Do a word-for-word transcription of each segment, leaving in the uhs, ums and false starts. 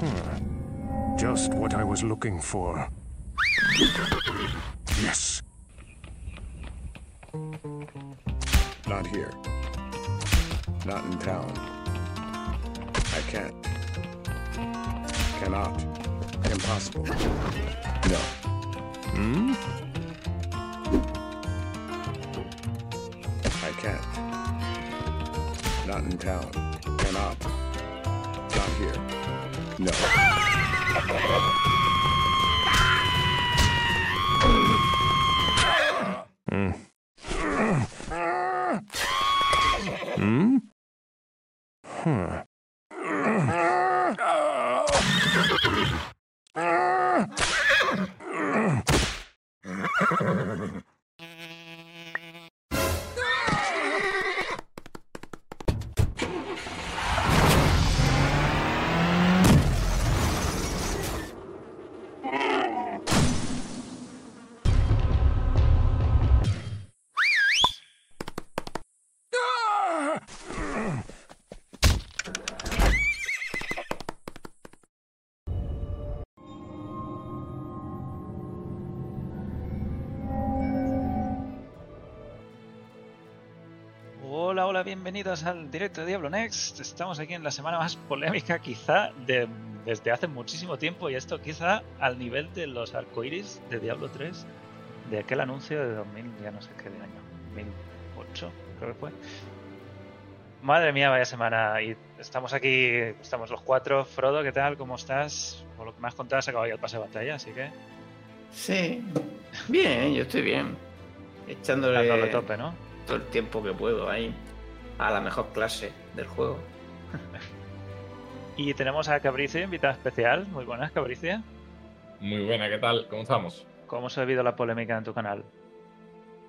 Hmm. Just what I was looking for. Yes. Not here. Not in town. I can't. Cannot. Impossible. No. Hmm? I can't. Not in town. Cannot. Not here. No. Hmm. Hmm? Huh. Bienvenidos al directo de DiabloNext. Estamos aquí en la semana más polémica quizá de, desde hace muchísimo tiempo, y esto quizá al nivel de los arcoiris de Diablo tres, de aquel anuncio de dos mil, ya no sé qué de año, dos mil ocho creo que fue. Madre mía, vaya semana. Y estamos aquí, estamos los cuatro. Frodo, ¿qué tal? ¿Cómo estás? Por lo que me has contado, se acabó ya el pase de batalla, así que... Sí, bien, yo estoy bien. Echándole... Dándole tope, ¿no? Todo el tiempo que puedo ahí. A la mejor clase del juego. Y tenemos a Cabrice, invitada especial. Muy buenas, Cabrice. Muy buena, ¿qué tal? ¿Cómo estamos? ¿Cómo se ha vivido la polémica en tu canal?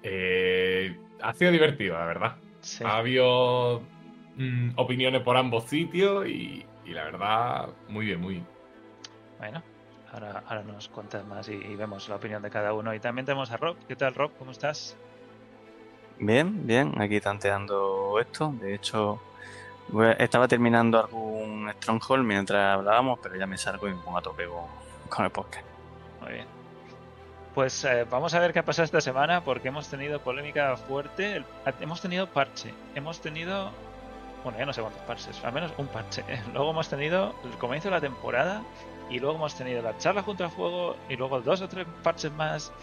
Eh, ha sido divertido, la verdad. Sí. Ha habido mm, opiniones por ambos sitios y, y la verdad, muy bien, muy bien. Bueno, ahora, ahora nos cuentas más y, y vemos la opinión de cada uno. Y también tenemos a Rob. ¿Qué tal, Rob? ¿Cómo estás? Bien, bien, aquí tanteando esto. De hecho, estaba terminando algún Stronghold mientras hablábamos, pero ya me salgo y me pongo a tope con el podcast. Muy bien. Pues eh, vamos a ver qué ha pasado esta semana, porque hemos tenido polémica fuerte. El, hemos tenido parche. Hemos tenido... Bueno, ya no sé cuántos parches, al menos un parche. Luego hemos tenido el comienzo de la temporada, y luego hemos tenido la charla junto al fuego, y luego dos o tres parches más...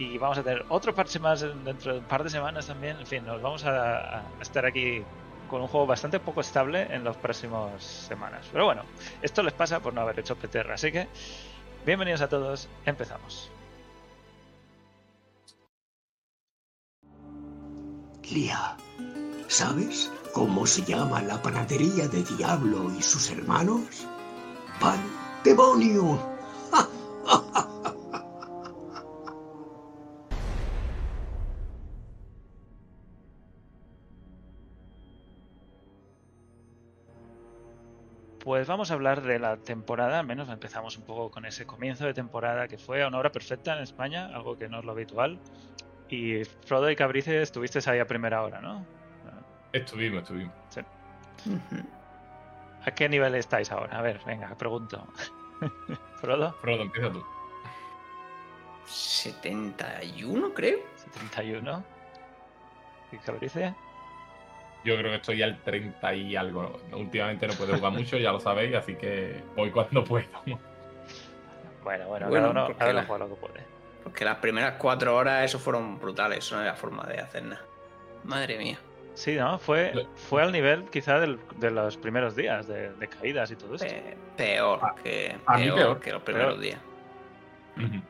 Y vamos a tener otro parche más dentro de un par de semanas también. En fin, nos vamos a, a estar aquí con un juego bastante poco estable en las próximas semanas. Pero bueno, esto les pasa por no haber hecho P T R. Así que, bienvenidos a todos. Empezamos. Lía, ¿sabes cómo se llama la panadería de Diablo y sus hermanos? ¡Pan demonio! ¡Ja, ja, ja! Pues vamos a hablar de la temporada, al menos empezamos un poco con ese comienzo de temporada que fue a una hora perfecta en España, algo que no es lo habitual. Y Frodo y Cabrice estuvisteis ahí a primera hora, ¿no? Estuvimos, estuvimos. Sí. Uh-huh. ¿A qué nivel estáis ahora? A ver, venga, pregunto. ¿Frodo? Frodo, empieza tú. setenta y uno, creo. setenta y uno. ¿Y Cabrice? Yo creo que estoy al treinta y algo. Últimamente no puedo jugar mucho, ya lo sabéis, así que voy cuando puedo. Bueno, bueno, bueno, cada uno cada juega lo que puede. Porque las primeras cuatro horas eso fueron brutales, eso no era forma de hacer nada. Madre mía. Sí, ¿no? Fue, fue al nivel quizá del, de los primeros días, de, de caídas y todo eso. Peor, que, a, a peor, peor que los primeros peor. días. Uh-huh.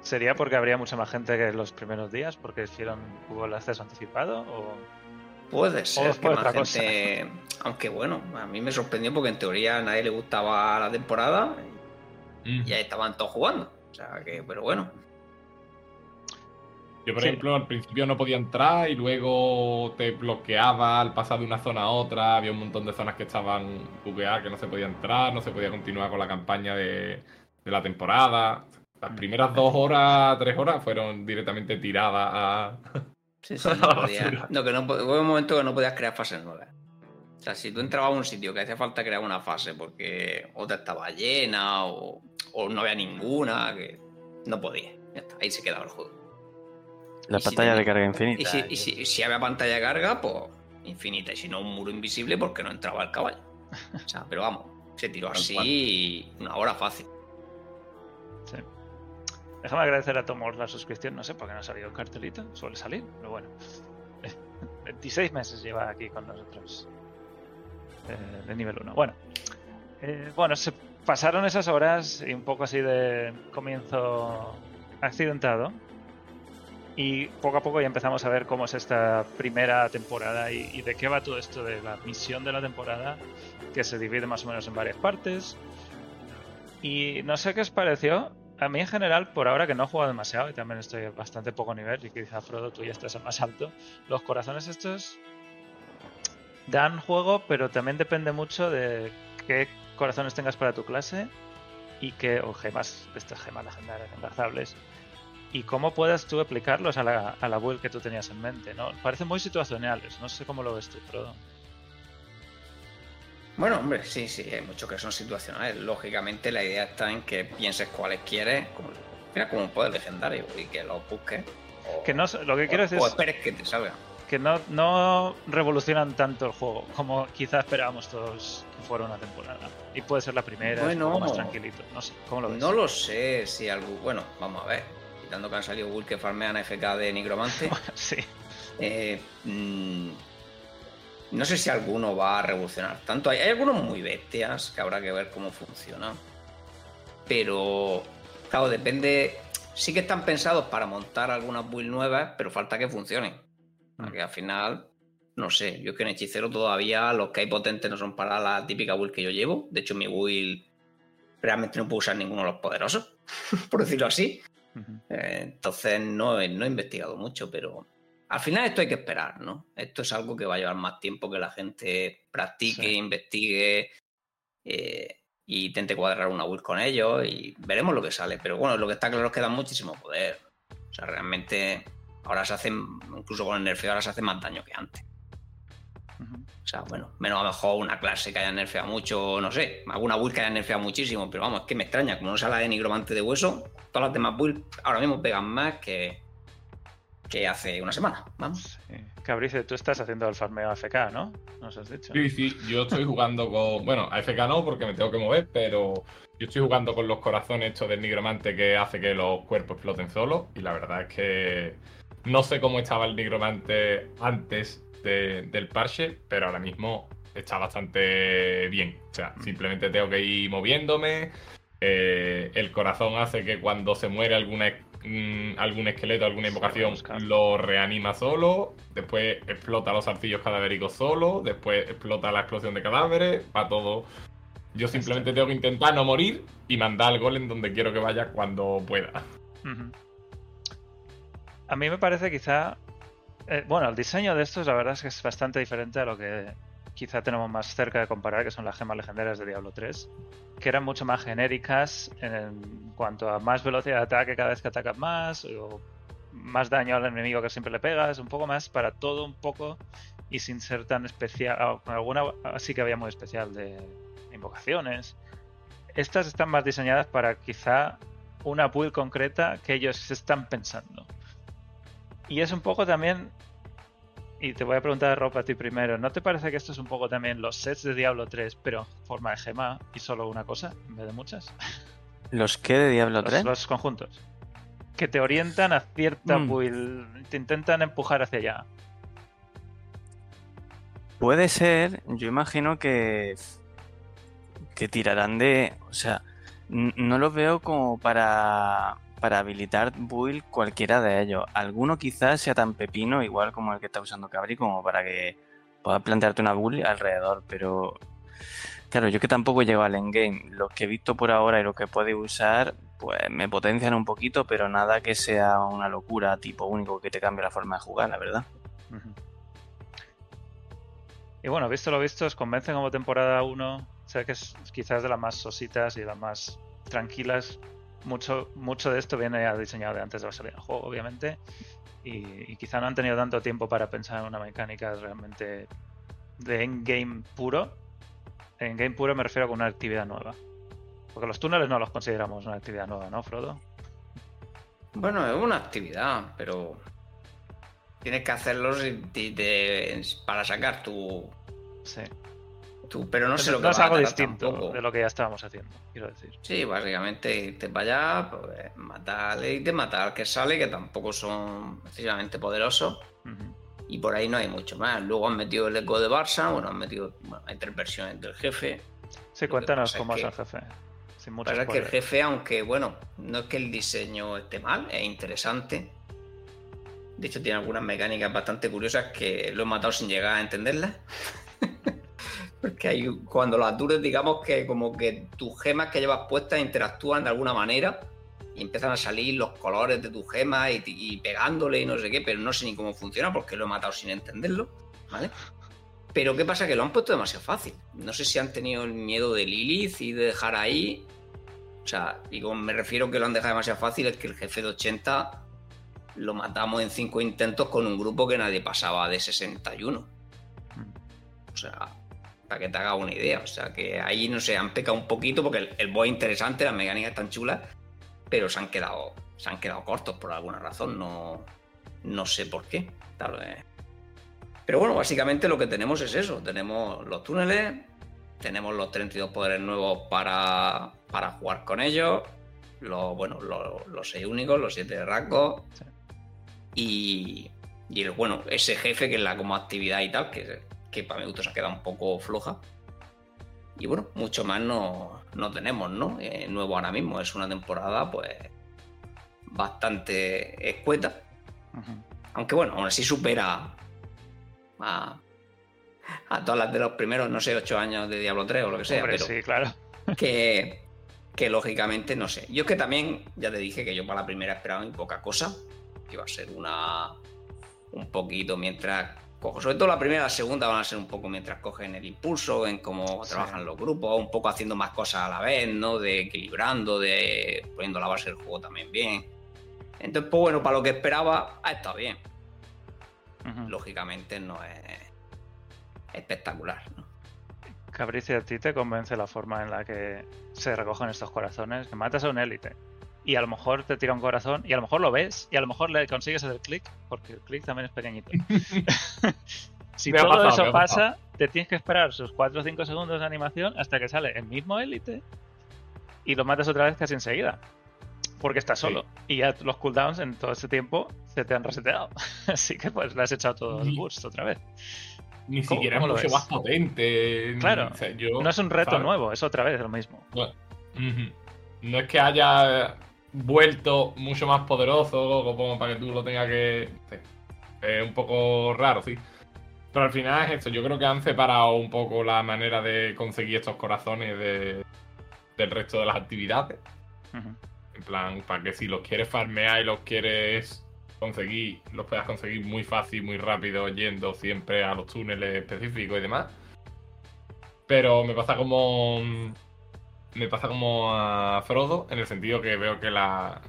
¿Sería porque habría mucha más gente que los primeros días? ¿Porque hicieron hubo el acceso anticipado? ¿O...? Puede ser que más gente... Cosa. Aunque bueno, a mí me sorprendió porque en teoría a nadie le gustaba la temporada y mm. ya estaban todos jugando. O sea que, pero bueno. Yo, por sí. ejemplo, al principio no podía entrar y luego te bloqueaba al pasar de una zona a otra. Había un montón de zonas que estaban bugueadas, que no se podía entrar, no se podía continuar con la campaña de, de la temporada. Las primeras dos horas, tres horas fueron directamente tiradas a... Sí, sí, no podía. No, que no, hubo un momento que no podías crear fases nuevas. O sea, si tú entrabas a un sitio que hacía falta crear una fase porque otra estaba llena o, o no había ninguna, que no podía. Ya está, ahí se quedaba el juego. La pantalla si de carga infinita. Y, si, y si, si había pantalla de carga, pues infinita. Y si no, un muro invisible porque no entraba el caballo. O sea, pero vamos, se tiró así y una hora fácil. Sí. Déjame agradecer a Tomor la suscripción. No sé por qué no ha salido el cartelito. Suele salir, pero bueno. veintiséis meses lleva aquí con nosotros. Eh, de nivel uno. Bueno, eh, bueno, se pasaron esas horas y un poco así de comienzo accidentado. Y poco a poco ya empezamos a ver cómo es esta primera temporada y, y de qué va todo esto de la misión de la temporada, que se divide más o menos en varias partes. Y no sé qué os pareció. A mí en general, por ahora que no he jugado demasiado y también estoy bastante poco nivel, y quizá Frodo tú ya estás a más alto, los corazones estos dan juego, pero también depende mucho de qué corazones tengas para tu clase y qué, o gemas, estas gemas legendarias enlazables, y cómo puedas tú aplicarlos a la, a la build que tú tenías en mente, ¿no? Parecen muy situacionales, no sé cómo lo ves tú, Frodo. Bueno, hombre, sí, sí, hay muchos que son situacionales. Lógicamente la idea está en que pienses cuáles quieres, como, mira, como un poder legendario, y que lo busques. O, que no, lo que o, quiero decir o esperes es que te salga. Que no, no revolucionan tanto el juego como quizás esperábamos todos que fuera una temporada. Y puede ser la primera, bueno, un poco más tranquilito. No sé, ¿cómo lo ves? No lo sé, si algo... Bueno, vamos a ver. Quitando que han salido Google que farmean F K de Nigromante. Sí. Eh... Mmm... No sé si alguno va a revolucionar tanto. Hay, hay algunos muy bestias que habrá que ver cómo funcionan. Pero, claro, depende. Sí que están pensados para montar algunas builds nuevas, pero falta que funcionen. Porque al final, no sé. Yo es que en hechicero todavía los que hay potentes no son para la típica build que yo llevo. De hecho, mi build realmente no puedo usar ninguno de los poderosos, por decirlo así. Uh-huh. Eh, entonces, no, no he investigado mucho, pero... Al final esto hay que esperar, ¿no? Esto es algo que va a llevar más tiempo que la gente practique, sí. investigue eh, y intente cuadrar una build con ellos y veremos lo que sale. Pero bueno, lo que está claro es que dan muchísimo poder. O sea, realmente ahora se hacen, incluso con el nerfeo, ahora se hace más daño que antes. Uh-huh. O sea, bueno, menos a lo mejor una clase que haya nerfeado mucho, no sé, alguna build que haya nerfeado muchísimo, pero vamos, es que me extraña, como no sea la de nigromante de hueso, todas las demás builds ahora mismo pegan más que... que hace una semana, vamos. Sí. Cabrice, tú estás haciendo el farmeo A F K, ¿no? Nos has dicho. Sí, sí, yo estoy jugando con... Bueno, A F K no, porque me tengo que mover, pero yo estoy jugando con los corazones estos del nigromante que hace que los cuerpos exploten solos, y la verdad es que no sé cómo estaba el nigromante antes de, del parche, pero ahora mismo está bastante bien. O sea, simplemente tengo que ir moviéndome, eh, el corazón hace que cuando se muere alguna algún esqueleto, alguna invocación lo reanima solo, después explota los zarcillos cadavéricos solo, después explota la explosión de cadáveres, va todo. Yo simplemente tengo que intentar no morir y mandar al golem donde quiero que vaya cuando pueda. Uh-huh. A mí me parece quizá eh, bueno, el diseño de estos la verdad es que es bastante diferente a lo que quizá tenemos más cerca de comparar, que son las gemas legendarias de Diablo tres, que eran mucho más genéricas en cuanto a más velocidad de ataque cada vez que atacas más, o más daño al enemigo que siempre le pegas, un poco más para todo un poco y sin ser tan especial, con alguna sí que había muy especial de invocaciones. Estas están más diseñadas para quizá una build concreta que ellos están pensando. Y es un poco también... Y te voy a preguntar, Rob, a ti primero. ¿No te parece que esto es un poco también los sets de Diablo tres, pero en forma de gema y solo una cosa en vez de muchas? ¿Los qué de Diablo tres? Los, los conjuntos. Que te orientan a cierta mm. build, te intentan empujar hacia allá. Puede ser, yo imagino que, que tirarán de... O sea, n- no los veo como para... para habilitar build cualquiera de ellos. Alguno quizás sea tan pepino, igual como el que está usando Cabri, como para que puedas plantearte una build alrededor, pero claro, yo que tampoco he llegado al endgame. Los que he visto por ahora y los que puedes usar, pues me potencian un poquito, pero nada que sea una locura tipo único que te cambie la forma de jugar, la verdad. Y bueno, visto lo visto, os convence como temporada uno, o sea que es quizás de las más sositas y de las más tranquilas. Mucho, mucho de esto viene ya diseñado de antes de la salida del juego, obviamente, y, y quizá no han tenido tanto tiempo para pensar en una mecánica realmente de endgame puro, endgame puro me refiero a una actividad nueva. Porque los túneles no los consideramos una actividad nueva, ¿no, Frodo? Bueno, es una actividad, pero tienes que hacerlos de, de, para sacar tu... Sí. Tu, pero no Entonces, sé lo que no vas es algo a distinto tampoco. De lo que ya estábamos haciendo, quiero decir. Sí, básicamente irte para allá, pues, matar, irte a matar que sale, que tampoco son precisamente poderosos. Uh-huh. Y por ahí no hay mucho más. Luego han metido el eco de Barça, bueno, han metido bueno, hay tres versiones del jefe. Sí, cuéntanos cómo es, es que, el jefe. Sin mucho spoiler. Que el jefe, aunque bueno, no es que el diseño esté mal, es interesante. De hecho, tiene algunas mecánicas bastante curiosas que lo he matado sin llegar a entenderlas. Porque hay, cuando las duras, digamos que como que tus gemas que llevas puestas interactúan de alguna manera y empiezan a salir los colores de tus gemas y, y pegándole y no sé qué, pero no sé ni cómo funciona porque lo he matado sin entenderlo, ¿vale? Pero ¿qué pasa? Que lo han puesto demasiado fácil. No sé si han tenido el miedo de Lilith y de dejar ahí... O sea, digo, me refiero que lo han dejado demasiado fácil, es que el jefe de ochenta lo matamos en cinco intentos con un grupo que nadie pasaba de sesenta y uno. O sea... para que te haga una idea, o sea que ahí no sé, han pecado un poquito porque el, el boss es interesante, las mecánicas están chulas, pero se han quedado, se han quedado cortos por alguna razón, no, no sé por qué, tal vez. Pero bueno, básicamente lo que tenemos es eso, tenemos los túneles, tenemos los treinta y dos poderes nuevos para, para jugar con ellos, los, bueno, los, los seis únicos, los siete rasgos, y, y el, bueno, ese jefe que es la como actividad y tal, que que para mi gusto se ha quedado un poco floja. Y bueno, mucho más no, no tenemos, ¿no? Eh, nuevo ahora mismo. Es una temporada, pues, bastante escueta. Uh-huh. Aunque bueno, aún así supera a, a todas las de los primeros, no sé, ocho años de Diablo tres o lo que sea. Hombre, pero sí, claro. Que, que lógicamente, no sé. Yo es que también, ya te dije que yo para la primera esperaba muy poca cosa. Que iba a ser una... un poquito mientras... cojo. Sobre todo la primera y la segunda van a ser un poco mientras cogen el impulso, en cómo trabajan sí. los grupos, un poco haciendo más cosas a la vez, ¿no? De equilibrando, de poniendo la base del juego también bien. Entonces, pues bueno, para lo que esperaba, ha estado bien. Uh-huh. Lógicamente no es espectacular, ¿no? Cabrice, ¿a ti te convence la forma en la que se recogen estos corazones? Que matas a un élite y a lo mejor te tira un corazón y a lo mejor lo ves y a lo mejor le consigues hacer clic porque el clic también es pequeñito. Si todo pasado, eso pasa, te tienes que esperar sus cuatro o cinco segundos de animación hasta que sale el mismo élite y lo matas otra vez casi enseguida porque estás solo. Sí. Y ya los cooldowns en todo ese tiempo se te han reseteado. Así que pues le has echado todo el burst otra vez. Ni ¿Cómo, siquiera ¿cómo es mucho más potente. Claro, o sea, yo, no es un reto ¿sabes? Nuevo, es otra vez lo mismo. Bueno, uh-huh. No es que haya... vuelto mucho más poderoso como para que tú lo tengas que... Sí. Es un poco raro, sí. Pero al final es esto. Yo creo que han separado un poco la manera de conseguir estos corazones de, del resto de las actividades. Uh-huh. En plan, para que si los quieres farmear y los quieres conseguir, los puedas conseguir muy fácil, muy rápido, yendo siempre a los túneles específicos y demás. Pero me pasa como... me pasa como a Frodo, en el sentido que veo que la,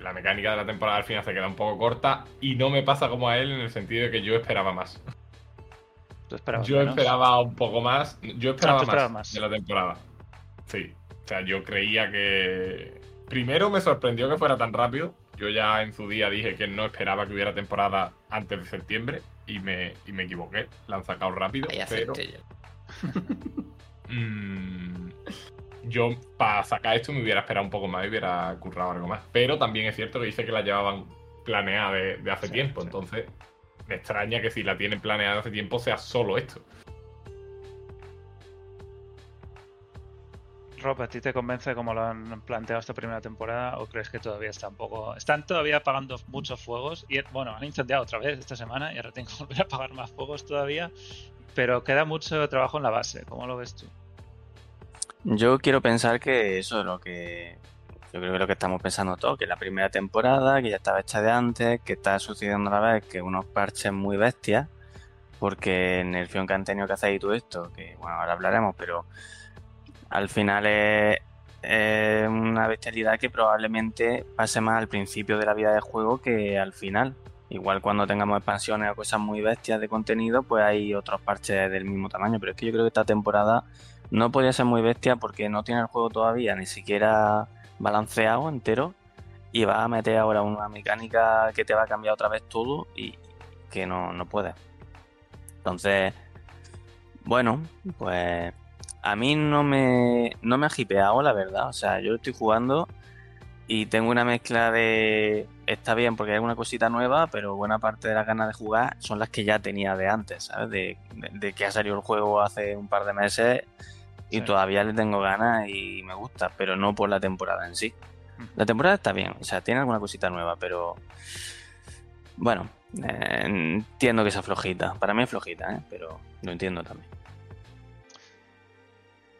la mecánica de la temporada al final se queda un poco corta y no me pasa como a él en el sentido de que yo esperaba más. ¿Tú esperabas yo menos? Esperaba un poco más. Yo esperaba ah, más, más de la temporada. Sí. O sea, yo creía que... Primero me sorprendió que fuera tan rápido. Yo ya en su día dije que no esperaba que hubiera temporada antes de septiembre y me, y me equivoqué. La han sacado rápido. Ahí pero... Mmm... Yo, para sacar esto, me hubiera esperado un poco más y hubiera currado algo más. Pero también es cierto que dice que la llevaban planeada de, de hace sí, tiempo. Sí. Entonces, me extraña que si la tienen planeada de hace tiempo sea solo esto. Rob, ¿a ti te convence cómo lo han planteado esta primera temporada? ¿O crees que todavía está un poco...? Están todavía apagando muchos fuegos. Y bueno, han incendiado otra vez esta semana y ahora tengo que volver a apagar más fuegos todavía. Pero queda mucho trabajo en la base. ¿Cómo lo ves tú? Yo quiero pensar que eso es lo que... Yo creo que es lo que estamos pensando todos, que la primera temporada, que ya estaba hecha de antes, que está sucediendo a la vez que unos parches muy bestias, porque en el fion que han tenido que hacer y todo esto, que bueno, ahora hablaremos, pero al final es, es una bestialidad que probablemente pase más al principio de la vida del juego que al final. Igual cuando tengamos expansiones o cosas muy bestias de contenido, pues hay otros parches del mismo tamaño. Pero es que yo creo que esta temporada no podía ser muy bestia porque no tiene el juego todavía ni siquiera balanceado entero. Y va a meter ahora una mecánica que te va a cambiar otra vez todo y que no, no puedes. Entonces, bueno, pues a mí no me, no me ha hipeado, la verdad. O sea, yo estoy jugando y tengo una mezcla de... Está bien porque hay alguna cosita nueva, pero buena parte de las ganas de jugar son las que ya tenía de antes, ¿sabes? De, de, de que ha salido el juego hace un par de meses y sí, todavía le tengo ganas y me gusta, pero no por la temporada en sí. La temporada está bien, o sea, tiene alguna cosita nueva, pero bueno, eh, entiendo que sea flojita. Para mí es flojita, ¿eh? Pero lo entiendo también.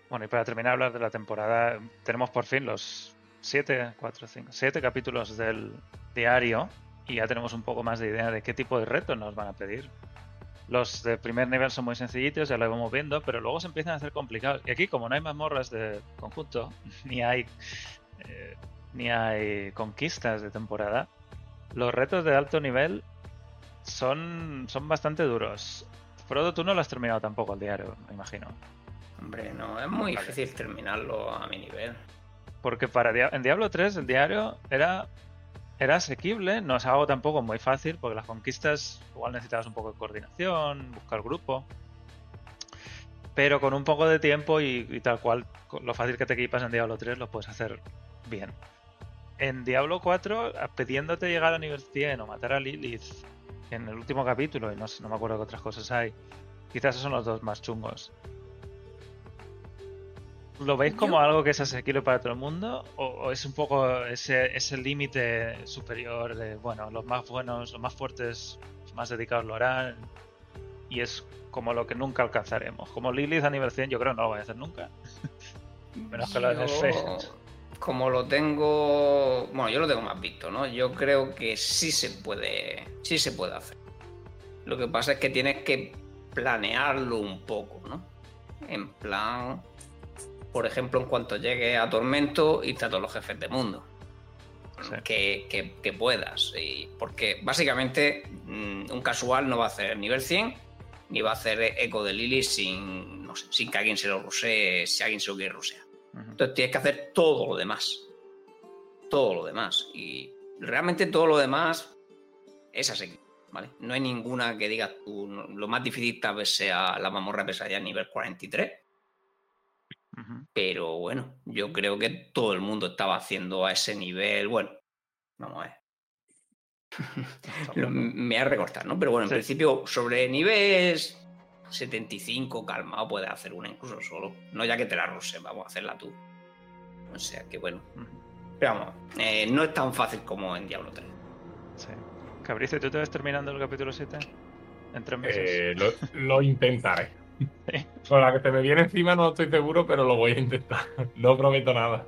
Bueno, y para terminar hablar de la temporada, tenemos por fin los siete, cuatro, cinco, siete capítulos del diario y ya tenemos un poco más de idea de qué tipo de retos nos van a pedir. Los de primer nivel son muy sencillitos, ya lo vamos viendo, pero luego se empiezan a hacer complicados. Y aquí, como no hay mazmorras de conjunto, ni hay... Eh, ni hay conquistas de temporada, los retos de alto nivel son, son bastante duros. Frodo, tú no lo has terminado tampoco el diario, me imagino. Hombre, no, es muy vale. difícil terminarlo a mi nivel. Porque para Dia- en Diablo tres el diario era, era asequible, no es algo tampoco muy fácil, porque las conquistas igual necesitabas un poco de coordinación, buscar grupo... Pero con un poco de tiempo y, y tal cual, lo fácil que te equipas en Diablo tres lo puedes hacer bien. En Diablo cuatro, pidiéndote llegar a nivel cien o matar a Lilith en el último capítulo, y no sé, no me acuerdo qué otras cosas hay, quizás esos son los dos más chungos. ¿Lo veis como algo que es asequible para todo el mundo? ¿O, o es un poco ese, ese límite superior de, bueno, los más buenos, los más fuertes, los más dedicados lo harán? Y es como lo que nunca alcanzaremos. Como Lilith a nivel cien, yo creo que no lo voy a hacer nunca. Menos que lo de fe. Como lo tengo... Bueno, yo lo tengo más visto, ¿no? Yo creo que sí se puede... Sí se puede hacer. Lo que pasa es que tienes que planearlo un poco, ¿no? En plan... Por ejemplo, en cuanto llegue a Tormento, irte a todos los jefes de mundo. Sí. Que, que, que puedas. Y porque básicamente un casual no va a hacer nivel cien... ni va a hacer eco de Lilith sin, no sé, sin que alguien se lo rusee, si alguien se lo quiere rusear. Uh-huh. Entonces tienes que hacer todo lo demás. Todo lo demás. Y realmente todo lo demás es asequible, ¿vale? No hay ninguna que digas tú, no, lo más difícil tal vez sea la mazmorra pesadilla nivel cuarenta y tres. Uh-huh. Pero bueno, yo creo que todo el mundo estaba haciendo a ese nivel, bueno, vamos a ver. Me voy a recortar, ¿no? Pero bueno, en sí. principio, sobre niveles setenta y cinco, calmado, puedes hacer una incluso solo. No ya que te la ruse, vamos a hacerla tú. O sea que bueno. Pero vamos, eh, no es tan fácil como en Diablo tres. Sí. Cabrice, ¿tú te vas terminando el capítulo siete? En tres meses. Eh, lo, lo intentaré. ¿Sí? Con la que te me viene encima no estoy seguro, pero lo voy a intentar. No prometo nada.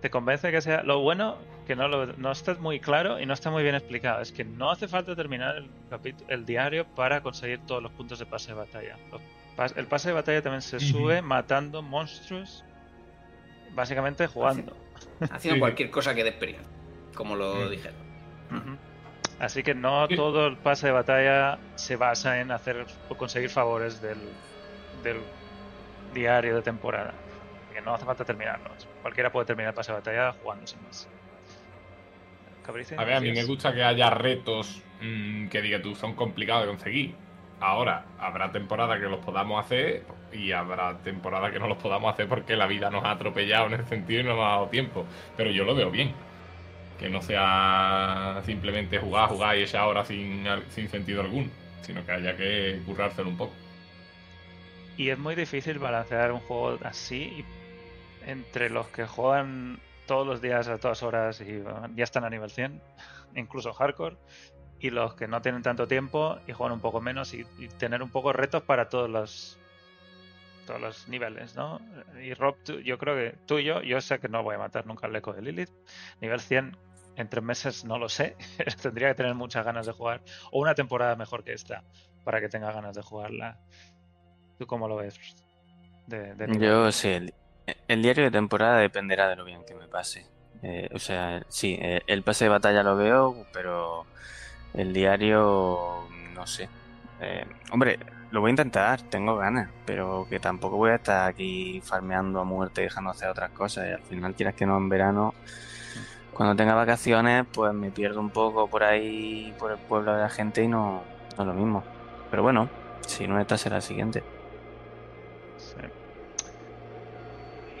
¿Te convence que sea lo bueno? Que no, lo, no está muy claro y no está muy bien explicado. Es que no hace falta terminar el, capítulo, el diario para conseguir todos los puntos de pase de batalla. Los, pas, el pase de batalla también se sube matando monstruos, básicamente jugando. Haciendo, haciendo cualquier cosa que dé experiencia, como lo dijeron. Uh-huh. Así que no todo el pase de batalla se basa en hacer o conseguir favores del, del diario de temporada. Que no hace falta terminarlos. Cualquiera puede terminar el pase de batalla jugándose más. Cabrice, a ver, a mí me gusta que haya retos mmm, que diga tú son complicados de conseguir. Ahora, habrá temporada que los podamos hacer y habrá temporada que no los podamos hacer porque la vida nos ha atropellado en ese sentido y no nos ha dado tiempo. Pero yo lo veo bien. Que no sea simplemente jugar, jugar y esa hora sin, sin sentido alguno, sino que haya que currárselo un poco. Y es muy difícil balancear un juego así entre los que juegan todos los días a todas horas y ya están a nivel cien, incluso hardcore, y los que no tienen tanto tiempo y juegan un poco menos y, y tener un poco retos para todos los todos los niveles, ¿no? Y Rob, tú, yo creo que tú y yo, yo sé que no voy a matar nunca al eco de Lilith. Nivel cien en tres meses no lo sé, tendría que tener muchas ganas de jugar, o una temporada mejor que esta, para que tenga ganas de jugarla. ¿Tú cómo lo ves? De, de yo sí, el... El diario de temporada dependerá de lo bien que me pase. Eh, o sea, sí, eh, el pase de batalla lo veo, pero El diario, no sé. Eh, hombre, lo voy a intentar, tengo ganas, pero que tampoco voy a estar aquí farmeando a muerte y dejando hacer otras cosas. Y al final, quieras que no, en verano, cuando tenga vacaciones, pues me pierdo un poco por ahí, por el pueblo de la gente y no, no es lo mismo. Pero bueno, si no, esta será la siguiente. Sí.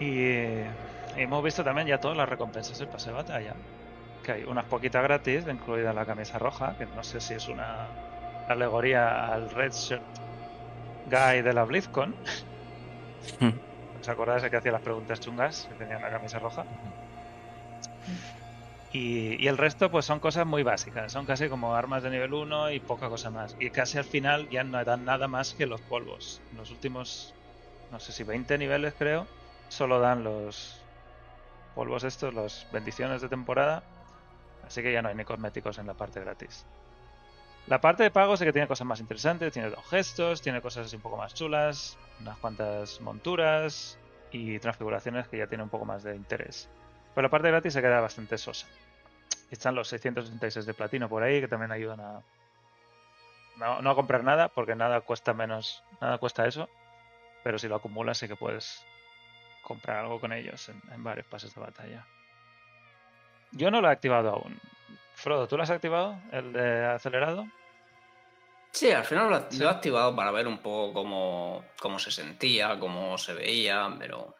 Y eh, hemos visto también ya todas las recompensas del pase de batalla. Que hay unas poquitas gratis, incluida la camisa roja, que no sé si es una alegoría al Red Shirt Guy de la BlizzCon. ¿Os acordáis de que hacía las preguntas chungas, que tenía una camisa roja? Y, y el resto pues son cosas muy básicas, son casi como armas de nivel uno y poca cosa más. Y casi al final ya no dan nada más que los polvos. Los últimos, no sé si veinte niveles creo, solo dan los polvos estos, las bendiciones de temporada. Así que ya no hay ni cosméticos en la parte gratis. La parte de pago sí que tiene cosas más interesantes, tiene dos gestos, tiene cosas así un poco más chulas, unas cuantas monturas y transfiguraciones que ya tiene un poco más de interés. Pero la parte gratis se queda bastante sosa. Están los seiscientos sesenta y seis de platino por ahí, que también ayudan a no, no a comprar nada, porque nada cuesta menos, nada cuesta eso, pero si lo acumulas sí que puedes comprar algo con ellos en, en varios pases de batalla. Yo no lo he activado aún. Frodo, ¿tú lo has activado? ¿El de acelerado? Sí, al final lo, sí. lo he activado para ver un poco cómo, cómo se sentía, cómo se veía, pero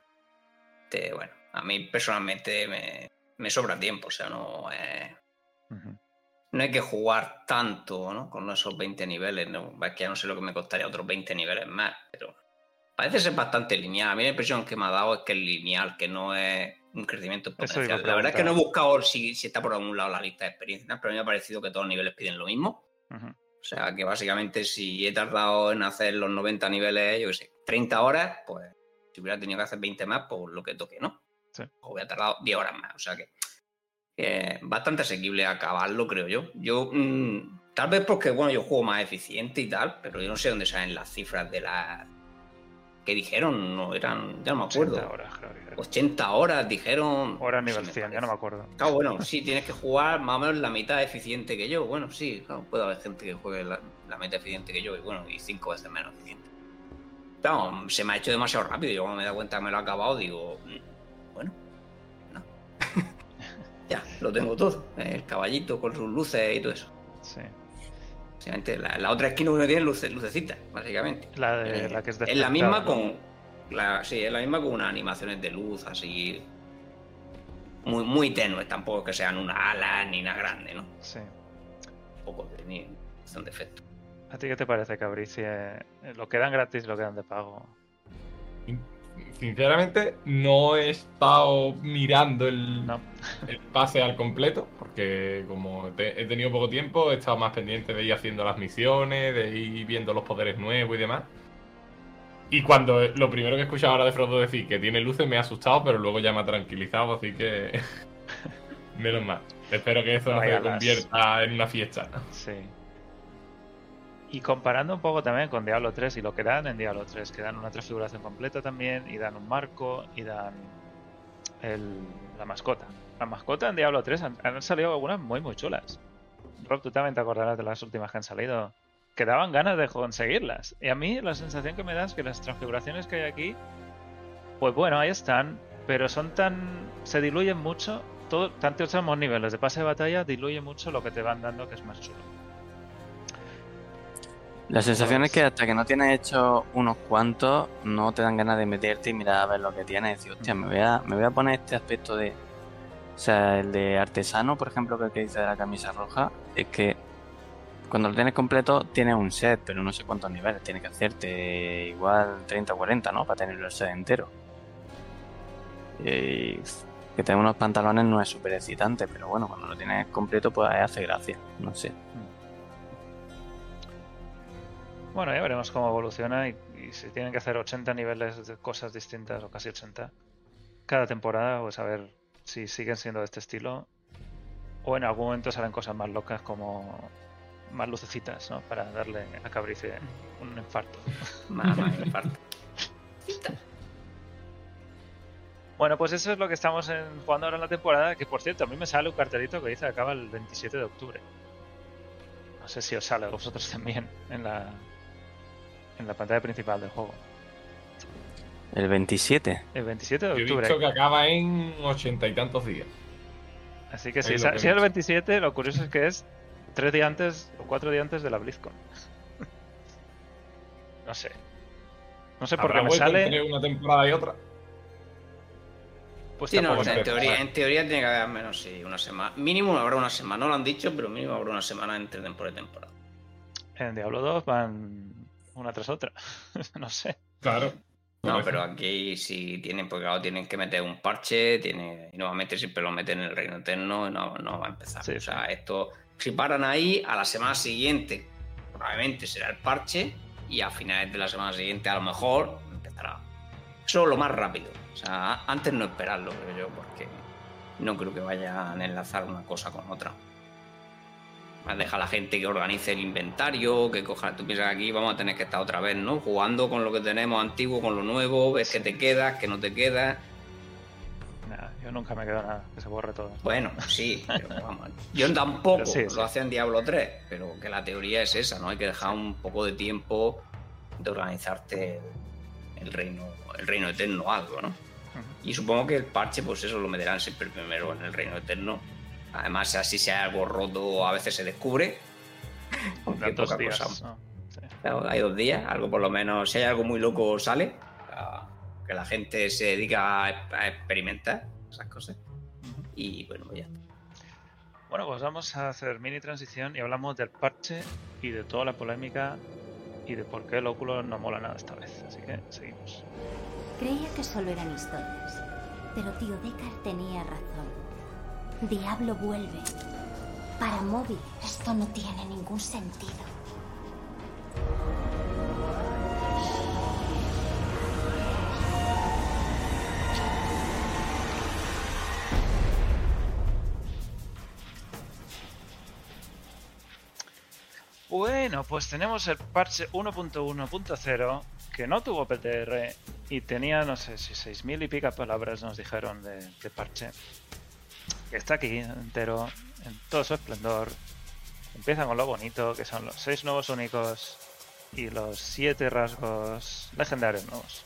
te, bueno, a mí personalmente me, me sobra tiempo, o sea, no, eh, uh-huh. no hay que jugar tanto, ¿no? Con esos veinte niveles, no, es que ya no sé lo que me costaría otros veinte niveles más, pero parece ser bastante lineal. A mí la impresión que me ha dado es que es lineal, que no es un crecimiento exponencial. La verdad es que no he buscado si, si está por algún lado la lista de experiencias, pero a mí me ha parecido que todos los niveles piden lo mismo. Uh-huh. O sea, que básicamente si he tardado en hacer los noventa niveles, yo qué sé, treinta horas, pues si hubiera tenido que hacer veinte más, pues lo que toque, ¿no? Sí. O hubiera tardado diez horas más. O sea que eh, bastante asequible acabarlo, creo yo. Yo mmm, tal vez porque, bueno, yo juego más eficiente y tal, pero yo no sé dónde salen las cifras de las... que dijeron, no eran, ya no me acuerdo. ochenta horas, creo que era. ochenta horas dijeron. Horas nivel cien, ya no me acuerdo. Claro, bueno, sí, tienes que jugar más o menos la mitad eficiente que yo. Bueno, sí, claro, puede haber gente que juegue la, la mitad eficiente que yo y bueno, y cinco veces menos eficiente. Claro, se me ha hecho demasiado rápido. Yo cuando me he dado cuenta que me lo he acabado, digo, bueno, no. Ya, lo tengo todo. El caballito con sus luces y todo eso. Sí. La, la otra esquina uno tiene luce, lucecitas, básicamente. La, de, eh, la que es es la misma con. La, sí, es la misma con unas animaciones de luz así. Muy, muy tenues, tampoco que sean una ala ni una grande, ¿no? Sí. Un poco de ni, son defectos. ¿A ti qué te parece, Cabrice? ¿Lo que dan gratis, lo que dan de pago? Sinceramente, no he estado mirando el, no. el pase al completo, porque como te, he tenido poco tiempo, he estado más pendiente de ir haciendo las misiones, de ir viendo los poderes nuevos y demás. Y cuando lo primero que he escuchado ahora de Frodo decir que tiene luces, me ha asustado, pero luego ya me ha tranquilizado, así que... Menos mal. Espero que eso no se convierta en una fiesta. Sí. Y comparando un poco también con Diablo tres y lo que dan en Diablo tres, que dan una transfiguración completa también, y dan un marco, y dan el, la mascota. La mascota en Diablo tres han, han salido algunas muy muy chulas. Rob, tú también te acordarás de las últimas que han salido, que daban ganas de conseguirlas. Y a mí la sensación que me da es que las transfiguraciones que hay aquí, pues bueno, ahí están, pero son tan... se diluyen mucho, todo, tantos mismos niveles de pase de batalla diluyen mucho lo que te van dando, que es más chulo. La sensación es que hasta que no tienes hecho unos cuantos, no te dan ganas de meterte y mirar a ver lo que tienes y decir, hostia, me voy a, me voy a poner este aspecto de... O sea, el de artesano, por ejemplo, que dice de la camisa roja, es que cuando lo tienes completo tienes un set, pero no sé cuántos niveles, tienes que hacerte igual treinta o cuarenta, ¿no? Para tenerlo el set entero. Y que tener unos pantalones no es súper excitante, pero bueno, cuando lo tienes completo pues hace gracia, no sé. Bueno, ya veremos cómo evoluciona y, y si tienen que hacer ochenta niveles de cosas distintas o casi ochenta cada temporada, pues a ver si siguen siendo de este estilo o en algún momento salen cosas más locas como más lucecitas, ¿no? Para darle a Cabrice un infarto. Mamá, un infarto. Bueno, pues eso es lo que estamos en, jugando ahora en la temporada, que por cierto, a mí me sale un cartelito que dice que acaba el veintisiete de octubre. No sé si os sale a vosotros también en la, en la pantalla principal del juego. ¿El veintisiete? El veintisiete de octubre. Yo he visto que acaba en ochenta y tantos días. Así que si es el veintisiete, lo curioso es que es tres días antes o cuatro días antes de la BlizzCon. No sé. No sé por qué me sale... ¿Una temporada y otra? Pues sí, no, o sea, en, teoría, en teoría tiene que haber al menos sí, una semana. Mínimo habrá una semana, no lo han dicho, pero mínimo habrá una semana entre temporada y temporada. En Diablo dos van una tras otra. No sé. Claro. No, pero aquí sí tienen, porque claro, tienen que meter un parche, tienen, y normalmente siempre lo meten en el Reino Eterno y no, no va a empezar. Sí, o sea, esto, si paran ahí, a la semana siguiente probablemente será el parche y a finales de la semana siguiente a lo mejor empezará. Eso lo más rápido. O sea, antes no esperarlo, creo yo, porque no creo que vayan a enlazar una cosa con otra. Deja a la gente que organice el inventario, que coja... Tú piensas que aquí vamos a tener que estar otra vez, ¿no? Jugando con lo que tenemos antiguo, con lo nuevo, ves que te quedas, que no te quedas... Nada, yo nunca me quedo nada, que se borre todo. Bueno, sí, pero vamos. Yo tampoco, pero sí, sí. Lo hacía en Diablo tres, pero que la teoría es esa, ¿no? Hay que dejar un poco de tiempo de organizarte el reino, el reino eterno o algo, ¿no? Uh-huh. Y supongo que el parche, pues eso lo meterán siempre primero en el reino eterno. Además, así si hay algo roto, a veces se descubre. Hay dos días. No, sí. Claro, hay dos días, algo por lo menos. Si hay algo muy loco, sale. Uh, que la gente se dedica a, a experimentar esas cosas. Uh-huh. Y bueno, ya está. Bueno, pues vamos a hacer mini transición y hablamos del parche y de toda la polémica y de por qué el Oculus no mola nada esta vez. Así que seguimos. Creía que solo eran historias, pero tío Deckard tenía razón. Diablo vuelve. Para móvil, esto no tiene ningún sentido. Bueno, pues tenemos el parche uno punto uno punto cero que no tuvo P T R y tenía, no sé si seis mil y pica palabras nos dijeron de, de parche. Que está aquí entero, en todo su esplendor. Empieza con lo bonito, que son los seis nuevos únicos y los siete rasgos legendarios nuevos.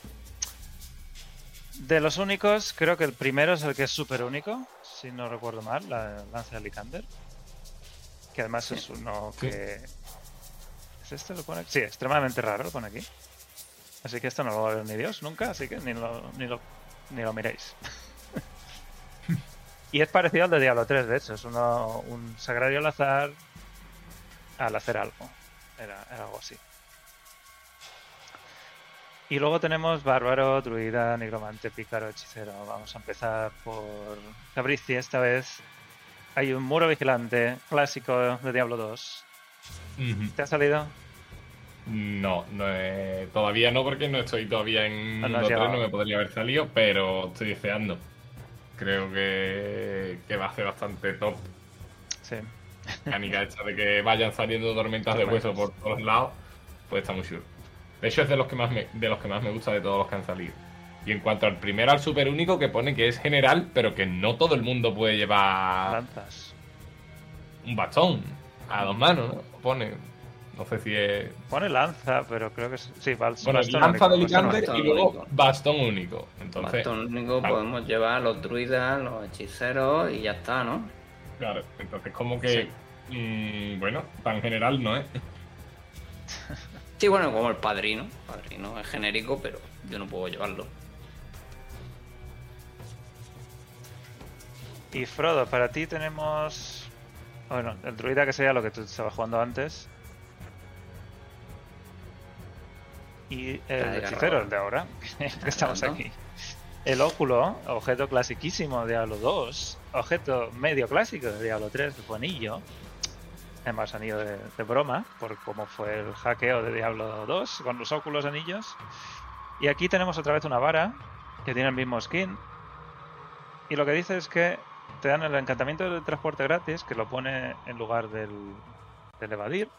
De los únicos, creo que el primero es el que es súper único, si no recuerdo mal, la lanza de Alicander. Que además sí. Es uno que... Sí. ¿Es este lo pone? Sí, extremadamente raro lo pone aquí. Así que esto no lo va a ver ni Dios nunca, así que ni lo, ni lo, ni lo miréis. Y es parecido al de Diablo tres, de hecho, es uno, un sagrario al azar al hacer algo, era, era algo así. Y luego tenemos bárbaro, druida, nigromante, pícaro, hechicero. Vamos a empezar por Cabrice esta vez. Hay un muro vigilante clásico de Diablo dos. Uh-huh. ¿Te ha salido? No, no eh, todavía no, porque no estoy todavía en no, no, uno punto tres, no me podría haber salido, pero estoy deseando. Creo que, que va a ser bastante top. Sí. La mecánica hecha de que vayan saliendo tormentas de hueso por todos lados, pues está muy chulo. De hecho, es de los que más me, de los que más me gusta de todos los que han salido. Y en cuanto al primero, al super único, que pone que es general, pero que no todo el mundo puede llevar... Lanzas. Un bastón a dos manos, ¿no? Pone... No sé si es... Pone lanza, pero creo que es... Sí, va, bueno, bastón lanza único, de Licander y luego único. Bastón único. Entonces, bastón único claro. Podemos llevar los druidas, los hechiceros y ya está, ¿no? Claro, entonces como que... Sí. Mmm, bueno, tan general no es. Sí, bueno, como el padrino. Padrino es genérico, pero yo no puedo llevarlo. Y Frodo, para ti tenemos... Bueno, el druida que sería lo que tú estabas jugando antes... Y el hechicero, el de ahora, que estamos aquí. El óculo, objeto clasiquísimo de Diablo dos, objeto medio clásico de Diablo tres, que fue anillo. Además, anillo de, de broma, por cómo fue el hackeo de Diablo dos con los óculos anillos. Y aquí tenemos otra vez una vara, que tiene el mismo skin. Y lo que dice es que te dan el encantamiento del transporte gratis, que lo pone en lugar del, del evadir,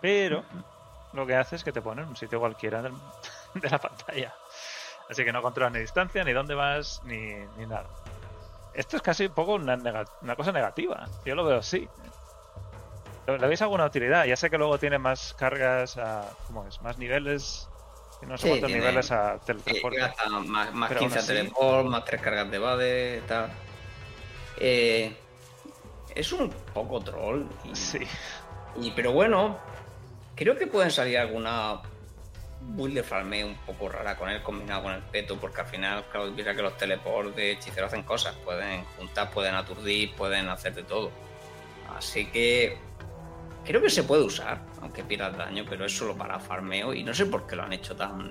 pero... Lo que hace es que te pone en un sitio cualquiera del, de la pantalla. Así que no controlas ni distancia, ni dónde vas, ni, ni nada. Esto es casi un poco una, nega, una cosa negativa. Yo lo veo así. ¿Le veis alguna utilidad? Ya sé que luego tiene más cargas, a, ¿cómo es? Más niveles, no sé sí, cuántos tiene, niveles a teletransporte. Eh, más más quince a teleport, más tres cargas de bade, tal. Eh, es un poco troll. Y, sí. Y, pero bueno, creo que pueden salir alguna build de farmeo un poco rara con él combinado con el peto, porque al final, claro, piensa que los teleports de hechicero hacen cosas. Pueden juntar, pueden aturdir, pueden hacer de todo. Así que creo que se puede usar, aunque pierdas daño, pero es solo para farmeo y no sé por qué lo han hecho tan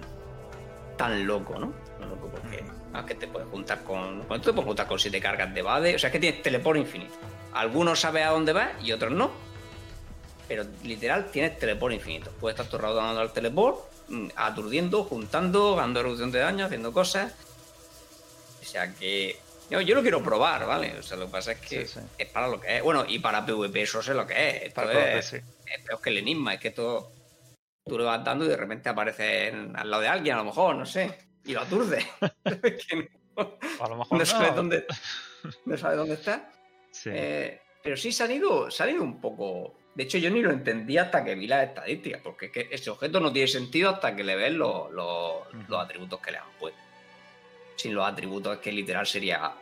tan loco, ¿no? Tan loco porque ah, que te puedes juntar con... Bueno, te puedes juntar con siete cargas de bade, o sea, es que tienes teleport infinito. Algunos saben a dónde vas y otros no, pero literal tienes teleport infinito. Puedes estar todo el rato dando al teleport, aturdiendo, juntando, dando reducción de daño, haciendo cosas. O sea que... Yo, yo lo quiero probar, ¿vale? O sea, lo que pasa es que sí, sí. es para lo que es. Bueno, y para PvP eso sé lo que es. Esto es, sí. es peor que el enigma, es que todo tú le vas dando y de repente aparece al lado de alguien, a lo mejor, no sé, y lo aturde. A lo mejor no. Sabe no. Dónde, no sabe dónde está. Sí. Eh, pero sí se han, ido, se han ido un poco... De hecho, yo ni lo entendía hasta que vi las estadísticas, porque es que ese objeto no tiene sentido hasta que le ves los, los, mm. los atributos que le han puesto. Sin los atributos es que literal sería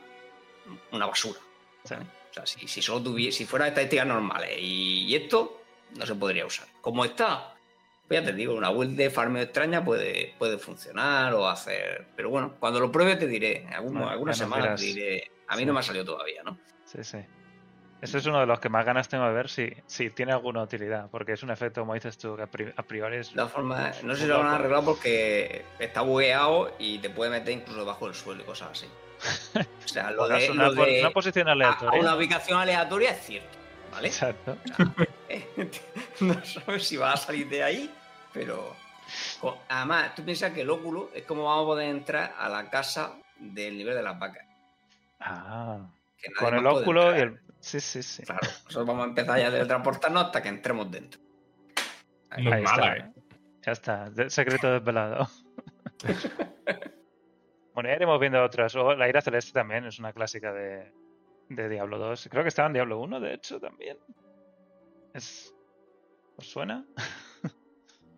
una basura. Sí. O sea, si, si solo tuviese, si fuera estadísticas normales y, y esto no se podría usar. Como está, pues ya te digo, una build de farmeo extraña puede, puede funcionar o hacer. Pero bueno, cuando lo pruebe te diré, algunos, bueno, algunas semanas verás. Te diré, a mí sí. no me ha salido todavía, ¿no? Sí, sí. Este es uno de los que más ganas tengo de ver si, si tiene alguna utilidad, porque es un efecto, como dices tú, que a priori es... La forma, no sé si lo van a arreglar porque está bugueado y te puede meter incluso bajo el suelo y cosas así. O sea, lo de... Una, lo de una posición aleatoria. A una ubicación aleatoria es cierto, ¿vale? Exacto. O sea, eh, no sabes si vas a salir de ahí, pero... Además, tú piensas que el óculo es como vamos a poder entrar a la casa del nivel de las vacas. Ah, con el óculo y el... Sí, sí, sí. Claro, nosotros vamos a empezar ya a teletransportarnos hasta que entremos dentro. Ahí, no ahí mala, está. ¿Eh? Ya está, secreto desvelado. Bueno, ya iremos viendo otras. O la ira celeste también es una clásica de, de Diablo dos. Creo que estaba en Diablo uno, de hecho, también. Es... ¿Os suena?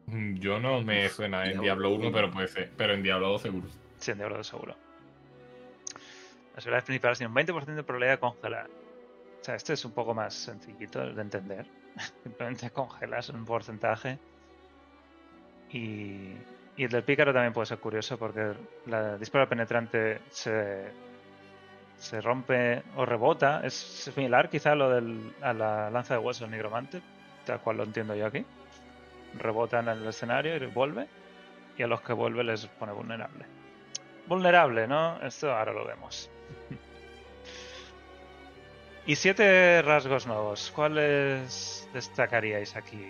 Yo no me suena en Diablo, Diablo uno, pero puede ser. Pero en Diablo dos seguro. Sí, en Diablo dos seguro. Las habilidades principales tienen un veinte por ciento de probabilidad de congelar. O sea, este es un poco más sencillito de entender. Simplemente congelas un porcentaje. Y, y el del pícaro también puede ser curioso porque la disparo penetrante se, se rompe o rebota. Es similar quizá a lo del, a la lanza de hueso del nigromante, tal cual lo entiendo yo aquí. Rebota en el escenario y vuelve. Y a los que vuelve les pone vulnerable. Vulnerable, ¿no? Esto ahora lo vemos. Y siete rasgos nuevos. ¿Cuáles destacaríais aquí?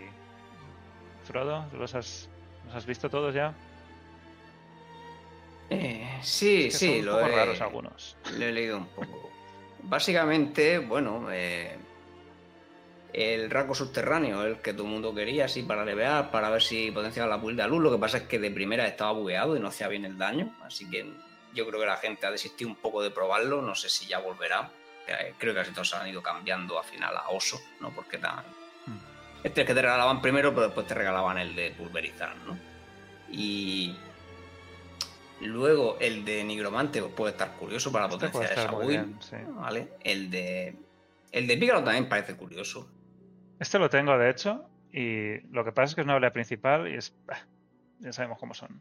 Frodo, ¿los has, ¿los has visto todos ya? Eh, sí, es que sí. Son lo un poco he, raros algunos. Lo he leído un poco. Básicamente, bueno, eh, el rasgo subterráneo, el que todo el mundo quería, así para levear, para ver si potenciaba la build de luz. Lo que pasa es que de primera estaba bugueado y no hacía bien el daño. Así que yo creo que la gente ha desistido un poco de probarlo. No sé si ya volverá. Creo que casi todos han ido cambiando al final a oso, ¿no? Porque tan... Este es que te regalaban primero, pero después te regalaban el de pulverizar, ¿no? Y luego el de nigromante pues puede estar curioso para este potenciar esa build, sí. ¿Vale? El de el de pícaro también parece curioso. Este lo tengo, de hecho, y lo que pasa es que es una habilidad principal y es... Ya sabemos cómo son.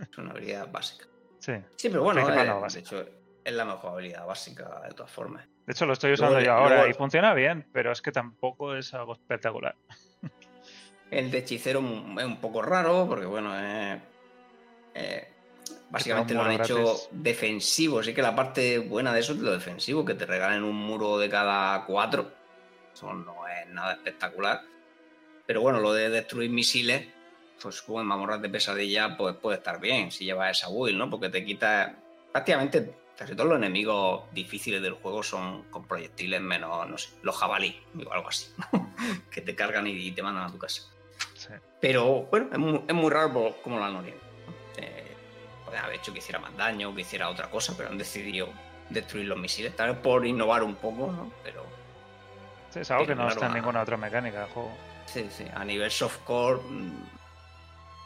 Es una habilidad básica. Sí, sí pero bueno, eh, no, de hecho, es la mejor habilidad básica de todas formas. De hecho, lo estoy usando luego, yo ahora luego, y funciona bien, pero es que tampoco es algo espectacular. El de hechicero es un poco raro, porque bueno, eh, eh, básicamente lo han gratis. hecho defensivo. Así que la parte buena de eso es lo defensivo, que te regalen un muro de cada cuatro. Eso no es nada espectacular. Pero bueno, lo de destruir misiles, pues como en mazmorras de pesadilla, pues puede estar bien si llevas esa build, ¿no? Porque te quita prácticamente... Casi todos los enemigos difíciles del juego son con proyectiles menos, no sé, los jabalí o algo así, ¿no? Que te cargan y te mandan a tu casa. Sí. Pero bueno, es muy, es muy raro cómo lo han orientado. Eh, Podrían haber hecho que hiciera más daño, que hiciera otra cosa, pero han decidido destruir los misiles, tal vez por innovar un poco, ¿no? Pero Sí, es algo que no está en ninguna otra mecánica del juego. Sí, sí. A nivel softcore,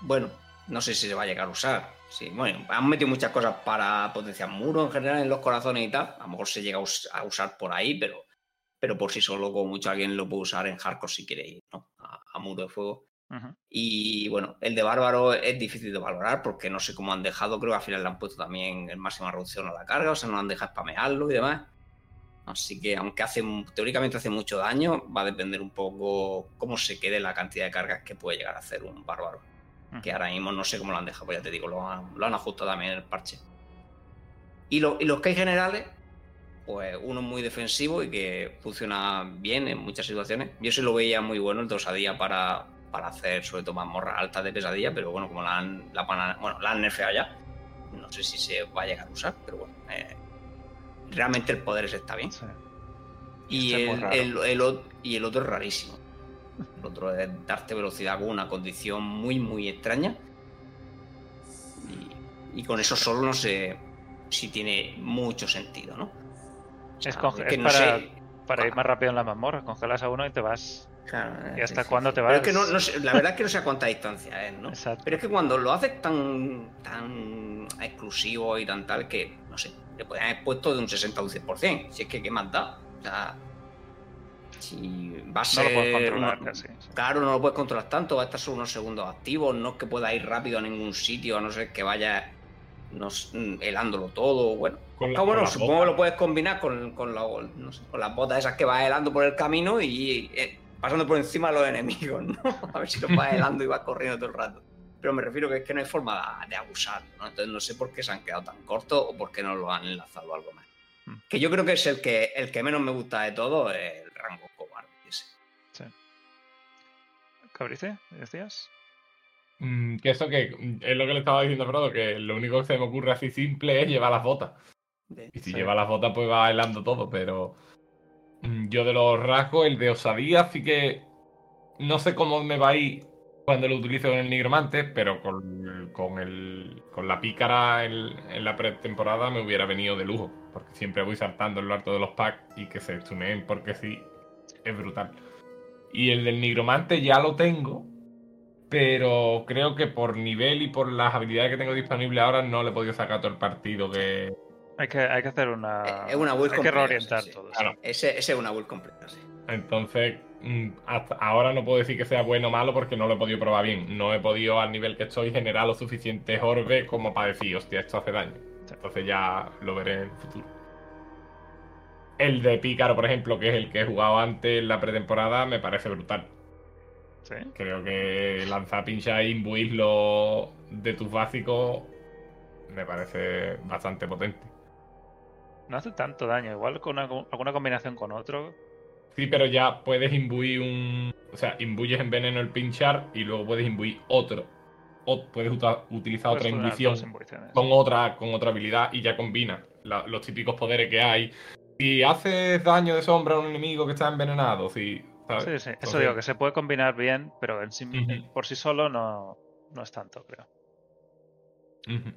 bueno, no sé si se va a llegar a usar. Sí, bueno, han metido muchas cosas para potenciar muros en general en los corazones y tal. A lo mejor se llega a usar por ahí, pero, pero por sí solo, como mucho, alguien lo puede usar en hardcore si quiere ir, ¿no? A, a muro de fuego. Uh-huh. Y bueno, el de bárbaro es difícil de valorar porque no sé cómo han dejado. Creo que al final le han puesto también el máxima reducción a la carga, o sea, no han dejado spamearlo y demás. Así que aunque hace teóricamente hace mucho daño, va a depender un poco cómo se quede la cantidad de cargas que puede llegar a hacer un bárbaro. Uh-huh. Que ahora mismo no sé cómo lo han dejado, pues ya te digo, lo han, lo han ajustado también en el parche. Y, lo, y los que hay generales, pues uno muy defensivo y que funciona bien en muchas situaciones. Yo sí lo veía muy bueno el de osadía para, para hacer sobre todo mazmorras altas de pesadilla, pero bueno, como la han, la, bueno, la han nerfeado ya, no sé si se va a llegar a usar, pero bueno... Eh, realmente el poder ese está bien. Sí. Y, el, el, el, el, y el otro es rarísimo. El otro es darte velocidad con una condición muy, muy extraña. Y, y con eso solo no sé si tiene mucho sentido, ¿no? O sea, es conge- es que no para, sé... para ir más rápido en la mazmorra. Congelas a uno y te vas. Claro, ¿y hasta sí, cuándo sí, te vas? Pero es que no, no sé, la verdad es que no sé a cuánta distancia es, ¿no? Exacto. Pero es que cuando lo haces tan, tan exclusivo y tan tal que, no sé, le podrían haber puesto de un sesenta a un cien por ciento. Si es que, ¿qué más da? O sea, si va a ser... No lo puedes controlar no, casi. Sí. Claro, no lo puedes controlar tanto. Va a estar solo unos segundos activos. No es que pueda ir rápido a ningún sitio, a no ser que vaya no, helándolo todo. Bueno, la, bueno supongo boca. Que lo puedes combinar con, con, la, no sé, con las botas esas que vas helando por el camino y eh, pasando por encima de los enemigos, ¿no? A ver si los vas helando y vas corriendo todo el rato. Pero me refiero que es que no hay forma de abusar, ¿no? Entonces no sé por qué se han quedado tan cortos o por qué no lo han enlazado algo más. Mm. Que yo creo que es el que el que menos me gusta de todo, el rango cobarde ese. Sí. ¿Cabrice? ¿Decías? Mm, que eso que es lo que le estaba diciendo a Frodo, que lo único que se me ocurre así simple es llevar las botas. Sí. Y si sí. lleva las botas pues va helando todo, pero mm, yo de los rasgos, el de osadía, así que no sé cómo me va a ir cuando lo utilizo en el nigromante, pero con, con, el, con la pícara en, en la pretemporada me hubiera venido de lujo, porque siempre voy saltando en lo alto de los packs y que se stuneen porque sí, es brutal. Y el del nigromante ya lo tengo, pero creo que por nivel y por las habilidades que tengo disponibles ahora no le he podido sacar todo el partido que... Hay que, hay que hacer una... Es una build completa. Hay que reorientar sí, sí. todo. Claro. Ese, ese es una build completa, sí. Entonces... Hasta ahora no puedo decir que sea bueno o malo porque no lo he podido probar bien. No he podido, al nivel que estoy, generar los suficientes orbes como para decir, hostia, esto hace daño. Entonces ya lo veré en el futuro. El de Pícaro, por ejemplo, que es el que he jugado antes en la pretemporada, me parece brutal. ¿Sí? Creo que lanzar pincha e imbuirlo de tus básicos me parece bastante potente. No hace tanto daño, igual con una, alguna combinación con otro... Sí, pero ya puedes imbuir un... O sea, imbuyes en veneno el pinchar y luego puedes imbuir otro. O puedes ut- utilizar puedes otra imbuición con otra, con otra habilidad y ya combina la, los típicos poderes que hay. Si haces daño de sombra a un enemigo que está envenenado, si... ¿sabes? Sí, sí. Eso entonces... digo, que se puede combinar bien, pero en sí, uh-huh. por sí solo no, no es tanto, creo. Uh-huh.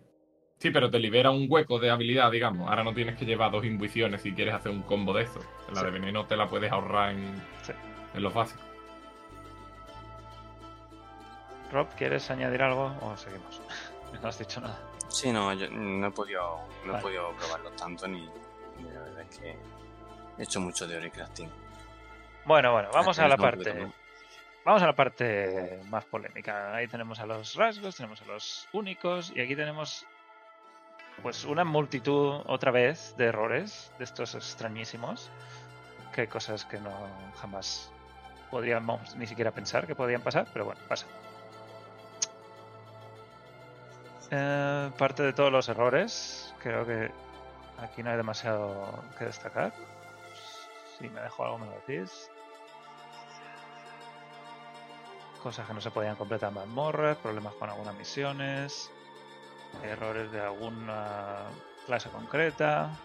Sí, pero te libera un hueco de habilidad, digamos. Ahora no tienes que llevar dos imbuiciones si quieres hacer un combo de eso. La sí. de veneno te la puedes ahorrar en, sí. en los básicos. Rob, ¿quieres añadir algo o seguimos? No has dicho nada. Sí, no, yo no he podido, no vale. he podido probarlo tanto ni... La verdad es que he hecho mucho de Oricrafting. Bueno, bueno, vamos a la parte... Vamos a la parte más polémica. Ahí tenemos a los rasgos, tenemos a los únicos y aquí tenemos... Pues una multitud, otra vez, de errores, de estos extrañísimos, que hay cosas que no jamás podríamos ni siquiera pensar que podían pasar, pero bueno, pasa. Eh, parte de todos los errores, creo que aquí no hay demasiado que destacar. Si me dejo algo me lo decís. Cosas que no se podían completar en mazmorras, problemas con algunas misiones... Errores de alguna clase concreta.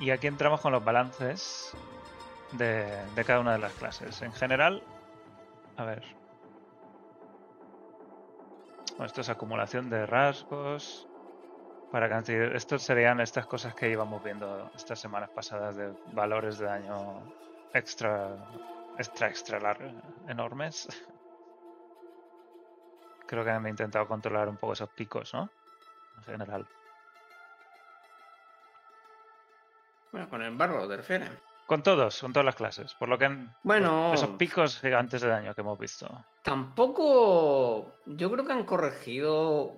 Y aquí entramos con los balances de, de cada una de las clases. En general, a ver. Bueno, esto es acumulación de rasgos, para cantidad. Estos serían estas cosas que íbamos viendo estas semanas pasadas de valores de daño extra, extra, extra largo, enormes. Creo que han intentado controlar un poco esos picos, ¿no? En general. Bueno, con el embargo, ¿te refieres? Con todos, con todas las clases. Por lo que han... Bueno... Esos picos gigantes de daño que hemos visto. Tampoco... Yo creo que han corregido...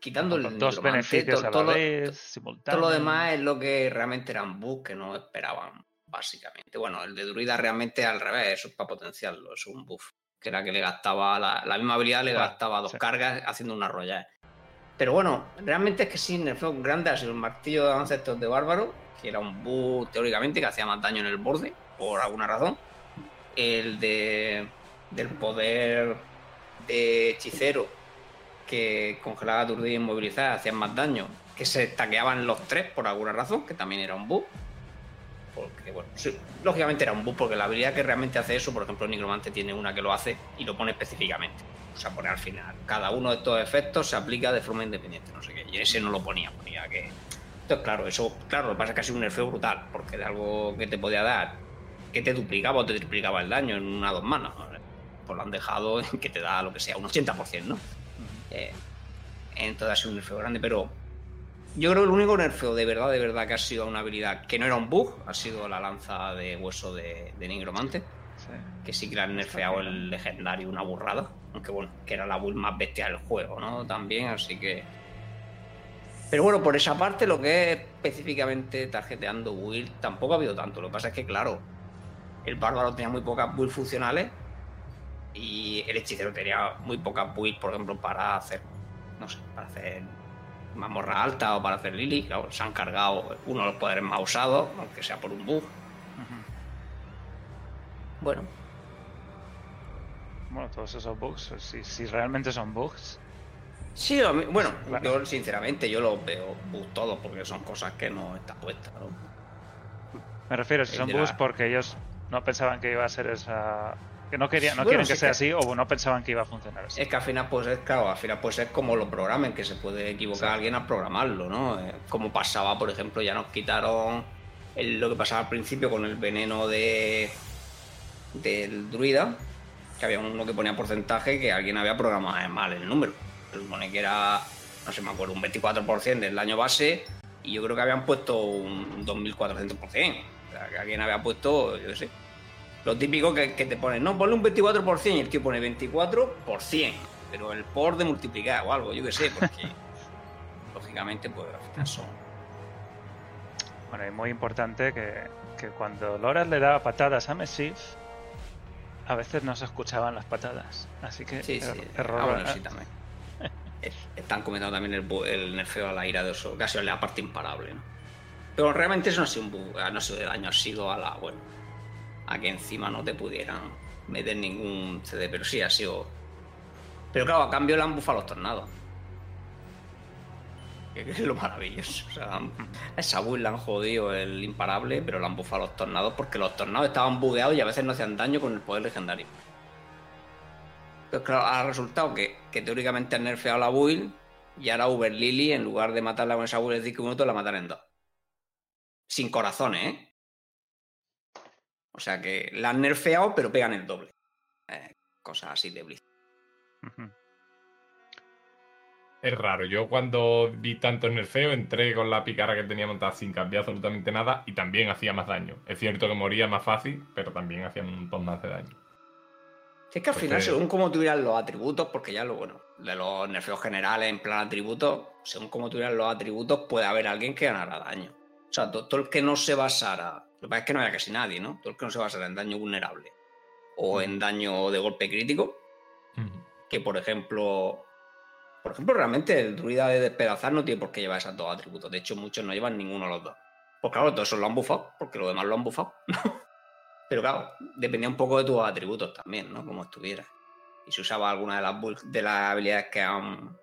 Quitando bueno, el... Dos beneficios to, a la todo, vez, simultáneos. Todo lo demás es lo que realmente eran bugs que no esperaban, básicamente. Bueno, el de druida realmente al revés. Eso es para potenciarlo. Eso es un buff. Que era que le gastaba... La, la misma habilidad le bueno, gastaba dos sí. cargas haciendo una rollada. Pero bueno, realmente es que sí, nerfeó grande ha sido el martillo de ancestros de bárbaro, que era un bug teóricamente que hacía más daño en el borde, por alguna razón. El de del poder de hechicero, que congelaba, aturdía e inmovilizaba, hacían más daño. Que se estaqueaban los tres por alguna razón, que también era un bug. Porque, bueno, sí, lógicamente era un bug, porque la habilidad que realmente hace eso, por ejemplo, el Nigromante tiene una que lo hace y lo pone específicamente. O sea, pone al final. Cada uno de estos efectos se aplica de forma independiente, no sé qué. Y ese no lo ponía, ponía que... Entonces, claro, eso, claro, lo que pasa es que ha sido un nerfeo brutal, porque de algo que te podía dar, que te duplicaba o te triplicaba el daño en una o dos manos, pues lo han dejado en que te da lo que sea, un ochenta por ciento, ¿no? Eh, entonces ha sido un nerfeo grande, pero yo creo que el único nerfeo de verdad, de verdad, que ha sido una habilidad que no era un bug, ha sido la lanza de hueso de, de Nigromante, sí. que sí que la han nerfeado el legendario, una burrada, aunque bueno, que era la build más bestia del juego, ¿no? También, así que... Pero bueno, por esa parte, lo que es específicamente tarjeteando build, tampoco ha habido tanto. Lo que pasa es que, claro, el bárbaro tenía muy pocas builds funcionales y el hechicero tenía muy pocas builds, por ejemplo, para hacer, no sé, para hacer mazmorra alta o para hacer Lily. Claro, se han cargado uno de los poderes más usados, aunque sea por un bug. Uh-huh. Bueno. Bueno, todos esos bugs, si, si realmente son bugs... Sí, a mí, bueno, claro. Yo sinceramente yo los veo bugs todos porque son cosas que no están puestas, ¿no? Me refiero, si son bugs la... porque ellos no pensaban que iba a ser esa... que no querían, no bueno, quieren sí que sea que... así o no pensaban que iba a funcionar así. Es que al final puede ser, claro, al final puede ser como lo programen, que se puede equivocar sí. alguien al programarlo, ¿no? Como pasaba, por ejemplo, ya nos quitaron el, lo que pasaba al principio con el veneno de del druida, que había uno que ponía porcentaje que alguien había programado mal el número. Se supone que era, no sé, me acuerdo, un veinticuatro por ciento del daño base y yo creo que habían puesto un dos mil cuatrocientos por ciento. O sea, que alguien había puesto, yo qué sé, lo típico que, que te ponen, no, ponle un veinticuatro por ciento y el tío pone veinticuatro por ciento, pero el por de multiplicar o algo, yo qué sé, porque lógicamente, pues al final son. Bueno, es muy importante que, que cuando Loras le daba patadas a Mesif, a veces no se escuchaban las patadas, así que sí, er- sí. error. Ah, bueno, sí, también. Están comentando también el, el nerfeo a la ira de oso, que ha sido la parte imparable, ¿no? Pero realmente eso no ha sido un bug, no ha sido de daño, ha sido a la, bueno, a que encima no te pudieran meter ningún C D, pero sí ha sido. Pero claro, a cambio le han bufado los tornados. Que es lo maravilloso. O sea, a esa build le han jodido el imparable, pero le han bufado los tornados porque los tornados estaban bugueados y a veces no hacían daño con el poder legendario. Pues claro, ha resultado que, que teóricamente han nerfeado la build y ahora Uber Lily, en lugar de matarla con esa build de cinco minutos, la matan en dos. Sin corazones, ¿eh? O sea que la han nerfeado, pero pegan el doble. Eh, cosas así de Blizzard. Es raro. Yo cuando vi tanto nerfeo, entré con la picara que tenía montada sin cambiar absolutamente nada y también hacía más daño. Es cierto que moría más fácil, pero también hacía un montón más de daño. Es que al final, según cómo tuvieran los atributos, porque ya lo bueno, de los nerfeos generales en plan atributos, según cómo tuvieran los atributos, puede haber alguien que ganara daño. O sea, todo, todo el que no se basara, lo que pasa es que no había casi nadie, ¿no? Todo el que no se basara en daño vulnerable o en daño de golpe crítico, uh-huh. que por ejemplo, por ejemplo, realmente el druida de despedazar no tiene por qué llevar esos dos atributos. De hecho, muchos no llevan ninguno de los dos. Pues claro, todo eso lo han bufado, porque los demás lo han bufado. Pero claro, dependía un poco de tus atributos también, ¿no? Como estuvieras. Y se usaba alguna de las builds, de las habilidades que han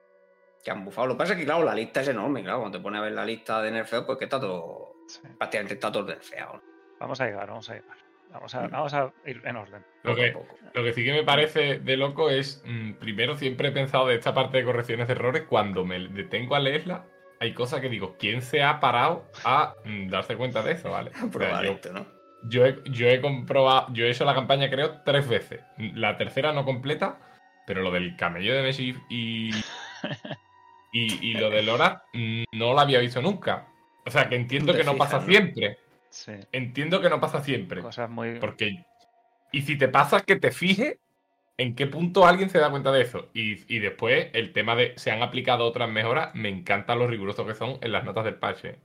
que han bufado. Lo que pasa es que, claro, la lista es enorme. Claro, cuando te pones a ver la lista de nerfeos, pues que está todo... Sí. Prácticamente está todo nerfeado. Vamos a llegar, vamos a llegar. Vamos a, vamos a ir en orden. Lo que, lo que sí que me parece de loco es, mmm, primero siempre he pensado de esta parte de correcciones de errores, cuando me detengo a leerla, hay cosas que digo, ¿quién se ha parado a mmm, darse cuenta de eso? ¿Vale? Probar esto, ¿no? Yo he, yo he comprobado, yo he hecho la campaña creo tres veces. La tercera no completa, pero lo del camello de Messi y, y, y lo de Lora mmm, no la había visto nunca. O sea, que entiendo que no pasa siempre. Sí. Entiendo que no pasa siempre. Cosas muy... Porque... Y si te pasa, que te fijes en qué punto alguien se da cuenta de eso. Y, y después, el tema de se han aplicado otras mejoras, me encanta lo riguroso que son en las notas del parche. ¿eh?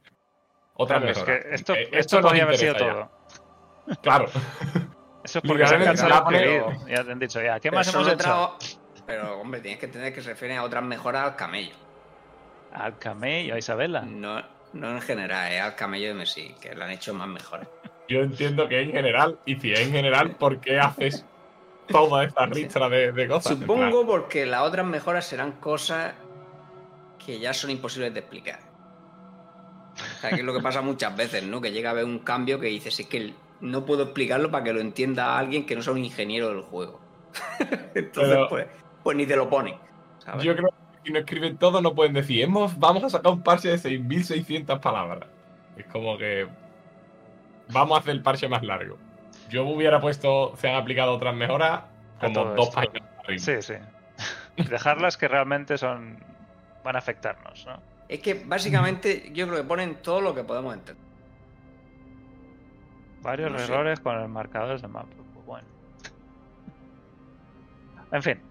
Otras claro, mejoras. Es que esto, eh, esto, esto podría haber sido ya. todo. Claro. Eso es porque se han cansado de ya te han dicho, ya, ¿qué más hemos hecho? Trao... Pero, hombre, tienes que entender que se refieren a otras mejoras al camello. ¿Al camello, a Isabela? No... No en general, es al camello de Messi, que lo han hecho más mejor. Yo entiendo que en general, y si es en general, ¿por qué haces toda esta ristra de, de cosas? Supongo porque las otras mejoras serán cosas que ya son imposibles de explicar. O sea, que es lo que pasa muchas veces, ¿no? Que llega a haber un cambio que dices, es que no puedo explicarlo para que lo entienda alguien que no sea un ingeniero del juego. Entonces, Pero... pues, pues ni te lo ponen. ¿Sabes? Yo creo que si no escriben todo, no pueden decir, hemos vamos a sacar un parche de seis mil seiscientas palabras. Es como que vamos a hacer el parche más largo. Yo hubiera puesto, se han aplicado otras mejoras, como dos esto. páginas arriba. Sí, sí. Dejarlas que realmente son van a afectarnos, ¿no? Es que básicamente yo creo que ponen todo lo que podemos entender. Varios no sé. errores con el marcador de mapa. Pues bueno. En fin.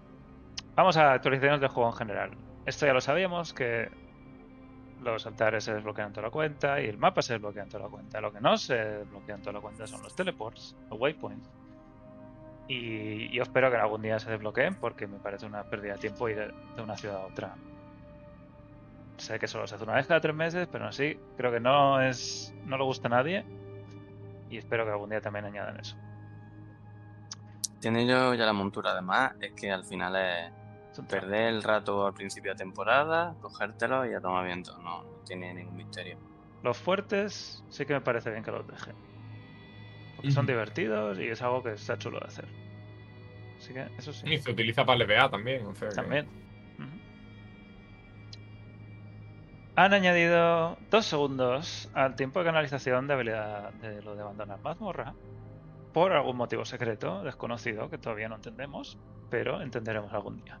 Vamos a actualizaciones del juego en general. Esto ya lo sabíamos, que los altares se desbloquean toda la cuenta y el mapa se desbloquea toda la cuenta. Lo que no se desbloquean toda la cuenta son los teleports, los waypoints. Y yo espero que algún día se desbloqueen, porque me parece una pérdida de tiempo ir de una ciudad a otra. Sé que solo se hace una vez cada tres meses, pero así creo que no es, no le gusta a nadie. Y espero que algún día también añadan eso. Tiene yo ya la montura, además, es que al final es... perder el rato al principio de temporada, cogértelo y a tomar viento. No, no tiene ningún misterio. Los fuertes sí que me parece bien que los dejen. Porque mm. son divertidos y es algo que está chulo de hacer. Así que eso sí. Y se utiliza para el L B A también. O sea que... También. Uh-huh. Han añadido dos segundos al tiempo de canalización de habilidad de lo de abandonar mazmorra. Por algún motivo secreto, desconocido, que todavía no entendemos, pero entenderemos algún día.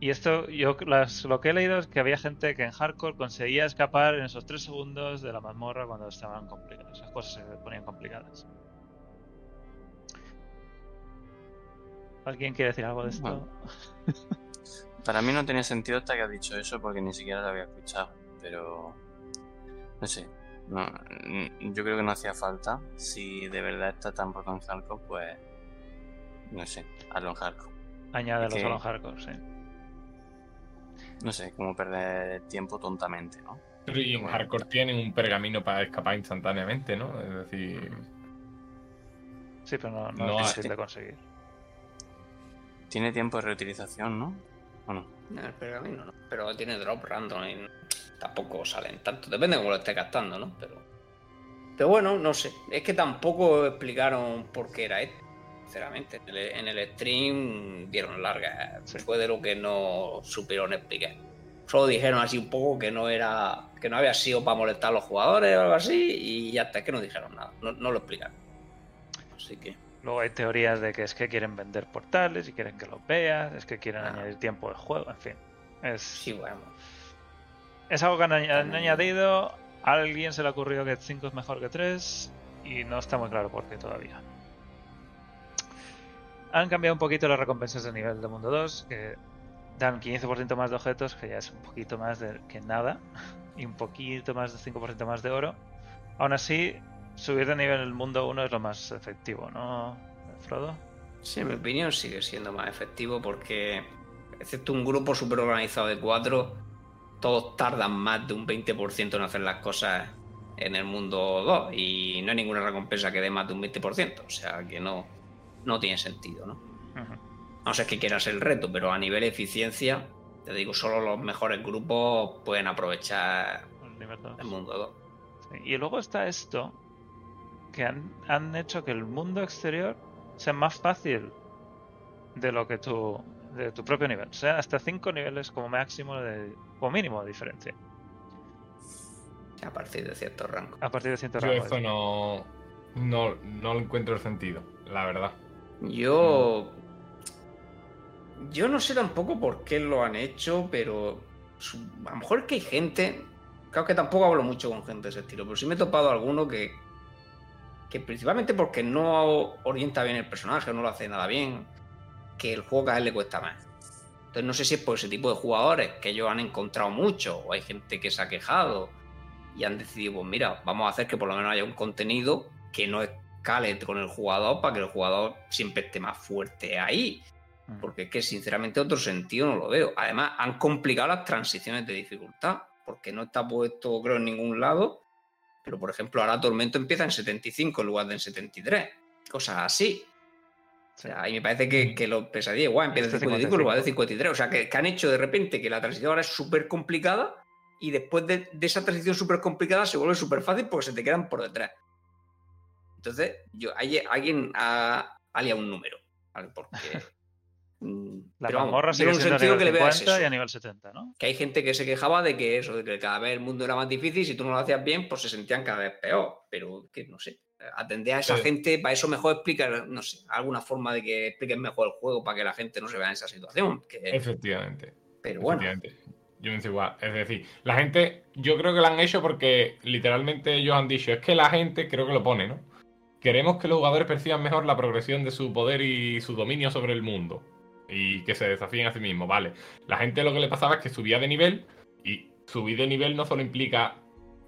Y esto, yo las, lo que he leído es que había gente que en hardcore conseguía escapar en esos tres segundos de la mazmorra cuando estaban complicadas. Las cosas se ponían complicadas. ¿Alguien quiere decir algo de esto? Bueno, para mí no tenía sentido hasta que has dicho eso, porque ni siquiera lo había escuchado, pero no sé. No, yo creo que no hacía falta. Si de verdad está tan roto en hardcore, pues no sé, hazlo en hardcore. Añádelo solo en hardcore, sí. No sé, como perder tiempo tontamente, ¿no? Pero y en bueno, hardcore tienen un pergamino para escapar instantáneamente, ¿no? Es decir... Sí, pero no, no, no es difícil de conseguir. Tiene tiempo de reutilización, ¿no? ¿O no? No, el pergamino no. Pero tiene drop random y... Tampoco salen tanto, depende de cómo lo estés gastando, ¿no? Pero pero bueno, no sé. Es que tampoco explicaron por qué era esto, sinceramente. En el, en el stream dieron largas. Sí. Fue de lo que no supieron explicar. Solo dijeron así un poco que no era que no había sido para molestar a los jugadores o algo así, y ya está, es que no dijeron nada. No, no lo explicaron. Así que... Luego hay teorías de que es que quieren vender portales y quieren que los veas, es que quieren ah. añadir tiempo de juego, en fin. Es... Sí, bueno. Es algo que han añadido, a alguien se le ha ocurrido que cinco es mejor que tres y no está muy claro por qué todavía. Han cambiado un poquito las recompensas de nivel de mundo dos, que dan quince por ciento más de objetos, que ya es un poquito más de, que nada, y un poquito más de cinco por ciento más de oro. Aún así, subir de nivel en el mundo uno es lo más efectivo, ¿no, Frodo? Sí, en mi opinión sigue siendo más efectivo porque, excepto un grupo súper organizado de cuatro, todos tardan más de un veinte por ciento en hacer las cosas en el mundo dos y no hay ninguna recompensa que dé más de un veinte por ciento, o sea que no, no tiene sentido, ¿no? Uh-huh. No sé, es que quieras el reto, pero a nivel de eficiencia, te digo, solo los mejores grupos pueden aprovechar el, el mundo dos. Sí. Y luego está esto, que han, han hecho que el mundo exterior sea más fácil de lo que tu, de tu propio nivel. O sea, hasta cinco niveles como máximo de, o mínimo de diferencia. A partir de cierto rango. A partir de cierto rango. Yo eso no, no, no encuentro el sentido, la verdad. Yo... Yo no sé tampoco por qué lo han hecho, pero a lo mejor que hay gente... Claro que tampoco hablo mucho con gente de ese estilo, pero sí me he topado alguno que... que principalmente porque no orienta bien el personaje, no lo hace nada bien, que el juego cada vez le cuesta más. Entonces no sé si es por ese tipo de jugadores que ellos han encontrado mucho, o hay gente que se ha quejado y han decidido, pues mira, vamos a hacer que por lo menos haya un contenido que no escale con el jugador para que el jugador siempre esté más fuerte ahí. Porque es que sinceramente otro sentido no lo veo. Además han complicado las transiciones de dificultad, porque no está puesto creo en ningún lado. Pero, por ejemplo, ahora Tormento empieza en setenta y cinco en lugar de en setenta y tres. Cosas así. O sea, y me parece que, que lo pesadilla igual. Empieza en cincuenta y cinco en lugar de cincuenta y tres. O sea, que, que han hecho de repente que la transición ahora es súper complicada y después de, de esa transición súper complicada se vuelve súper fácil porque se te quedan por detrás. Entonces, yo hay, alguien ha aliado un número, ¿vale? Porque... La mazmorra sigue un siendo sentido a nivel que cincuenta y a nivel setenta, ¿no? Que hay gente que se quejaba de que eso, de que cada vez el mundo era más difícil, si tú no lo hacías bien, pues se sentían cada vez peor. Pero que no sé, atender a esa sí. gente, para eso mejor explicar, no sé, alguna forma de que expliquen mejor el juego para que la gente no se vea en esa situación. Que... Efectivamente. Pero efectivamente. Bueno. Yo me igual. Es decir, la gente, yo creo que lo han hecho porque literalmente ellos han dicho, es que la gente, creo que lo pone, ¿no? Queremos que los jugadores perciban mejor la progresión de su poder y su dominio sobre el mundo. Y que se desafíen a sí mismos, vale. La gente lo que le pasaba es que subía de nivel, y subir de nivel no solo implica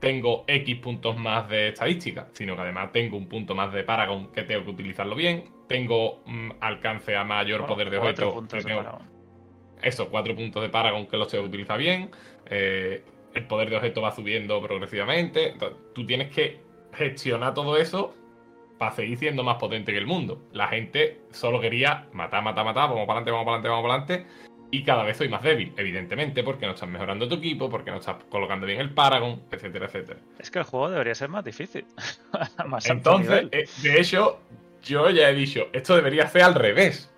tengo X puntos más de estadística, sino que además tengo un punto más de Paragon que tengo que utilizarlo bien, tengo mmm, alcance a mayor bueno, poder de objeto. Tengo... Eso, cuatro puntos de Paragon que los tengo que utilizar bien, eh, el poder de objeto va subiendo progresivamente. Entonces, tú tienes que gestionar todo eso para seguir siendo más potente que el mundo. La gente solo quería matar, matar, matar, vamos para adelante, vamos para adelante, vamos para adelante, y cada vez soy más débil, evidentemente, porque no estás mejorando tu equipo, porque no estás colocando bien el Paragon, etcétera, etcétera. Es que el juego debería ser más difícil. Más entonces, eh, de hecho, yo ya he dicho, esto debería ser al revés.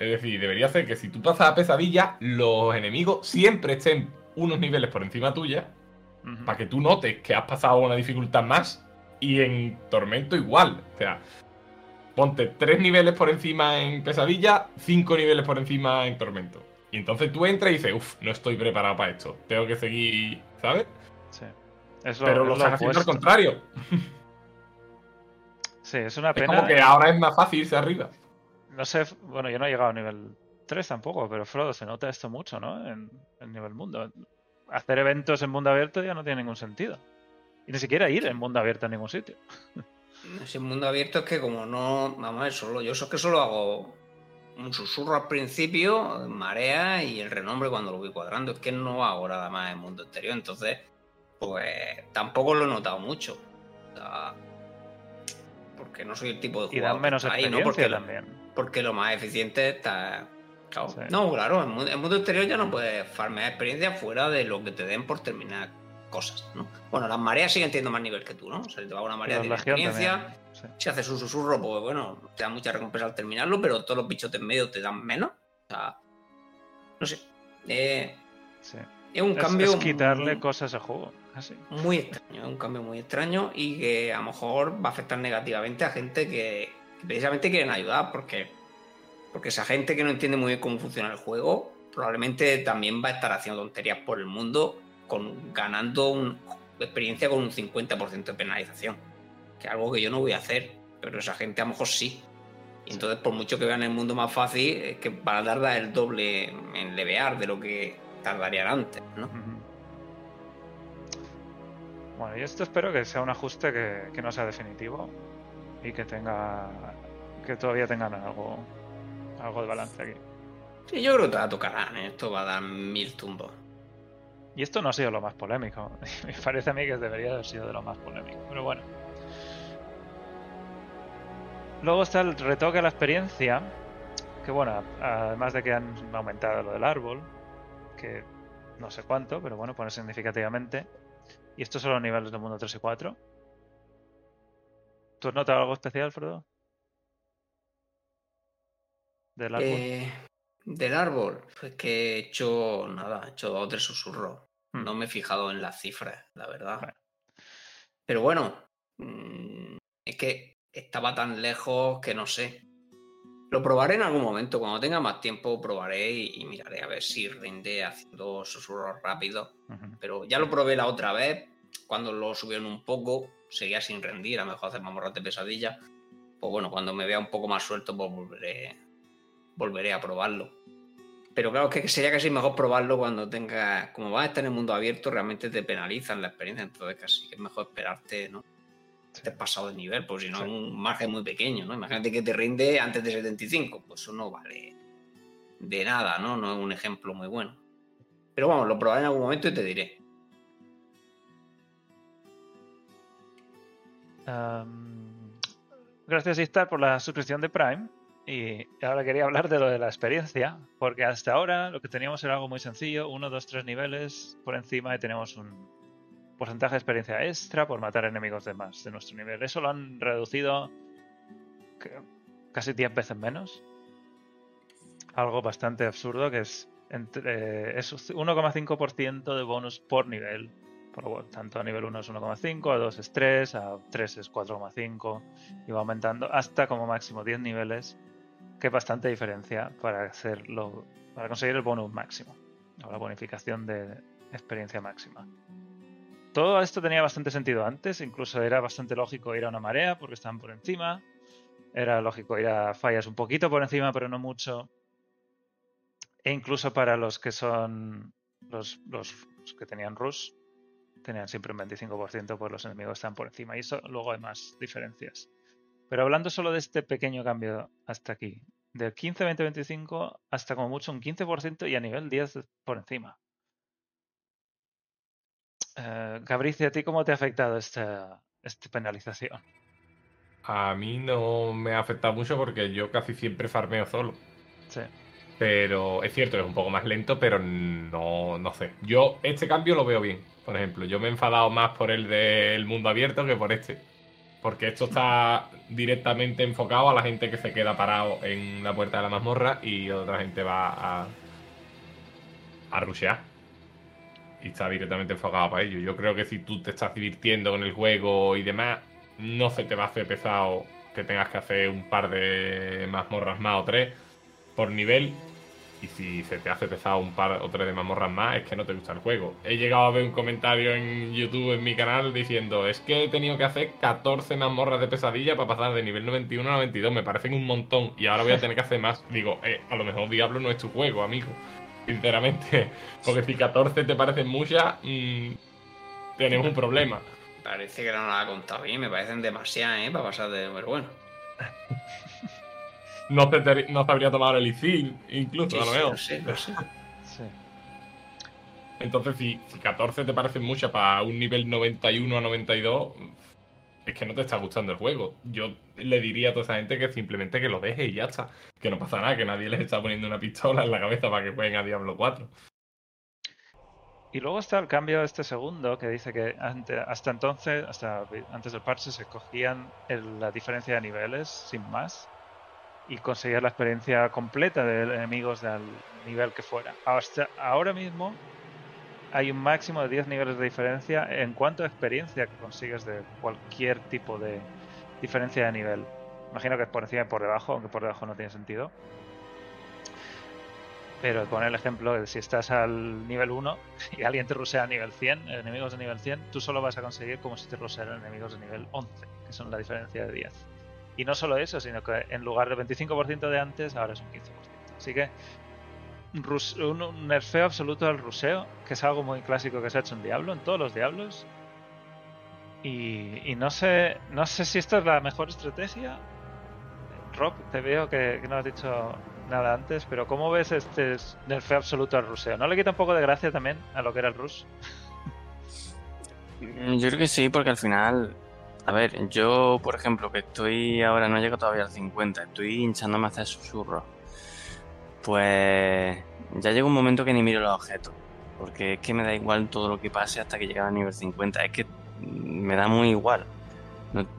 Es decir, debería ser que si tú pasas a pesadilla, los enemigos siempre estén unos niveles por encima tuya, uh-huh. para que tú notes que has pasado una dificultad más. Y en Tormento igual, o sea, ponte tres niveles por encima en Pesadilla, cinco niveles por encima en Tormento. Y entonces tú entras y dices, uff, no estoy preparado para esto, tengo que seguir, ¿sabes? Sí. Es lo, pero es lo están haciendo al contrario. Sí, es una pena. Es como que ahora es más fácil irse arriba. No sé, bueno, yo no he llegado a nivel tres tampoco, pero Frodo, se nota esto mucho, ¿no? En el nivel mundo. Hacer eventos en mundo abierto ya no tiene ningún sentido. Y ni siquiera ir en mundo abierto a ningún sitio. Si en mundo abierto es que como no... Mamá, solo yo eso es que solo hago un susurro al principio, marea y el renombre cuando lo voy cuadrando. Es que no hago nada más en mundo exterior. Entonces, pues tampoco lo he notado mucho. O sea, porque no soy el tipo de jugador. Y dan menos experiencia ahí, ¿no? Porque, también. Porque lo más eficiente está... Claro. Sí. No, claro, en mundo, en mundo exterior ya no puedes farmear experiencia fuera de lo que te den por terminar cosas, ¿no? Bueno, las mareas siguen teniendo más nivel que tú, ¿no? O sea, si te va una marea de experiencia, sí. si haces un susurro, pues bueno, te da mucha recompensa al terminarlo, pero todos los bichotes en medio te dan menos. O sea, no sé. Eh, sí. Es un es, cambio... Es quitarle muy, cosas al juego, así. Muy extraño, es un cambio muy extraño y que a lo mejor va a afectar negativamente a gente que, que precisamente quieren ayudar, porque, porque esa gente que no entiende muy bien cómo funciona el juego probablemente también va a estar haciendo tonterías por el mundo Con, ganando un, experiencia con un cincuenta por ciento de penalización, que es algo que yo no voy a hacer, pero esa gente a lo mejor sí. Y entonces, por mucho que vean el mundo más fácil, es que van a tardar el doble en levear de lo que tardarían antes, ¿no? Bueno, yo esto espero que sea un ajuste que, que no sea definitivo y que tenga que todavía tengan algo, algo de balance aquí. Sí, yo creo que te la tocarán, ¿eh? Esto va a dar mil tumbos. Y esto no ha sido lo más polémico. Me parece a mí que debería haber sido de lo más polémico. Pero bueno. Luego está el retoque a la experiencia. Que bueno, además de que han aumentado lo del árbol. Que no sé cuánto, pero bueno, pone significativamente. Y estos son los niveles del mundo tres y cuatro. ¿Tú has notado algo especial, Frodo? ¿Del árbol? Eh, del árbol, pues que he hecho nada, he hecho dos o tres susurros. Hmm. No me he fijado en las cifras, la verdad. Bueno. Pero bueno, es que estaba tan lejos que no sé. Lo probaré en algún momento, cuando tenga más tiempo probaré y, y miraré a ver si rinde haciendo susurros rápidos. Uh-huh. Pero ya lo probé la otra vez, cuando lo subieron un poco, seguía sin rendir, a lo mejor hacer mazmorras de pesadilla. Pues bueno, cuando me vea un poco más suelto, pues volveré, volveré a probarlo. Pero claro, es que sería casi mejor probarlo cuando tenga... Como vas a estar en el mundo abierto, realmente te penalizan la experiencia, entonces casi que es mejor esperarte, ¿no? Te has pasado de nivel, pues si no, sí. Es un margen muy pequeño, ¿no? Imagínate que te rinde antes de setenta y cinco, pues eso no vale de nada, ¿no? No es un ejemplo muy bueno. Pero vamos, lo probaré en algún momento y te diré. Um, gracias, Istar, por la suscripción de Prime. Y ahora quería hablar de lo de la experiencia, porque hasta ahora lo que teníamos era algo muy sencillo, uno, dos, tres niveles por encima y tenemos un porcentaje de experiencia extra por matar enemigos de más de nuestro nivel. Eso lo han reducido casi diez veces menos. Algo bastante absurdo que es, entre, es uno coma cinco por ciento de bonus por nivel. Por lo tanto, a nivel uno es uno coma cinco, a dos es tres, a tres es cuatro coma cinco y va aumentando hasta como máximo diez niveles, que es bastante diferencia para, hacerlo, para conseguir el bonus máximo o la bonificación de experiencia máxima. Todo esto tenía bastante sentido antes, incluso era bastante lógico ir a una marea porque estaban por encima. Era lógico ir a fallas un poquito por encima, pero no mucho. E incluso para los que son los, los que tenían rush, tenían siempre un veinticinco por ciento, pues los enemigos están por encima. Y eso luego hay más diferencias. Pero hablando solo de este pequeño cambio hasta aquí, del quince, veinte, veinticinco hasta como mucho un quince por ciento y a nivel diez por encima. Uh, Cabrice, ¿a ti cómo te ha afectado esta, esta penalización? A mí no me ha afectado mucho porque yo casi siempre farmeo solo. Sí. Pero es cierto, es un poco más lento, pero no, no sé. Yo este cambio lo veo bien, por ejemplo. Yo me he enfadado más por el del mundo abierto que por este. Porque esto está directamente enfocado a la gente que se queda parado en la puerta de la mazmorra y otra gente va a, a rushear. Y está directamente enfocado para ello. Yo creo que si tú te estás divirtiendo con el juego y demás, no se te va a hacer pesado que tengas que hacer un par de mazmorras más o tres por nivel. Y si se te hace pesado un par o tres de mazmorras más, es que no te gusta el juego. He llegado a ver un comentario en YouTube, en mi canal, diciendo: es que he tenido que hacer catorce mazmorras de pesadilla para pasar de nivel noventa y uno a noventa y dos. Me parecen un montón y ahora voy a tener que hacer más. Digo, eh, a lo mejor Diablo no es tu juego, amigo. Sinceramente, porque si catorce te parecen muchas, mmm, tenemos un problema. Parece que no la ha contado bien, me parecen demasiadas, ¿eh? Para pasar de... Pero bueno. No se, te, no se habría tomado el I C I L, incluso, sí, a lo mejor. Sí, no sé, no sé. Sí. Entonces, si, si catorce te parecen muchas para un nivel noventa y uno a noventa y dos, es que no te está gustando el juego. Yo le diría a toda esa gente que simplemente que lo deje y ya está. Que no pasa nada, que nadie les está poniendo una pistola en la cabeza para que jueguen a Diablo cuatro. Y luego está el cambio de este segundo, que dice que ante, hasta entonces, hasta antes del parche, se cogían el, la diferencia de niveles, sin más, y conseguías la experiencia completa de enemigos del nivel que fuera. Hasta ahora mismo hay un máximo de diez niveles de diferencia en cuanto a experiencia que consigues de cualquier tipo de diferencia de nivel. Imagino que por encima y por debajo, aunque por debajo no tiene sentido. Pero con el ejemplo de si estás al nivel uno y alguien te rusea a nivel cien, enemigos de nivel cien, tú solo vas a conseguir como si te rusearan enemigos de nivel once, que son la diferencia de diez. Y no solo eso, sino que en lugar del veinticinco por ciento de antes, ahora es un quince por ciento. Así que un nerfeo absoluto al ruseo, que es algo muy clásico que se ha hecho en Diablo, en todos los Diablos. Y, y no sé no sé si esta es la mejor estrategia. Rob, te veo que, que no has dicho nada antes, pero ¿cómo ves este nerfeo absoluto al ruseo? ¿No le quita un poco de gracia también a lo que era el rush? Yo creo que sí, porque al final... A ver, yo, por ejemplo, que estoy ahora, no llego todavía al cincuenta, estoy hinchándome a hacer susurros. Pues ya llega un momento que ni miro los objetos, porque es que me da igual todo lo que pase hasta que llegue al nivel cincuenta, es que me da muy igual.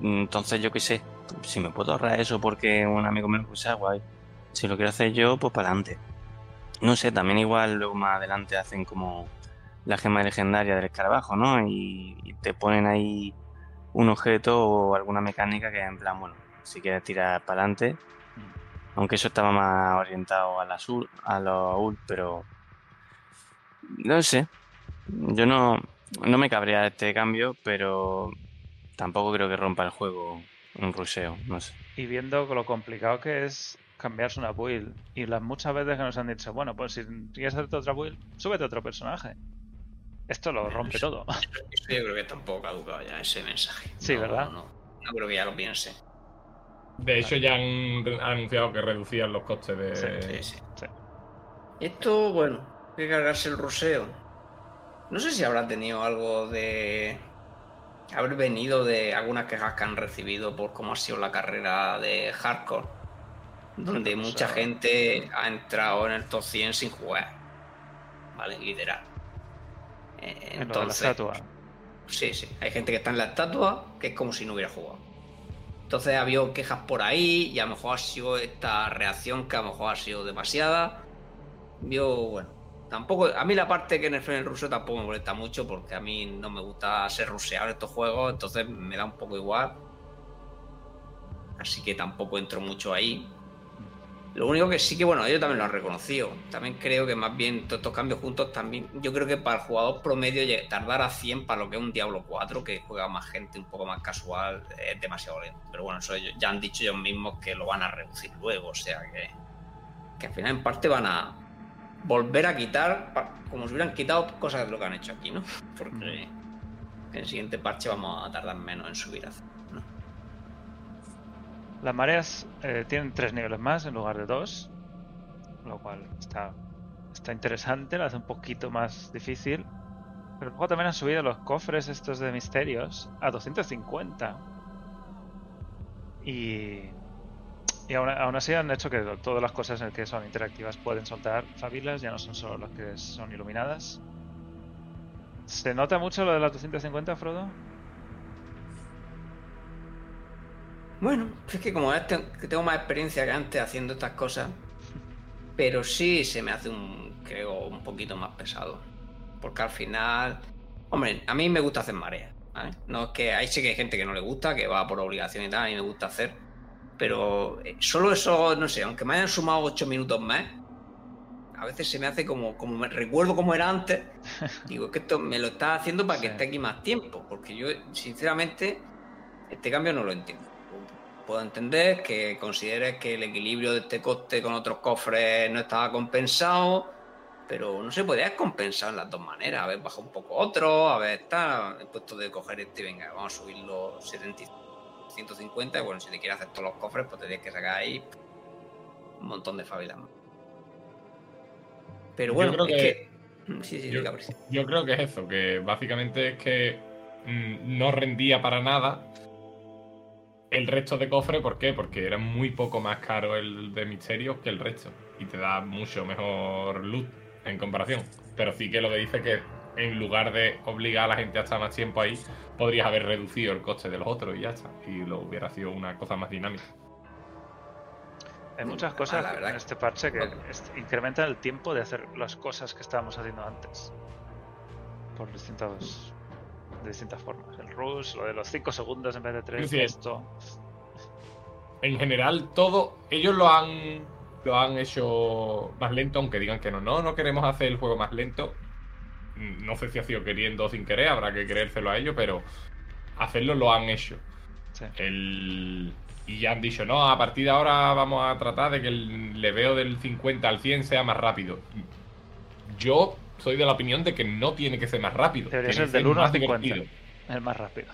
Entonces yo qué sé, si me puedo ahorrar eso porque un amigo me lo puso, guay. Si lo quiero hacer yo, pues para adelante. No sé, también igual luego más adelante hacen como la gema legendaria del escarabajo, ¿no? Y, y te ponen ahí un objeto o alguna mecánica que en plan, bueno, si quieres tirar para adelante. Aunque eso estaba más orientado a la sur, a los U L, pero no sé. Yo no, no me cabrea este cambio, pero tampoco creo que rompa el juego un ruseo, no sé. Y viendo lo complicado que es cambiarse una build, y las muchas veces que nos han dicho, bueno, pues si quieres hacerte otra build, súbete otro personaje. Esto lo rompe eso, todo. Eso yo creo que está un poco caducado ya, ese mensaje. Sí, no, ¿verdad? No, no, no creo que ya lo piense. De hecho, ya han anunciado que reducían los costes de... Sí, sí, sí. Esto, bueno, hay que cargarse el ruseo. No sé si habrá tenido algo de... haber venido de algunas quejas que han recibido por cómo ha sido la carrera de hardcore, donde no, mucha o sea, gente ha entrado en el top cien sin jugar, ¿vale? Literal. Entonces... en la estatua. Sí, sí. Hay gente que está en la estatua que es como si no hubiera jugado. Entonces ha habido quejas por ahí, y a lo mejor ha sido esta reacción que a lo mejor ha sido demasiada. Yo, bueno, tampoco... a mí la parte que en el ruso tampoco me molesta mucho, porque a mí no me gusta ser ruseado en estos juegos, entonces me da un poco igual. Así que tampoco entro mucho ahí. Lo único que sí que, bueno, ellos también lo han reconocido. También creo que más bien todos estos cambios juntos también... yo creo que para el jugador promedio tardar a cien para lo que es un Diablo cuatro, que juega más gente, un poco más casual, es demasiado lento. Pero bueno, eso ellos, ya han dicho ellos mismos que lo van a reducir luego, o sea que... que al final en parte van a volver a quitar, como si hubieran quitado cosas de lo que han hecho aquí, ¿no? Porque en el siguiente parche vamos a tardar menos en subir a cien. Las mareas eh, tienen tres niveles más en lugar de dos, lo cual está, está interesante, lo hace un poquito más difícil. Pero luego también han subido los cofres estos de misterios a doscientos cincuenta. Y, y aún, aún así han hecho que todas las cosas en las que son interactivas pueden soltar fabilas, ya no son solo las que son iluminadas. ¿Se nota mucho lo de las doscientos cincuenta, Frodo? Bueno, es que como tengo más experiencia que antes haciendo estas cosas, pero sí se me hace un, creo, un poquito más pesado. Porque al final, hombre, a mí me gusta hacer mareas, ¿vale? No es que, ahí sí que hay gente que no le gusta, que va por obligación y tal, a mí me gusta hacer. Pero solo eso, no sé, aunque me hayan sumado ocho minutos más, a veces se me hace como, como me recuerdo cómo era antes. Digo, es que esto me lo estás haciendo para que sí esté aquí más tiempo, porque yo, sinceramente, este cambio no lo entiendo. Puedo entender que consideres que el equilibrio de este coste con otros cofres no estaba compensado, pero no se podía compensar en las dos maneras. A ver, baja un poco otro, a ver, está en puesto de coger este, venga, vamos a subirlo setenta, ciento cincuenta. Bueno, si te quieres hacer todos los cofres, pues tendrías que sacar ahí un montón de fabilas más. Pero bueno, yo creo es que... que... Sí, sí, yo, sí, yo creo que es eso, que básicamente es que mmm, no rendía para nada el resto de cofres. ¿Por qué? Porque era muy poco más caro el de misterios que el resto y te da mucho mejor loot en comparación. Pero sí que lo que dice que en lugar de obligar a la gente a estar más tiempo ahí, podrías haber reducido el coste de los otros y ya está, y lo hubiera sido una cosa más dinámica. Hay muchas cosas ah, la verdad en este parche que incrementan el tiempo de hacer las cosas que estábamos haciendo antes por distintos... de distintas formas, el rush, lo de los cinco segundos en vez de tres, sí, esto... En general, todo... ellos lo han lo han hecho más lento, aunque digan que no, no, no queremos hacer el juego más lento. No sé si ha sido queriendo o sin querer, habrá que creérselo a ellos, pero hacerlo lo han hecho. Sí. El... Y ya han dicho, no, a partir de ahora vamos a tratar de que el leveo del cincuenta al cien sea más rápido. Yo... soy de la opinión de que no tiene que ser más rápido. Debería ser del uno al cincuenta, el más rápido.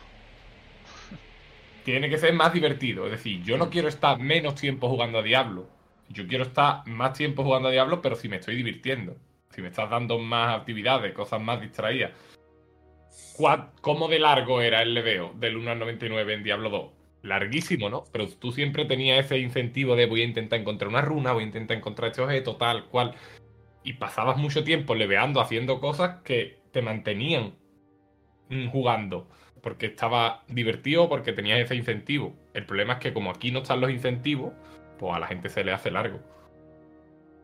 Tiene que ser más divertido. Es decir, yo no quiero estar menos tiempo jugando a Diablo. Yo quiero estar más tiempo jugando a Diablo, pero si me estoy divirtiendo. Si me estás dando más actividades, cosas más distraídas. ¿Cómo de largo era el leveo del uno al noventa y nueve en Diablo dos? Larguísimo, ¿no? Pero tú siempre tenías ese incentivo de voy a intentar encontrar una runa, voy a intentar encontrar este objeto, tal cual... Y pasabas mucho tiempo leveando, haciendo cosas que te mantenían jugando. porque estaba divertido, porque tenía ese incentivo. El problema es que como aquí no están los incentivos, pues a la gente se le hace largo.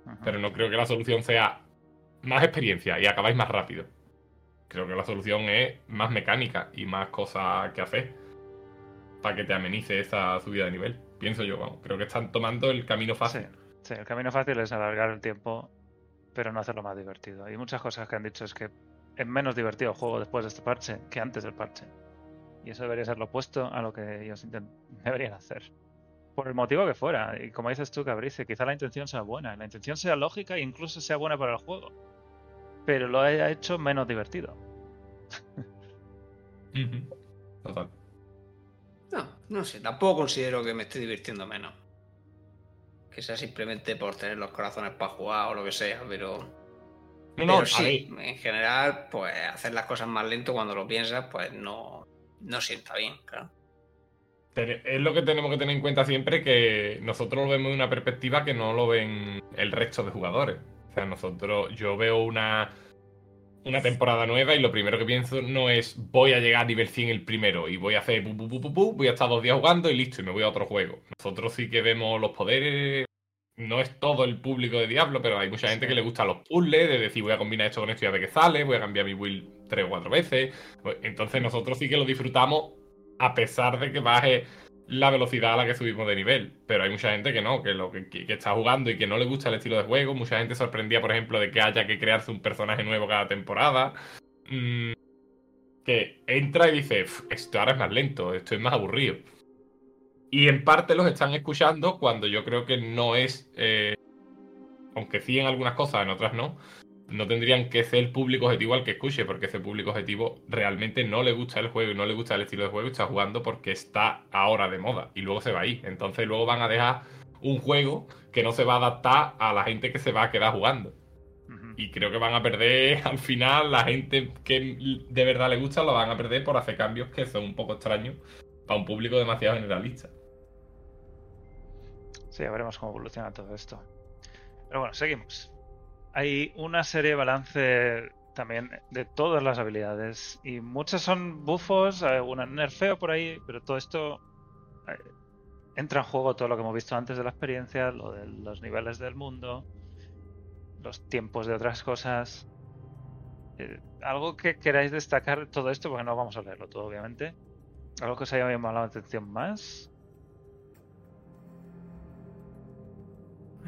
Ajá. Pero no creo que la solución sea más experiencia y acabáis más rápido. Creo que la solución es más mecánica y más cosas que hacer para que te amenice esa subida de nivel. Pienso yo, vamos. Creo que están tomando el camino fácil. Sí, sí, el camino fácil es alargar el tiempo, pero no hacerlo más divertido. Y muchas cosas que han dicho es que es menos divertido el juego después de este parche que antes del parche. Y eso debería ser lo opuesto a lo que ellos deberían hacer. Por el motivo que fuera. Y como dices tú, Cabrice, quizá la intención sea buena. La intención sea lógica e incluso sea buena para el juego. Pero lo haya hecho menos divertido. Uh-huh. Total. No, no sé. Tampoco considero que me esté divirtiendo menos. Que sea simplemente por tener los corazones para jugar o lo que sea, pero... No, pero no, sí, en general, pues hacer las cosas más lento cuando lo piensas, pues no, no sienta bien, claro. Pero es lo que tenemos que tener en cuenta siempre, que nosotros lo vemos de una perspectiva que no lo ven el resto de jugadores. O sea, nosotros, yo veo una, una temporada nueva y lo primero que pienso no es voy a llegar a nivel cien el primero y voy a hacer bu, bu, bu, bu, bu, voy a estar dos días jugando y listo, y me voy a otro juego. Nosotros sí que vemos los poderes... No es todo el público de Diablo, pero hay mucha gente que le gusta los puzzles, de decir voy a combinar esto con esto y a ver qué sale, voy a cambiar mi build tres o cuatro veces. Entonces nosotros sí que lo disfrutamos a pesar de que baje la velocidad a la que subimos de nivel. Pero hay mucha gente que no, que, lo, que, que está jugando y que no le gusta el estilo de juego. Mucha gente sorprendía, por ejemplo, de que haya que crearse un personaje nuevo cada temporada. Mm, que entra y dice, esto ahora es más lento, esto es más aburrido. Y en parte los están escuchando cuando yo creo que no es... Eh, aunque sí en algunas cosas, en otras no. No tendrían que ser el público objetivo al que escuche, porque ese público objetivo realmente no le gusta el juego y no le gusta el estilo de juego y está jugando porque está ahora de moda. Y luego se va ahí. Entonces luego van a dejar un juego que no se va a adaptar a la gente que se va a quedar jugando. Uh-huh. Y creo que van a perder al final, la gente que de verdad le gusta lo van a perder por hacer cambios que son un poco extraños para un público demasiado generalista. Sí, veremos cómo evoluciona todo esto. Pero bueno, seguimos. Hay una serie de balance también de todas las habilidades. Y muchas son buffos, alguna nerfeo por ahí, pero todo esto eh, entra en juego todo lo que hemos visto antes de la experiencia, lo de los niveles del mundo, los tiempos de otras cosas. Eh, algo que queráis destacar de todo esto, porque no vamos a leerlo todo, obviamente. Algo que os haya llamado la atención más.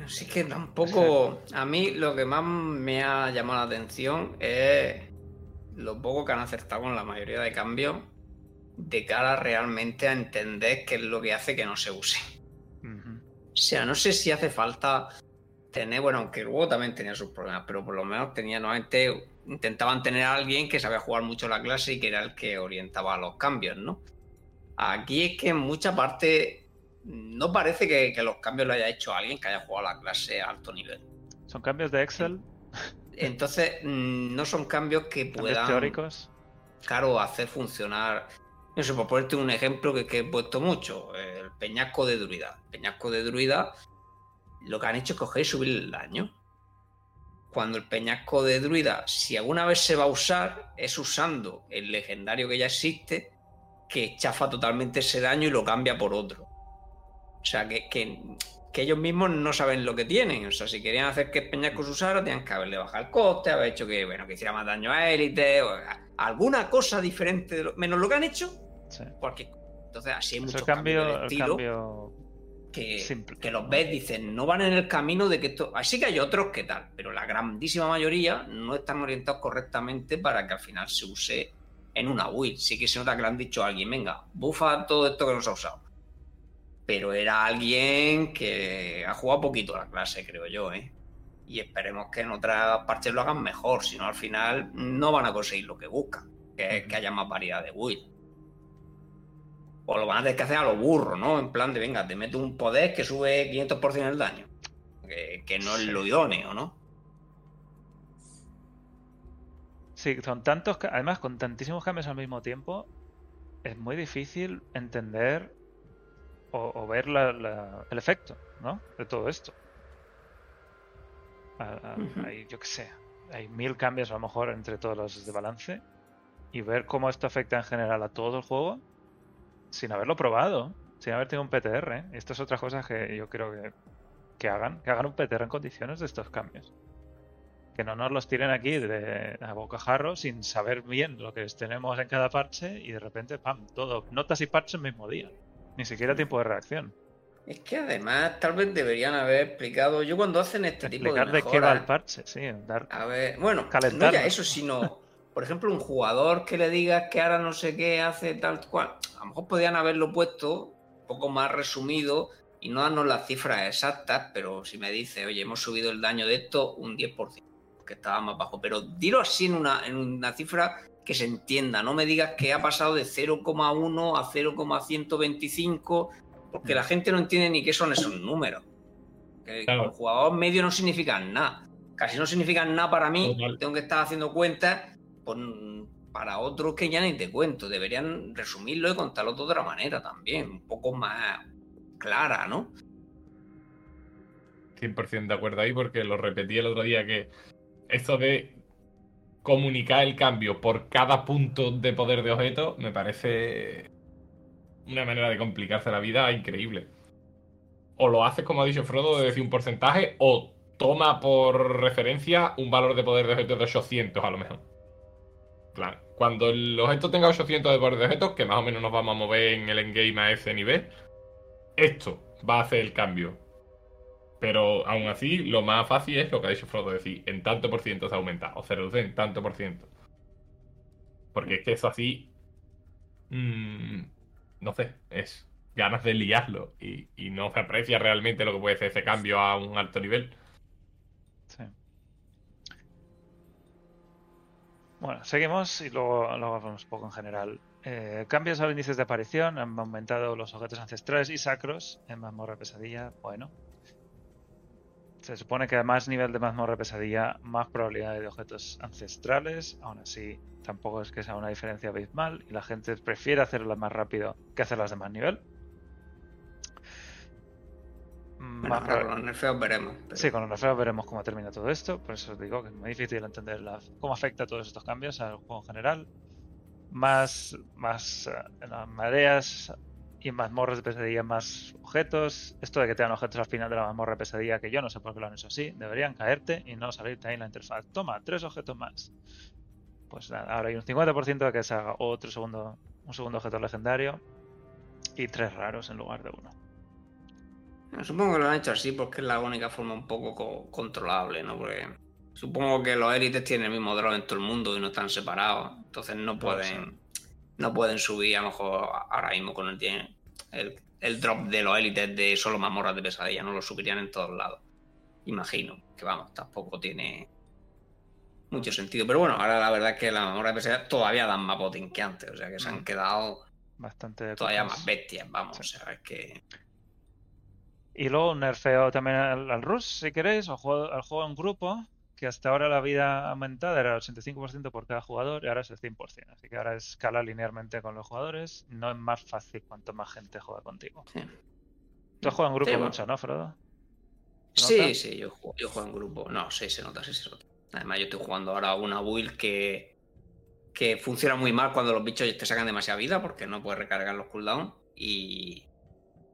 Así que tampoco... A mí lo que más me ha llamado la atención es lo poco que han acertado con la mayoría de cambios de cara realmente a entender qué es lo que hace que no se use. Uh-huh. O sea, no sé si hace falta tener... Bueno, aunque luego también tenía sus problemas, pero por lo menos tenía nuevamente... Intentaban tener a alguien que sabía jugar mucho la clase y que era el que orientaba los cambios, ¿no? Aquí es que en mucha parte... No parece que, que los cambios lo haya hecho alguien que haya jugado a la clase a alto nivel. ¿Son cambios de Excel? Entonces, no son cambios que puedan... ¿Cambios teóricos? Claro, hacer funcionar... No sé, por ponerte un ejemplo que, que he puesto mucho, el peñasco de druida. El peñasco de druida, lo que han hecho es coger y subir el daño. Cuando el peñasco de druida, si alguna vez se va a usar, es usando el legendario que ya existe, que chafa totalmente ese daño y lo cambia por otro. O sea, que, que, que ellos mismos no saben lo que tienen. O sea, si querían hacer que Peñasco se usara, tenían que haberle bajado el coste, haber hecho que, bueno, que hiciera más daño a élite, o a, alguna cosa diferente, de lo, menos lo que han hecho. Sí. Porque, entonces, así hay muchos el cambio, cambios de estilo cambio que, simple, que los ves, dicen, no van en el camino de que esto... Así que hay otros que tal, pero la grandísima mayoría no están orientados correctamente para que al final se use en una build. Sí que se nota que le han dicho a alguien, venga, bufa todo esto que nos ha usado. Pero era alguien que ha jugado poquito la clase, creo yo, ¿eh? Y esperemos que en otras parches lo hagan mejor, si no al final no van a conseguir lo que buscan, que es que haya más variedad de build. O lo van a tener que hacer a lo burro, ¿no? En plan de, venga, te meto un poder que sube quinientos por ciento el daño. Que, que no es lo idóneo, ¿no? Sí, son tantos... Además, con tantísimos cambios al mismo tiempo, es muy difícil entender... O, o ver la, la, el efecto, ¿no? De todo esto. A, a, uh-huh. Hay, yo qué sé, hay mil cambios a lo mejor entre todos los de balance y ver cómo esto afecta en general a todo el juego sin haberlo probado, sin haber tenido un P T R, ¿eh? Esto es otra cosa que yo creo que, que hagan, que hagan un P T R en condiciones de estos cambios. Que no nos los tiren aquí de, a bocajarro sin saber bien lo que tenemos en cada parche y de repente, pam, todo, notas y parches el mismo día. Ni siquiera tiempo de reacción. Es que además tal vez deberían haber explicado, yo cuando hacen este tipo de mejoras... Explicar de qué va el parche, sí. Dar, a ver, bueno, calentarlo. No ya eso, sino, por ejemplo, un jugador que le digas que ahora no sé qué hace tal cual. A lo mejor podrían haberlo puesto un poco más resumido y no darnos las cifras exactas, pero si me dice, oye, hemos subido el daño de esto un diez por ciento. Que estaba más bajo, pero dilo así en una, en una cifra que se entienda, no me digas que ha pasado de cero coma uno a cero coma ciento veinticinco, porque la gente no entiende ni qué son esos números. Que claro. Como jugador medio no significan nada, casi no significan nada para mí, total. Tengo que estar haciendo cuentas por, para otros que ya ni te cuento, deberían resumirlo y contarlo de otra manera también, un poco más clara, ¿no? cien por ciento de acuerdo ahí, porque lo repetí el otro día que esto de comunicar el cambio por cada punto de poder de objeto me parece una manera de complicarse la vida increíble. O lo haces, como ha dicho Frodo, de decir un porcentaje, o toma por referencia un valor de poder de objeto de ochocientos a lo mejor. Claro, cuando el objeto tenga ochocientos de poder de objeto, que más o menos nos vamos a mover en el endgame a ese nivel, esto va a hacer el cambio. Pero aún así, lo más fácil es lo que ha dicho Frodo, decir, en tanto por ciento se aumenta, o se reduce en tanto por ciento. Porque es que eso así, mmm, no sé, es ganas de liarlo y, y no se aprecia realmente lo que puede ser ese cambio a un alto nivel. Sí. Bueno, seguimos y luego, luego hablamos un poco en general. Eh, cambios a índices de aparición, han aumentado los objetos ancestrales y sacros en mazmorra pesadilla, bueno... Se supone que a más nivel de mazmorra pesadilla, más probabilidad de objetos ancestrales. Aún así, tampoco es que sea una diferencia abismal y la gente prefiere hacerlas más rápido que hacerlas de más nivel. Bueno, más claro, con los nerfeos veremos. Pero... Sí, con los nerfeos veremos cómo termina todo esto. Por eso os digo que es muy difícil entender la... cómo afecta todos estos cambios al juego en general. Más, más uh, en las mareas... Y en mazmorras de pesadilla más objetos. Esto de que te dan objetos al final de la mazmorra de pesadilla, que yo no sé por qué lo han hecho así. Deberían caerte y no salirte ahí en la interfaz. Toma, tres objetos más. Pues nada, ahora hay un cincuenta por ciento de que se haga otro segundo, un segundo objeto legendario y tres raros en lugar de uno. No, supongo que lo han hecho así porque es la única forma un poco co- controlable, ¿no? Porque supongo que los élites tienen el mismo drop en todo el mundo y no están separados. Entonces no pueden... Pues, no pueden subir a lo mejor ahora mismo con el, el, el drop de los élites de solo mazmorras de pesadilla, no lo subirían en todos lados, imagino que vamos, tampoco tiene mucho sentido, pero bueno, ahora la verdad es que las mazmorras de pesadilla todavía dan más botín que antes, o sea que se han quedado bastante todavía más bestias, vamos, sí. O sea, es que... Y luego un nerfeo también al, al Rus, si queréis, o al juego, al juego en grupo, que hasta ahora la vida aumentada era el ochenta y cinco por ciento por cada jugador y ahora es el cien por ciento. Así que ahora escala linealmente con los jugadores. No es más fácil cuanto más gente juega contigo. Sí. Tú has jugado en grupo sí, mucho, ¿no, Frodo? Sí, nota? sí, yo juego, yo juego en grupo. No, sí, se nota, sí, se nota. Además, yo estoy jugando ahora una build que, que funciona muy mal cuando los bichos te sacan demasiada vida porque no puedes recargar los cooldowns y,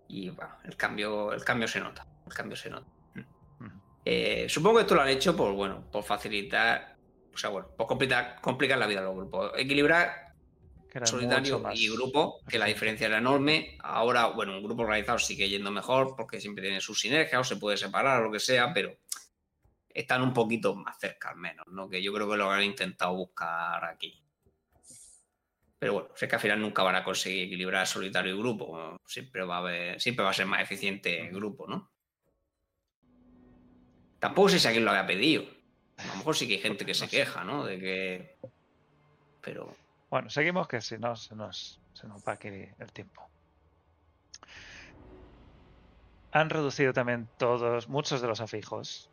y bueno, el cambio, el cambio se nota. El cambio se nota. Eh, supongo que esto lo han hecho por, bueno, por facilitar, o sea, bueno, por complicar, complicar la vida a los grupos. Equilibrar solitario y grupo, que la diferencia era enorme. Ahora, bueno, un grupo organizado sigue yendo mejor porque siempre tiene sus sinergias o se puede separar o lo que sea, pero están un poquito más cerca al menos, ¿no? Que yo creo que lo han intentado buscar aquí. Pero bueno, sé que al final nunca van a conseguir equilibrar solitario y grupo. Siempre va a haber, siempre va a ser más eficiente el grupo, ¿no? Tampoco sé si a quién lo había pedido. A lo mejor sí que hay gente que se queja, ¿no? De que... Pero... Bueno, seguimos que si no, se nos, se nos va a querer el tiempo. Han reducido también todos, muchos de los afijos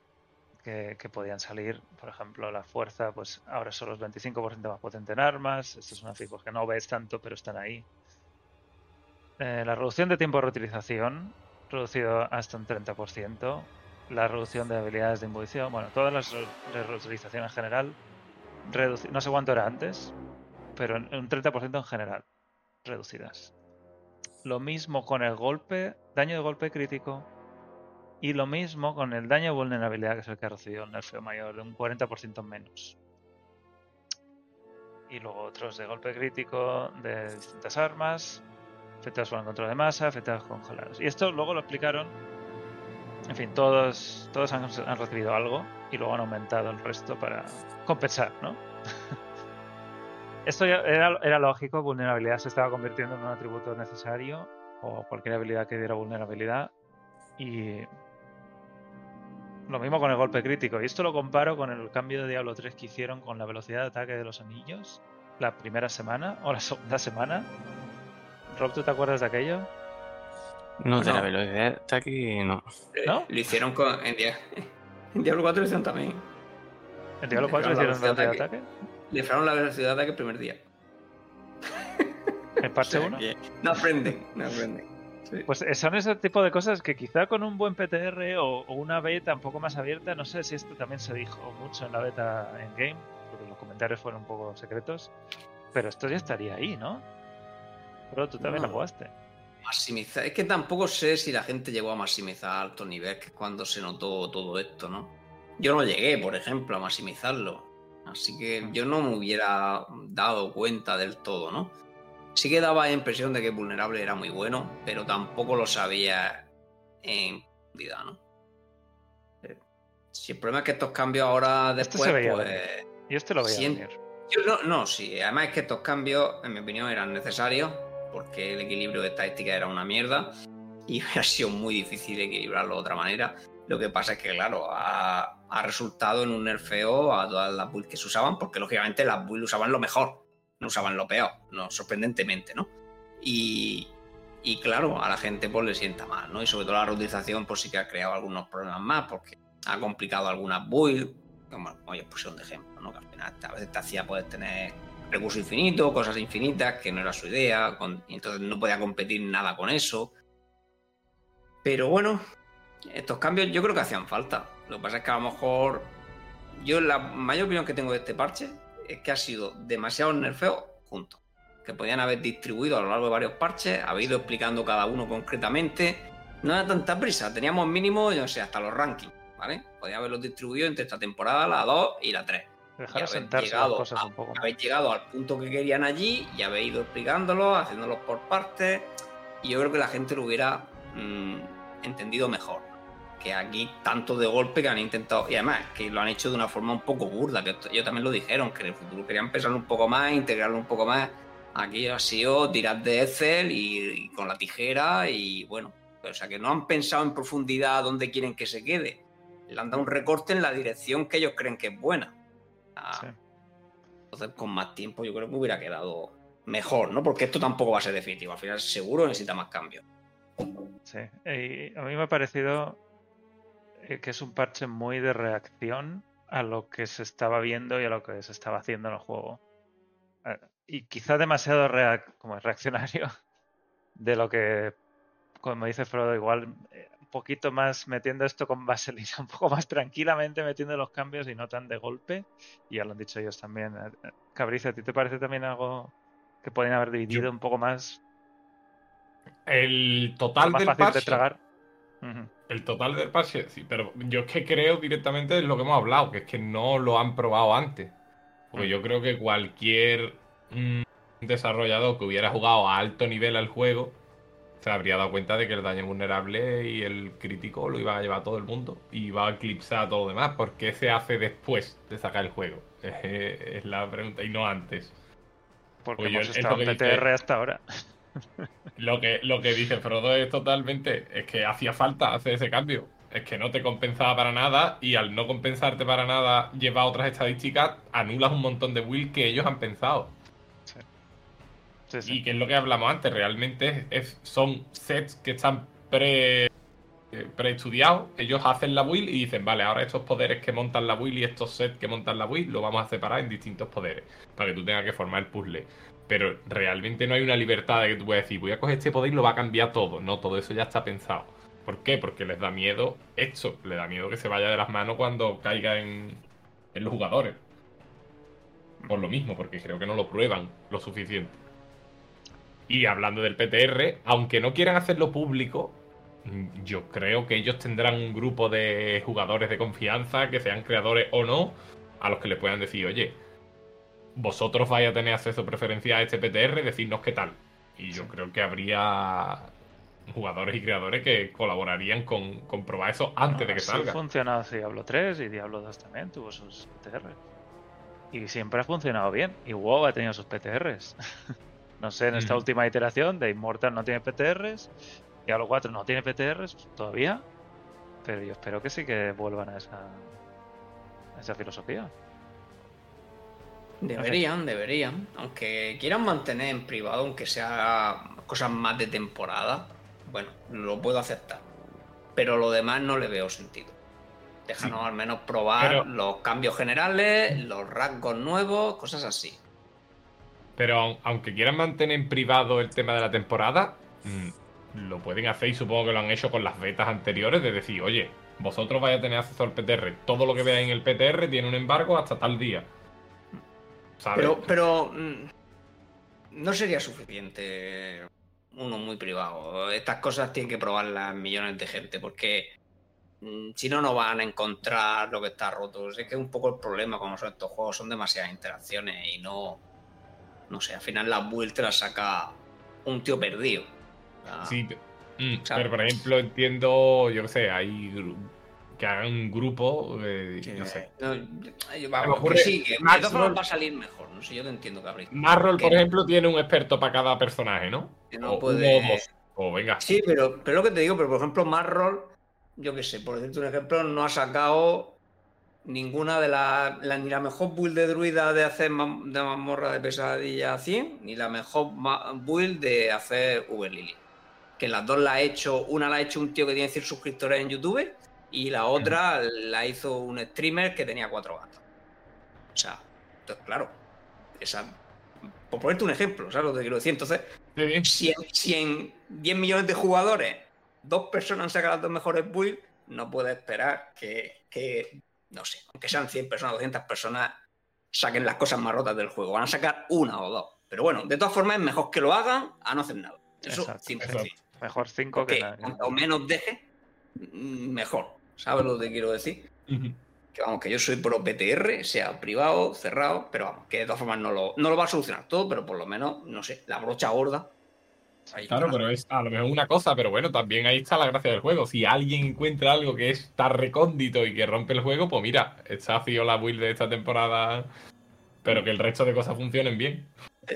que, que podían salir. Por ejemplo, la fuerza, pues ahora solo es veinticinco por ciento más potente en armas. Estos son afijos que no ves tanto, pero están ahí. Eh, la reducción de tiempo de reutilización, reducido hasta un treinta por ciento. La reducción de habilidades de inmunización, bueno, todas las reutilizaciones en general, reduc- no sé cuánto era antes, pero en un treinta por ciento en general, reducidas. Lo mismo con el golpe, daño de golpe crítico, y lo mismo con el daño de vulnerabilidad, que es el que ha recibido el nerfeo mayor, de un cuarenta por ciento menos. Y luego otros de golpe crítico, de distintas armas, afectados por el control de masa, afectados congelados. Y esto luego lo explicaron. En fin, todos, todos han, han recibido algo y luego han aumentado el resto para compensar, ¿no? Esto ya era, era lógico, vulnerabilidad se estaba convirtiendo en un atributo necesario, o cualquier habilidad que diera vulnerabilidad. Y lo mismo con el golpe crítico. Y esto lo comparo con el cambio de Diablo tres que hicieron con la velocidad de ataque de los anillos la primera semana o la segunda semana. Rob, ¿tú te acuerdas de aquello? No, de no. La velocidad de ataque no. ¿No? Lo hicieron con... en, Dia... en Diablo cuatro lo hicieron también. ¿En Diablo cuatro hicieron la velocidad de ataque? Le frenaron la velocidad de ataque el primer día. ¿En parche uno? Sí, no aprenden, no aprenden. Sí. Pues son ese tipo de cosas que quizá con un buen P T R o, o una beta un poco más abierta, no sé si esto también se dijo mucho en la beta en game, porque los comentarios fueron un poco secretos, pero esto ya estaría ahí, ¿no? Pero tú también no. la jugaste. Maximizar. Es que tampoco sé si la gente llegó a maximizar a alto nivel, que es cuando se notó todo esto, ¿no? Yo no llegué, por ejemplo, a maximizarlo. Así que yo no me hubiera dado cuenta del todo, ¿no? Sí que daba la impresión de que vulnerable era muy bueno, pero tampoco lo sabía en profundidad, ¿no? Si el problema es que estos cambios ahora después, este pues... Yo este lo veía si en... Yo no, no, sí. Además es que estos cambios, en mi opinión, eran necesarios, porque el equilibrio de estadística era una mierda y hubiera sido muy difícil equilibrarlo de otra manera. Lo que pasa es que, claro, ha, ha resultado en un nerfeo a todas las builds que se usaban, porque lógicamente las builds usaban lo mejor, no usaban lo peor, no, sorprendentemente, ¿no? Y, y claro, a la gente pues le sienta mal, ¿no? Y sobre todo la reutilización pues sí que ha creado algunos problemas más, porque ha complicado algunas builds, como, como yo pusieron de ejemplo, ¿no? Que al final a veces te hacía poder tener recursos infinitos, cosas infinitas, que no era su idea, con, y entonces no podía competir nada con eso. Pero bueno, estos cambios yo creo que hacían falta. Lo que pasa es que a lo mejor, yo la mayor opinión que tengo de este parche es que ha sido demasiados nerfeos juntos, que podían haber distribuido a lo largo de varios parches, haber ido explicando cada uno concretamente. No era tanta prisa, teníamos mínimo, yo no sé, hasta los rankings, ¿vale? Podía haberlos distribuido entre esta temporada, la dos y la tres. Dejar sentarse las cosas un poco. Habéis llegado al punto que querían allí y habéis ido explicándolo, haciéndolos por partes, y yo creo que la gente lo hubiera mmm, entendido mejor. Que aquí tanto de golpe que han intentado, y además que lo han hecho de una forma un poco burda, que ellos también lo dijeron, que en el futuro querían pensarlo un poco más, integrarlo un poco más. Aquí ha sido tirar de Excel y, y con la tijera, y bueno, o sea que no han pensado en profundidad dónde quieren que se quede, le han dado un recorte en la dirección que ellos creen que es buena. Ah, sí. Entonces con más tiempo yo creo que hubiera quedado mejor, ¿no? Porque esto tampoco va a ser definitivo, al final seguro necesita más cambios. Sí, y a mí me ha parecido que es un parche muy de reacción a lo que se estaba viendo y a lo que se estaba haciendo en el juego, y quizá demasiado reac- como reaccionario de lo que, como dice Frodo, igual un poquito más metiendo esto con vaselina, un poco más tranquilamente metiendo los cambios y no tan de golpe. Y ya lo han dicho ellos también. Cabrice, ¿a ti te parece también algo que pueden haber dividido Yo. un poco más? El total más del fácil parche. de tragar. Uh-huh. El total del parche, sí, pero yo es que creo directamente en lo que hemos hablado, que es que no lo han probado antes. Porque yo creo que cualquier mmm, desarrollador que hubiera jugado a alto nivel al juego se habría dado cuenta de que el daño vulnerable y el crítico lo iba a llevar a todo el mundo y iba a eclipsar a todo lo demás. ¿Por qué se hace después de sacar el juego? Es la pregunta, y no antes. Porque pues hemos yo, estado en P T R hasta ahora. Lo que, lo que dice Frodo es totalmente, es que hacía falta hacer ese cambio, es que no te compensaba para nada, y al no compensarte para nada lleva otras estadísticas, anulas un montón de builds que ellos han pensado. Sí. Sí, sí. Y que es lo que hablamos antes, realmente es, son sets que están pre, preestudiados, ellos hacen la build y dicen, vale, ahora estos poderes que montan la build y estos sets que montan la build lo vamos a separar en distintos poderes, para que tú tengas que formar el puzzle. Pero realmente no hay una libertad de que tú puedas decir, voy a coger este poder y lo va a cambiar todo. No, todo eso ya está pensado. ¿Por qué? Porque les da miedo esto. Les da miedo que se vaya de las manos cuando caiga en, en los jugadores. por lo mismo, porque creo que no lo prueban lo suficiente. Y hablando del P T R, aunque no quieran hacerlo público, yo creo que ellos tendrán un grupo de jugadores de confianza, que sean creadores o no, a los que le puedan decir, oye, vosotros vais a tener acceso preferencial a este P T R, decidnos qué tal. Y yo creo que habría jugadores y creadores que colaborarían con, con probar eso antes no, de que así salga. Funciona así Diablo tres y Diablo dos también tuvo sus P T R. Y siempre ha funcionado bien. Y WoW ha tenido sus P T Rs. No sé, en esta mm. última iteración de Immortal no tiene P T Rs, Diablo cuatro no tiene P T Rs todavía, pero yo espero que sí que vuelvan a esa, a esa filosofía. Deberían, deberían. Aunque quieran mantener en privado, aunque sea cosas más de temporada, bueno, lo puedo aceptar. Pero lo demás no le veo sentido. Déjanos sí. al menos probar pero... los cambios generales, los rasgos nuevos, cosas así. Pero aunque quieran mantener en privado el tema de la temporada, lo pueden hacer y supongo que lo han hecho con las betas anteriores, de decir, oye, vosotros vais a tener acceso al P T R, todo lo que veáis en el P T R tiene un embargo hasta tal día. ¿Sabes? Pero, pero no sería suficiente uno muy privado. Estas cosas tienen que probarlas millones de gente, porque si no, no van a encontrar lo que está roto. Es que es un poco el problema como son estos juegos, son demasiadas interacciones y no... No sé, al final la build la saca un tío perdido. Ah, sí, mm, pero por ejemplo entiendo, yo qué sé, hay gru- que hagan un grupo, eh, que, no sé. No, yo, vamos, que sí, que Marrol va a salir mejor, no sé, yo te entiendo, Cabrice. Marrol, por ejemplo, no tiene un experto para cada personaje, ¿no? Que no o, puede... O, o, venga. Sí, pero, pero lo que te digo, pero por ejemplo Marrol, yo qué sé, por decirte un ejemplo, no ha sacado... Ninguna de las... La, ni la mejor build de druida de hacer mam, de mazmorra de pesadilla cien, ni la mejor ma, build de hacer Uberlily. Que las dos la ha hecho... Una la ha hecho un tío que tiene cien suscriptores en YouTube y la otra sí. la hizo un streamer que tenía cuatro gatos. O sea, entonces, claro, esa... Por ponerte un ejemplo, ¿sabes lo que quiero decir? Entonces, sí. si en diez millones de jugadores dos personas han sacado las dos mejores builds, no puedes esperar que... que no sé, aunque sean cien personas, doscientas personas, saquen las cosas más rotas del juego. Van a sacar una o dos. Pero bueno, de todas formas es mejor que lo hagan a no hacer nada. Eso, exacto, exacto. Mejor cinco que nada. Cuanto menos deje, mejor. ¿Sabes lo que quiero decir? Uh-huh. Que vamos, que yo soy pro P T R, sea privado, cerrado, pero vamos, que de todas formas no lo, no lo va a solucionar todo, pero por lo menos, no sé, la brocha gorda. Claro, pero es a lo mejor una cosa, pero bueno, también ahí está la gracia del juego. Si alguien encuentra algo que está recóndito y que rompe el juego, pues mira, esta ha sido la build de esta temporada, pero que el resto de cosas funcionen bien.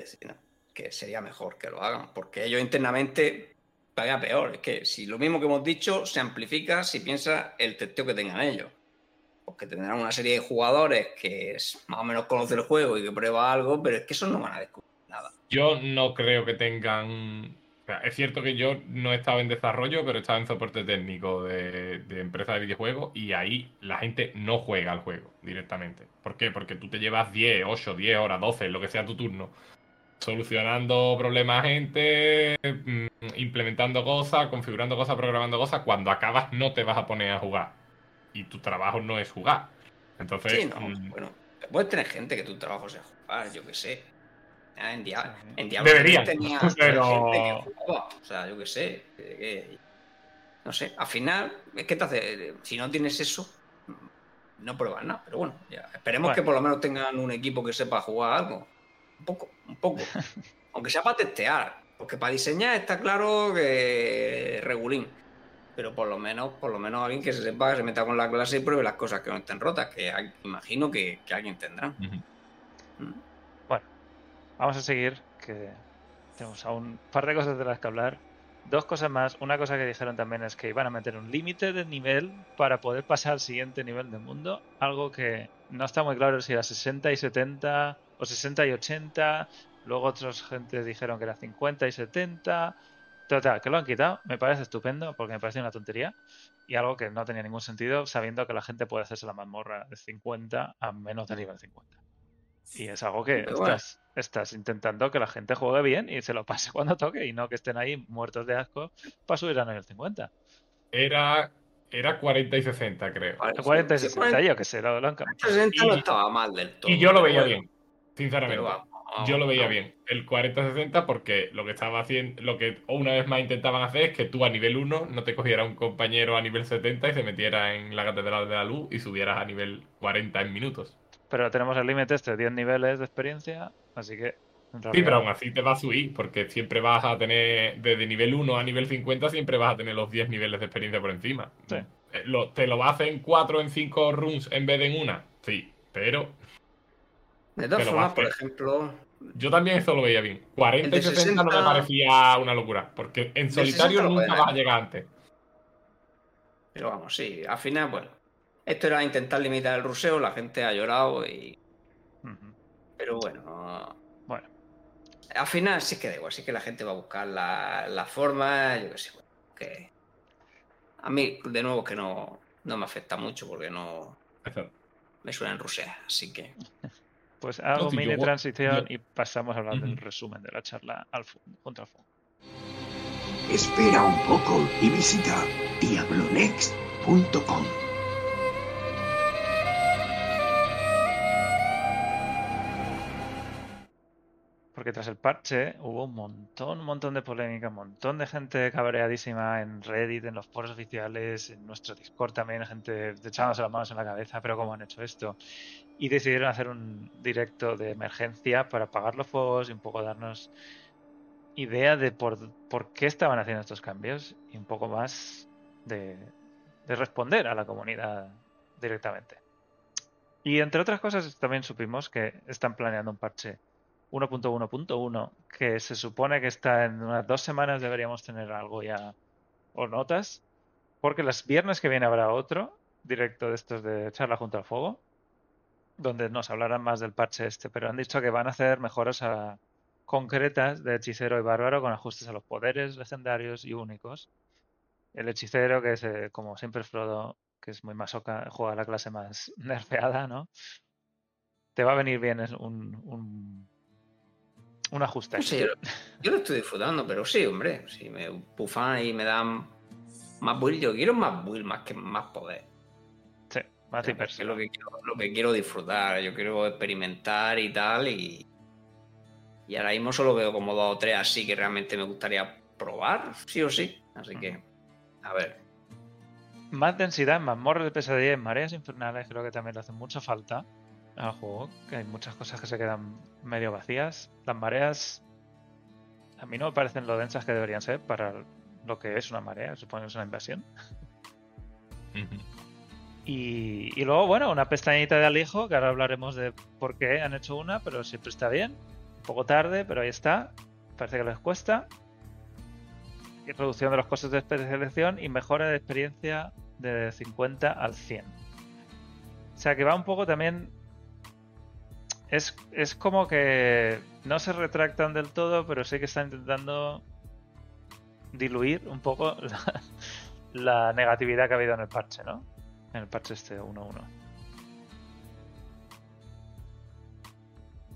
Sí, no, que sería mejor que lo hagan, porque ellos internamente pagan peor. Es que si lo mismo que hemos dicho se amplifica si piensa el testeo que tengan ellos. Porque tendrán una serie de jugadores que más o menos conocen el juego y que prueba algo, pero es que eso no van a descubrir nada. Yo no creo que tengan... Es cierto que yo no he estado en desarrollo, pero he estado en soporte técnico de, de empresas de videojuegos y ahí la gente no juega al juego directamente. ¿Por qué? Porque tú te llevas diez, ocho, diez horas, doce, lo que sea tu turno, solucionando problemas a gente, implementando cosas, configurando cosas, programando cosas. Cuando acabas no te vas a poner a jugar y tu trabajo no es jugar. Entonces, sí, no, mmm... bueno, puedes tener gente que tu trabajo sea jugar, yo qué sé. En, Diab- en Diablo deberían, tenía pero... gente que jugaba. O sea, yo qué sé. Que... No sé, al final, es que te hace... si no tienes eso, no pruebas nada. Pero bueno, ya. Esperemos bueno. que por lo menos tengan un equipo que sepa jugar algo. Un poco, un poco. Aunque sea para testear. Porque para diseñar está claro que regulín. Pero por lo menos, por lo menos alguien que se sepa, que se meta con la clase y pruebe las cosas que no estén rotas, que hay... imagino que, que alguien tendrá. Uh-huh. ¿Mm? Vamos a seguir, que tenemos aún un par de cosas de las que hablar. Dos cosas más. Una cosa que dijeron también es que iban a meter un límite de nivel para poder pasar al siguiente nivel del mundo. Algo que no está muy claro si era sesenta y setenta o sesenta y ochenta. Luego otros gente dijeron que era cincuenta y setenta. Total, que lo han quitado. Me parece estupendo porque me parece una tontería. Y algo que no tenía ningún sentido sabiendo que la gente puede hacerse la mazmorra de cincuenta a menos de nivel cincuenta. Y es algo que estás, bueno. estás intentando que la gente juegue bien y se lo pase cuando toque y no que estén ahí muertos de asco para subir a nivel cincuenta. Era, era cuarenta y sesenta, creo. cuarenta y sesenta, yo que sé, lo, lo han cambiado. sesenta no estaba mal del todo. Y yo lo veía bien. Sinceramente, vamos, vamos, yo lo veía vamos. bien. El cuarenta sesenta, porque lo que estaba haciendo, lo que una vez más intentaban hacer es que tú a nivel uno no te cogiera un compañero a nivel setenta y se metiera en la Catedral de la Luz y subieras a nivel cuarenta en minutos. Pero tenemos el límite este, diez niveles de experiencia, así que... Sí, pero aún así te va a subir, porque siempre vas a tener, desde nivel uno a nivel cincuenta, siempre vas a tener los diez niveles de experiencia por encima. Sí. Lo, ¿Te lo vas a hacer en cuatro, en cinco runs en vez de en una? Sí, pero... De dos formas, por ejemplo... Yo también eso lo veía bien. cuarenta y sesenta no me parecía una locura, porque en solitario nunca vas a llegar antes. Pero vamos, sí, al final, bueno, esto era intentar limitar el ruseo, la gente ha llorado y... Uh-huh. Pero bueno... Bueno. Al final sí que da igual, sí que la gente va a buscar la, la forma, yo qué sé, bueno, que a mí de nuevo que no, no me afecta mucho porque no me suena en rusear, así que... Pues hago no, mini yo, transición yo. Y pasamos a hablar uh-huh. del resumen de la charla al fondo, contra el fondo. Espera un poco y visita diablo next punto com. Porque tras el parche hubo un montón, un montón de polémica, un montón de gente cabreadísima en Reddit, en los foros oficiales, en nuestro Discord también, gente echándose las manos en la cabeza, pero ¿cómo han hecho esto? Y decidieron hacer un directo de emergencia para apagar los fuegos y un poco darnos idea de por, por qué estaban haciendo estos cambios y un poco más de, de responder a la comunidad directamente. Y entre otras cosas también supimos que están planeando un parche uno punto uno punto uno, que se supone que está en unas dos semanas deberíamos tener algo ya o notas, porque los viernes que viene habrá otro directo de estos de charla junto al fuego, donde nos hablarán más del parche este, pero han dicho que van a hacer mejoras a... concretas de hechicero y bárbaro con ajustes a los poderes legendarios y únicos. El hechicero, que es eh, como siempre Frodo, que es muy masoca, juega la clase más nerfeada, ¿no? Te va a venir bien un... un... un ajuste. No sé, yo, yo lo estoy disfrutando, pero sí, hombre. Si me bufan y me dan más build, yo quiero más build, más que más poder. Sí, más hiperso. Es lo que, quiero, lo que quiero disfrutar. Yo quiero experimentar y tal. Y, y ahora mismo solo veo como dos o tres así que realmente me gustaría probar, sí o sí. Así mm. que, a ver. Más densidad, mazmorras de pesadilla, en mareas infernales, creo que también le hace mucha falta al juego, que hay muchas cosas que se quedan medio vacías. Las mareas a mí no me parecen lo densas que deberían ser para lo que es una marea, supongo que es una invasión. Uh-huh. Y, y luego, bueno, una pestañita de alijo, que ahora hablaremos de por qué han hecho una, pero siempre está bien. Un poco tarde, pero ahí está. Parece que les cuesta. Y reducción de los costes de selección y mejora de experiencia de cincuenta al cien. O sea que va un poco también... Es, es como que no se retractan del todo, pero sí que están intentando diluir un poco la, la negatividad que ha habido en el parche, ¿no? En el parche este uno punto uno.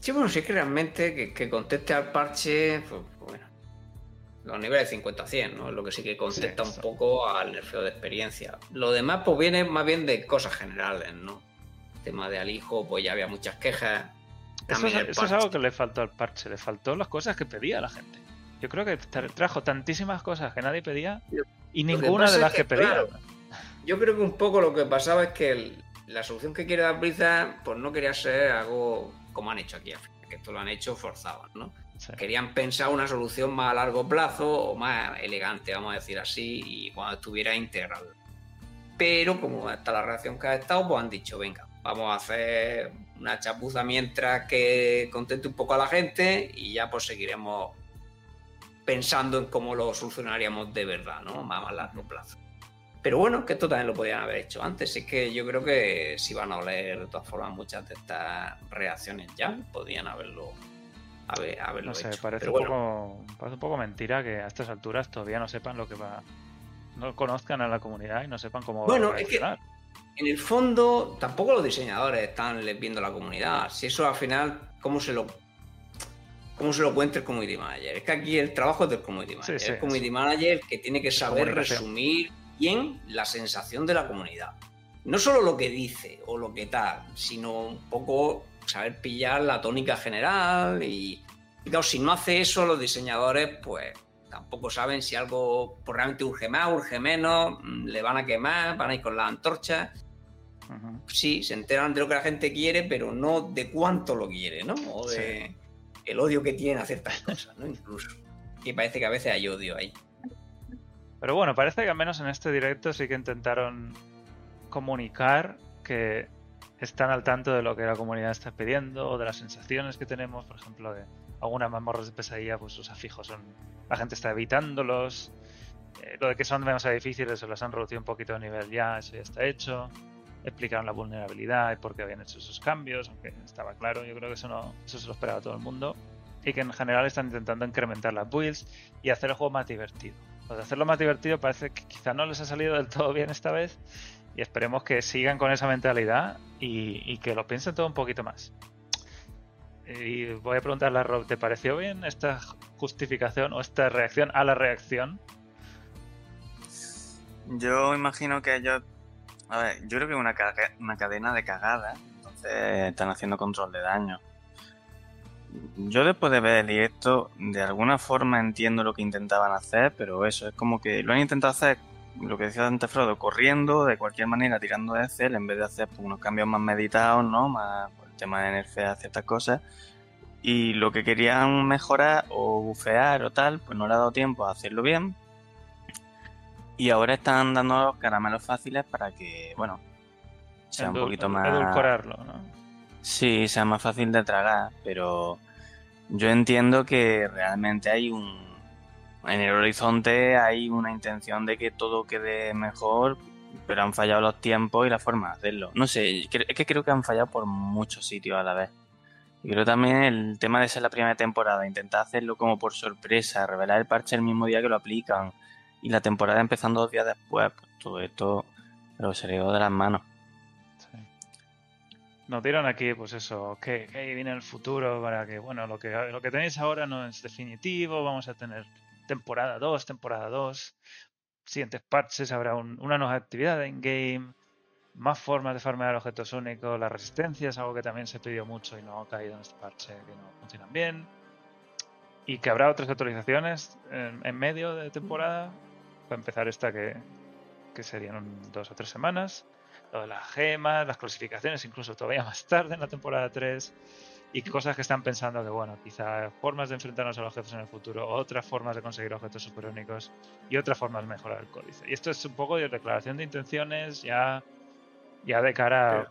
Sí, bueno, sí que realmente que, que conteste al parche, pues bueno, los niveles de cincuenta a cien, ¿no? Lo que sí que contesta sí, un poco al nerfeo de experiencia. Lo demás pues viene más bien de cosas generales, ¿no? El tema de alijo, pues ya había muchas quejas. Eso es, eso es algo que le faltó al parche, le faltó las cosas que pedía la gente. Yo creo que trajo tantísimas cosas que nadie pedía y ninguna de las que, que pedía. Claro, yo creo que un poco lo que pasaba es que el, la solución que quiere dar Blizzard pues no quería ser algo como han hecho aquí, que esto lo han hecho forzado, ¿no? Sí. Querían pensar una solución más a largo plazo o más elegante, vamos a decir así, y cuando estuviera integrado. Pero como está la reacción que ha estado, pues han dicho, venga, vamos a hacer una chapuza mientras que contente un poco a la gente y ya pues seguiremos pensando en cómo lo solucionaríamos de verdad, ¿no? Más a largo plazo. Pero bueno, que esto también lo podían haber hecho antes. Es que yo creo que si van a oler de todas formas muchas de estas reacciones ya, podían haberlo, haber, haberlo no sé, hecho. Parece, Pero un bueno. poco, parece un poco mentira que a estas alturas todavía no sepan lo que va... No conozcan a la comunidad y no sepan cómo bueno, va a reaccionar. Es que... En el fondo, tampoco los diseñadores están viendo la comunidad. Si eso al final, ¿cómo se lo, cómo se lo cuenta el community manager? Es que aquí el trabajo es del community manager. Sí, sí, el community sí. manager que tiene que saber resumir bien la sensación de la comunidad. No solo lo que dice o lo que tal, sino un poco saber pillar la tónica general y, y claro, si no hace eso los diseñadores pues tampoco saben si algo pues, realmente urge más, urge menos, le van a quemar, van a ir con las antorchas. Uh-huh. Sí, se enteran de lo que la gente quiere, pero no de cuánto lo quiere, ¿no? O de sí. el odio que tienen a ciertas cosas, ¿no? Incluso, que parece que a veces hay odio ahí. Pero bueno, parece que al menos en este directo sí que intentaron comunicar que están al tanto de lo que la comunidad está pidiendo o de las sensaciones que tenemos, por ejemplo, de algunas mazmorras de pesadilla, pues sus afijos son... la gente está evitándolos, eh, lo de que son demasiado difíciles se los han reducido un poquito de nivel ya, eso ya está hecho. Explicaron la vulnerabilidad y por qué habían hecho esos cambios, aunque estaba claro, yo creo que eso no eso se lo esperaba a todo el mundo, y que en general están intentando incrementar las builds y hacer el juego más divertido. Pues hacerlo más divertido parece que quizá no les ha salido del todo bien esta vez, y esperemos que sigan con esa mentalidad y, y que lo piensen todo un poquito más. Y voy a preguntarle a Rob, ¿te pareció bien esta justificación o esta reacción a la reacción? Yo imagino que ellos... A ver, yo creo que es una, caga... una cadena de cagadas, entonces están haciendo control de daño. Yo después de ver el directo, de alguna forma entiendo lo que intentaban hacer, pero eso, es como que lo han intentado hacer, lo que decía antes Frodo, corriendo, de cualquier manera, tirando de Excel, en vez de hacer pues, unos cambios más meditados, ¿no? Más... tema de nerfear ciertas cosas, y lo que querían mejorar o bufear o tal, pues no le ha dado tiempo a hacerlo bien, y ahora están dando los caramelos fáciles para que, bueno, sea Edul- un poquito más... edulcorarlo, ¿no? Sí, sea más fácil de tragar, pero yo entiendo que realmente hay un... en el horizonte hay una intención de que todo quede mejor, pero han fallado los tiempos y la forma de hacerlo. No sé, es que creo que han fallado por muchos sitios a la vez. Y creo también el tema de ser la primera temporada, intentar hacerlo como por sorpresa, revelar el parche el mismo día que lo aplican, y la temporada empezando dos días después, pues todo esto lo se le dio de las manos. Sí. Nos dieron aquí, pues eso, que, que viene el futuro para que, bueno, lo que, lo que tenéis ahora no es definitivo, vamos a tener temporada dos, temporada dos... siguientes parches, habrá un, una nueva actividad en game, más formas de farmear objetos únicos, la resistencia es algo que también se pidió mucho y no ha caído en este parche, que no funcionan bien, y que habrá otras actualizaciones en, en medio de temporada, para empezar esta que, que serían dos o tres semanas, lo de las gemas, las clasificaciones incluso todavía más tarde en la temporada tres, y cosas que están pensando que, bueno, quizá formas de enfrentarnos a los jefes en el futuro, otras formas de conseguir objetos superúnicos y otras formas de mejorar el códice. Y esto es un poco de declaración de intenciones ya, ya de cara a...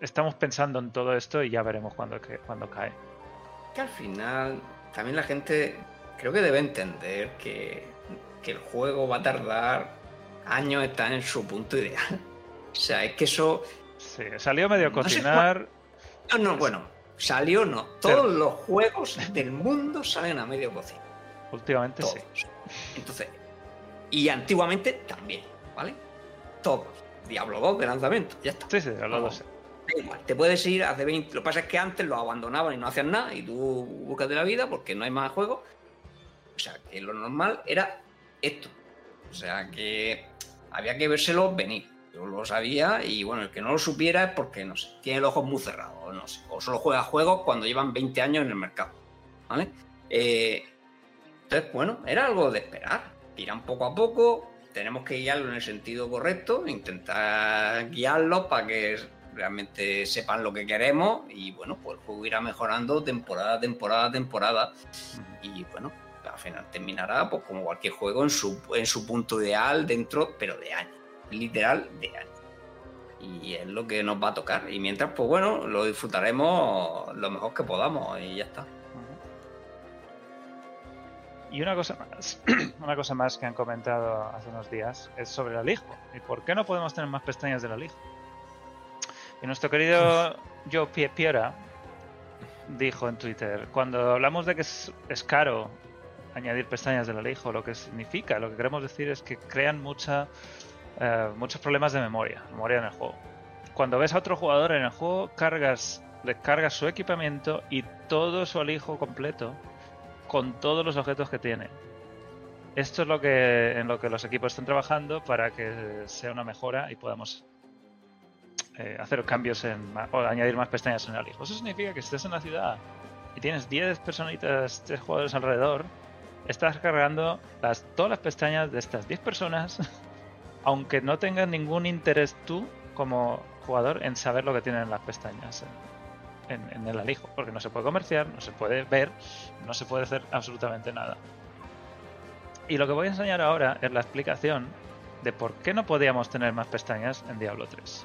Estamos pensando en todo esto y ya veremos cuándo cuando cae. Que al final también la gente creo que debe entender que, que el juego va a tardar años, está en su punto ideal. O sea, es que eso... Sí, salió medio a cocinar... No, no, bueno... Salió no. Todos Pero... los juegos del mundo salen a medio cocido. Últimamente todos. Sí. Entonces, y antiguamente también, ¿vale? Todos. Diablo dos de lanzamiento, ya está. Sí, sí, Diablo dos. Da igual, te puedes ir hace veinte. Lo que pasa es que antes los abandonaban y no hacían nada, y tú buscas de la vida porque no hay más juegos. O sea, que lo normal era esto. O sea, que había que vérselo venir. Yo lo sabía, y bueno, el que no lo supiera es porque, no sé, tiene los ojos muy cerrados, o no sé, o solo juega juegos cuando llevan veinte años en el mercado, ¿vale? Eh, entonces, bueno, era algo de esperar, irán poco a poco, tenemos que guiarlo en el sentido correcto, intentar guiarlos para que realmente sepan lo que queremos, y bueno, pues el juego irá mejorando temporada, temporada, temporada, y bueno, al final terminará, pues como cualquier juego, en su, en su punto ideal dentro, pero de años. Literal de año, y es lo que nos va a tocar, y mientras pues bueno lo disfrutaremos lo mejor que podamos y ya está. Y una cosa más una cosa más que han comentado hace unos días es sobre el alijo y por qué no podemos tener más pestañas del alijo, y nuestro querido Joe Piera dijo en Twitter: cuando hablamos de que es, es caro añadir pestañas del alijo, lo que significa, lo que queremos decir es que crean mucha Eh, muchos problemas de memoria, memoria en el juego. Cuando ves a otro jugador en el juego, cargas, descargas su equipamiento y todo su alijo completo con todos los objetos que tiene. Esto es lo que en lo que los equipos están trabajando para que sea una mejora y podamos eh, hacer cambios en, o añadir más pestañas en la lista. Eso significa que si estás en la ciudad y tienes diez personitas, tres jugadores alrededor, estás cargando las, todas las pestañas de estas diez personas, aunque no tengas ningún interés tú como jugador en saber lo que tienen las pestañas en, en, en el alijo, porque no se puede comerciar, no se puede ver, no se puede hacer absolutamente nada. Y lo que voy a enseñar ahora es la explicación de por qué no podíamos tener más pestañas en Diablo tres.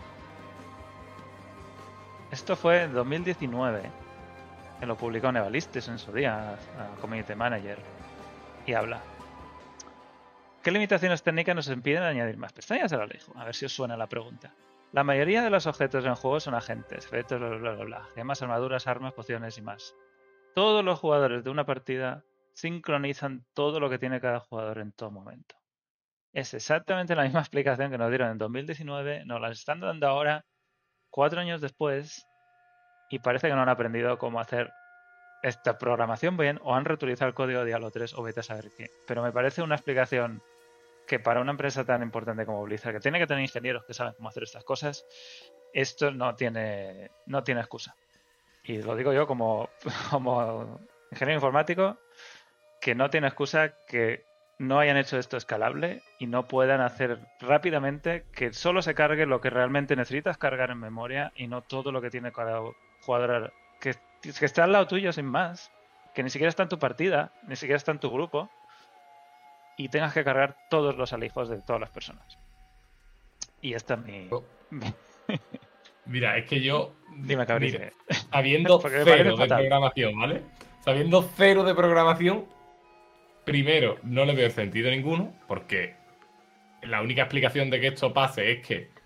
Esto fue en dos mil diecinueve, que lo publicó Nevalistis en su día, Community Manager, y habla. ¿Qué limitaciones técnicas nos impiden añadir más pestañas al alijo? A ver si os suena la pregunta. La mayoría de los objetos en juego son agentes, efectos, bla bla bla bla, gemas, armaduras, armas, pociones y más. Todos los jugadores de una partida sincronizan todo lo que tiene cada jugador en todo momento. Es exactamente la misma explicación que nos dieron en dos mil diecinueve, nos la están dando ahora, cuatro años después, y parece que no han aprendido cómo hacer esta programación bien, o han reutilizado el código de Diablo tres o vete a saber qué. Pero me parece una explicación que para una empresa tan importante como Blizzard, que tiene que tener ingenieros que saben cómo hacer estas cosas, esto no tiene, no tiene excusa. Y lo digo yo como, como ingeniero informático, que no tiene excusa que no hayan hecho esto escalable y no puedan hacer rápidamente que solo se cargue lo que realmente necesitas cargar en memoria y no todo lo que tiene cada jugador que, que está al lado tuyo sin más, que ni siquiera está en tu partida, ni siquiera está en tu grupo y tengas que cargar todos los alijos de todas las personas. Y esta es mi... Oh. Mira, es que yo... Dime, Cabrice. Habiendo cero de programación, ¿vale? Sabiendo cero de programación, primero, no le veo sentido ninguno, porque la única explicación de que esto pase es que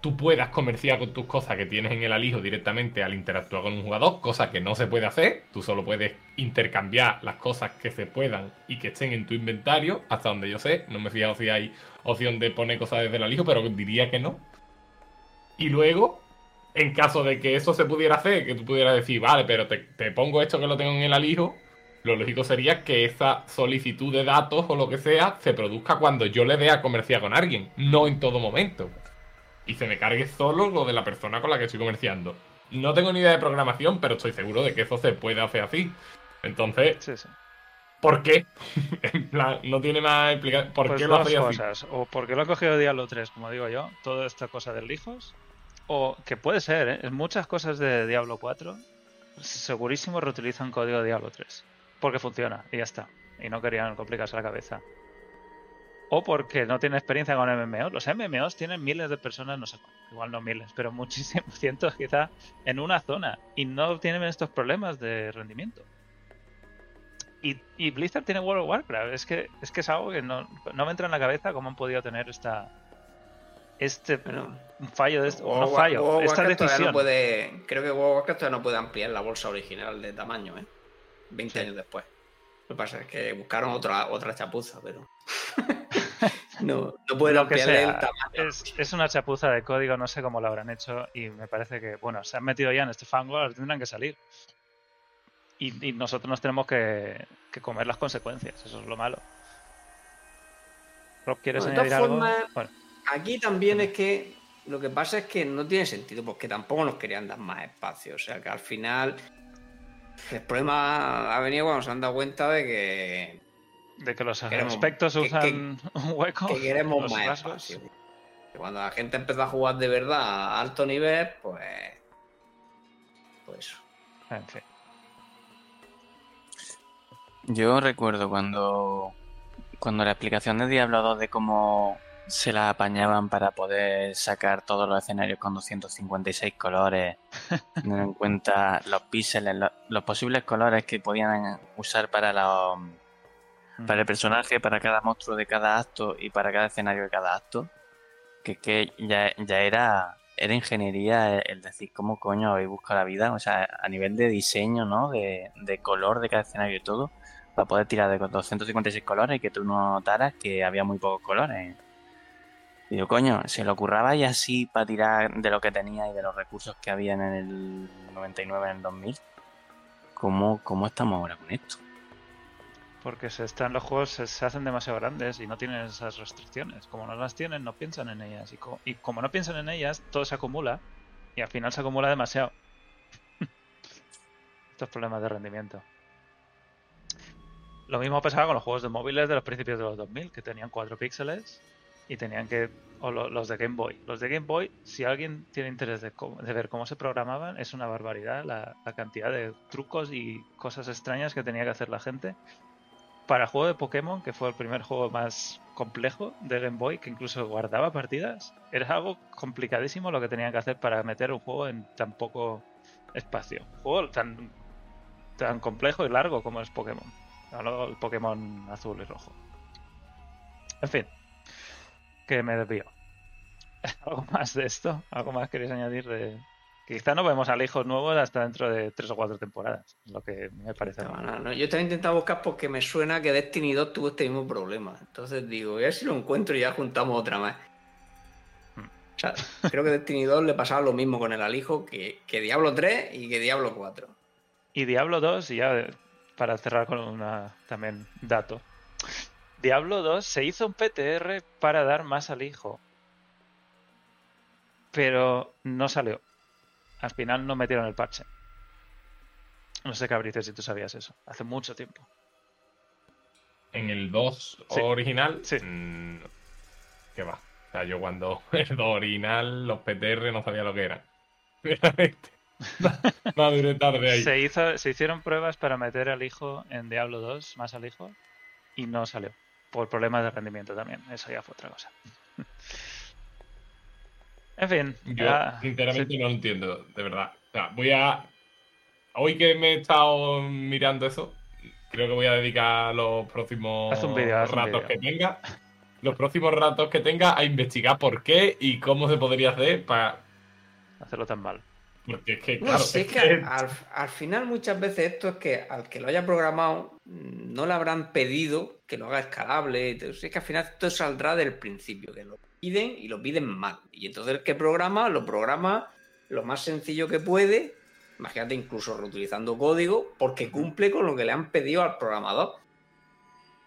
tú puedas comerciar con tus cosas que tienes en el alijo directamente al interactuar con un jugador, cosa que no se puede hacer. Tú solo puedes intercambiar las cosas que se puedan y que estén en tu inventario, hasta donde yo sé. No me he fijado si hay opción de poner cosas desde el alijo, pero diría que no. Y luego, en caso de que eso se pudiera hacer, que tú pudieras decir, vale, pero te, te pongo esto que lo tengo en el alijo, lo lógico sería que esa solicitud de datos o lo que sea se produzca cuando yo le dé a comerciar con alguien, no en todo momento. Y se me cargue solo lo de la persona con la que estoy comerciando. No tengo ni idea de programación, pero estoy seguro de que eso se puede hacer así. Entonces, sí, sí. ¿Por qué? En plan, no tiene nada de explicar. ¿Por pues qué lo hacía así? O porque lo ha cogido Diablo tres, como digo yo, toda esta cosa del lijos. O que puede ser, ¿eh? En muchas cosas de Diablo cuatro, segurísimo reutilizan código de Diablo tres. Porque funciona y ya está. Y no querían complicarse la cabeza. O porque no tiene experiencia con M M O. Los M M Os tienen miles de personas, no sé, igual no miles, pero muchísimos cientos quizá en una zona. Y no tienen estos problemas de rendimiento. Y, y Blizzard tiene World of Warcraft. Es que es, que es algo que no, no me entra en la cabeza cómo han podido tener esta... Este bueno, un fallo de esto, no fallo. World of Warcraft esta decisión. No puede, creo que World of Warcraft todavía no puede ampliar la bolsa original de tamaño, ¿eh? veinte sí. años después. Lo que pasa es que buscaron otra otra chapuza, pero no, no pueden ampliar el tamaño. Es, es una chapuza de código, no sé cómo lo habrán hecho y me parece que, bueno, se han metido ya en este fango, ahora tendrán que salir. Y, y nosotros nos tenemos que, que comer las consecuencias, eso es lo malo. Rob, ¿quieres bueno, añadir algo? Forma... Bueno. Aquí también es que lo que pasa es que no tiene sentido porque tampoco nos querían dar más espacio. O sea que al final el problema ha venido cuando se han dado cuenta de que... De que los aspectos usan que, un hueco. Que queremos más rasgos. Espacio. Que cuando la gente empezó a jugar de verdad a alto nivel, pues... Pues eso. En fin. Yo recuerdo cuando, cuando la explicación de Diablo dos de cómo... se la apañaban para poder sacar todos los escenarios con doscientos cincuenta y seis colores, teniendo en cuenta los píxeles, los, los posibles colores que podían usar para los, para el personaje, para cada monstruo de cada acto y para cada escenario de cada acto, que que ya, ya era era ingeniería el, el decir cómo coño habéis buscado la vida, o sea, a nivel de diseño, ¿no? De, de color de cada escenario y todo, para poder tirar de doscientos cincuenta y seis colores y que tú no notaras que había muy pocos colores. Y yo, coño, se lo curraba y así para tirar de lo que tenía y de los recursos que había en el noventa y nueve, en el dos mil. ¿Cómo, cómo estamos ahora con esto? Porque se están, los juegos se, se hacen demasiado grandes y no tienen esas restricciones. Como no las tienen, no piensan en ellas. Y, co- y como no piensan en ellas, todo se acumula. Y al final se acumula demasiado. Estos problemas de rendimiento. Lo mismo pasaba con los juegos de móviles de los principios de los dos mil, que tenían cuatro píxeles y tenían que... o lo, los de Game Boy. Los de Game Boy, si alguien tiene interés de, co- de ver cómo se programaban, es una barbaridad la, la cantidad de trucos y cosas extrañas que tenía que hacer la gente. Para el juego de Pokémon, que fue el primer juego más complejo de Game Boy, que incluso guardaba partidas, era algo complicadísimo lo que tenían que hacer para meter un juego en tan poco espacio. Un juego tan, tan complejo y largo como es Pokémon. Hablo del Pokémon azul y rojo. En fin, que me desvío. ¿Algo más de esto? ¿Algo más queréis añadir? De... Quizá no vemos alijos nuevos hasta dentro de tres o cuatro temporadas, lo que me parece. No, no, no. Yo también he intentado buscar porque me suena que Destiny dos tuvo este mismo problema. Entonces digo, voy a ver si lo encuentro y ya juntamos otra más. Hmm. O sea, creo que Destiny dos le pasaba lo mismo con el alijo que, que Diablo tres y que Diablo cuatro. Y Diablo dos, y ya para cerrar con una también dato. Diablo dos se hizo un P T R para dar más alijo, pero no salió. Al final no metieron el parche. No sé, Cabrice, si tú sabías eso. Hace mucho tiempo. ¿En el dos sí. original? Sí. Mmm, ¿Qué va? O sea, yo cuando el dos original, los P T R no sabía lo que eran. Madre tarde ahí. Se, hizo, se hicieron pruebas para meter al hijo en Diablo dos, más al hijo, y no salió. Por problemas de rendimiento también. Eso ya fue otra cosa. En fin. Yo, ah, sinceramente, sí. no lo entiendo, de verdad. O sea, voy a... Hoy que me he estado mirando eso, creo que voy a dedicar los próximos video, ratos que tenga, los próximos ratos que tenga a investigar por qué y cómo se podría hacer para... hacerlo tan mal. Porque es que, claro... No, sí, es que que... Al, al final muchas veces esto es que al que lo haya programado no le habrán pedido que lo haga escalable. Entonces, es que al final esto saldrá del principio, que lo... piden y lo piden mal. Y entonces el que programa, lo programa lo más sencillo que puede, imagínate, incluso reutilizando código, porque cumple con lo que le han pedido al programador.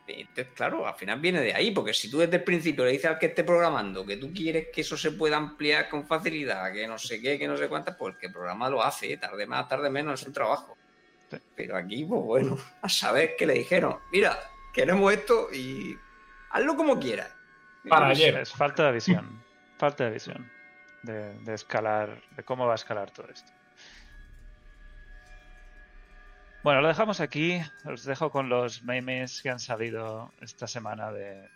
Entonces, claro, al final viene de ahí, porque si tú desde el principio le dices al que esté programando que tú quieres que eso se pueda ampliar con facilidad, que no sé qué, que no sé cuántas, pues el que programa lo hace, tarde más, tarde menos, es su trabajo. Pero aquí, pues bueno, a saber qué le dijeron. Mira, queremos esto y hazlo como quieras. Para ayer. Es falta de visión. Falta de visión. De, de escalar. De cómo va a escalar todo esto. Bueno, lo dejamos aquí. Os dejo con los memes que han salido esta semana de.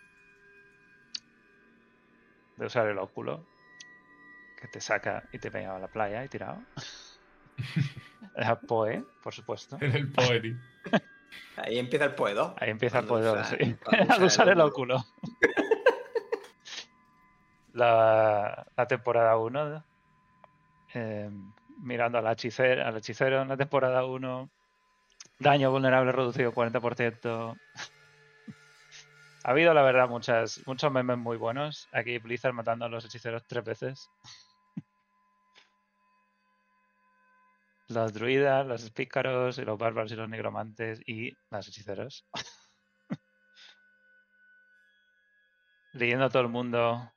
De usar el óculo. Que te saca y te pega a la playa y tirado. El Poe, por supuesto. En el Poe, tío. Ahí empieza el Poedo. Ahí empieza el Poedo, sí. Al usar el óculo. La, la temporada uno, eh, mirando al hechicero, al hechicero en la temporada uno, daño vulnerable reducido cuarenta por ciento. Ha habido, la verdad, muchas muchos memes muy buenos. Aquí Blizzard matando a los hechiceros tres veces. Los druidas, los pícaros, y los bárbaros y los nigromantes y los hechiceros. Leyendo a todo el mundo...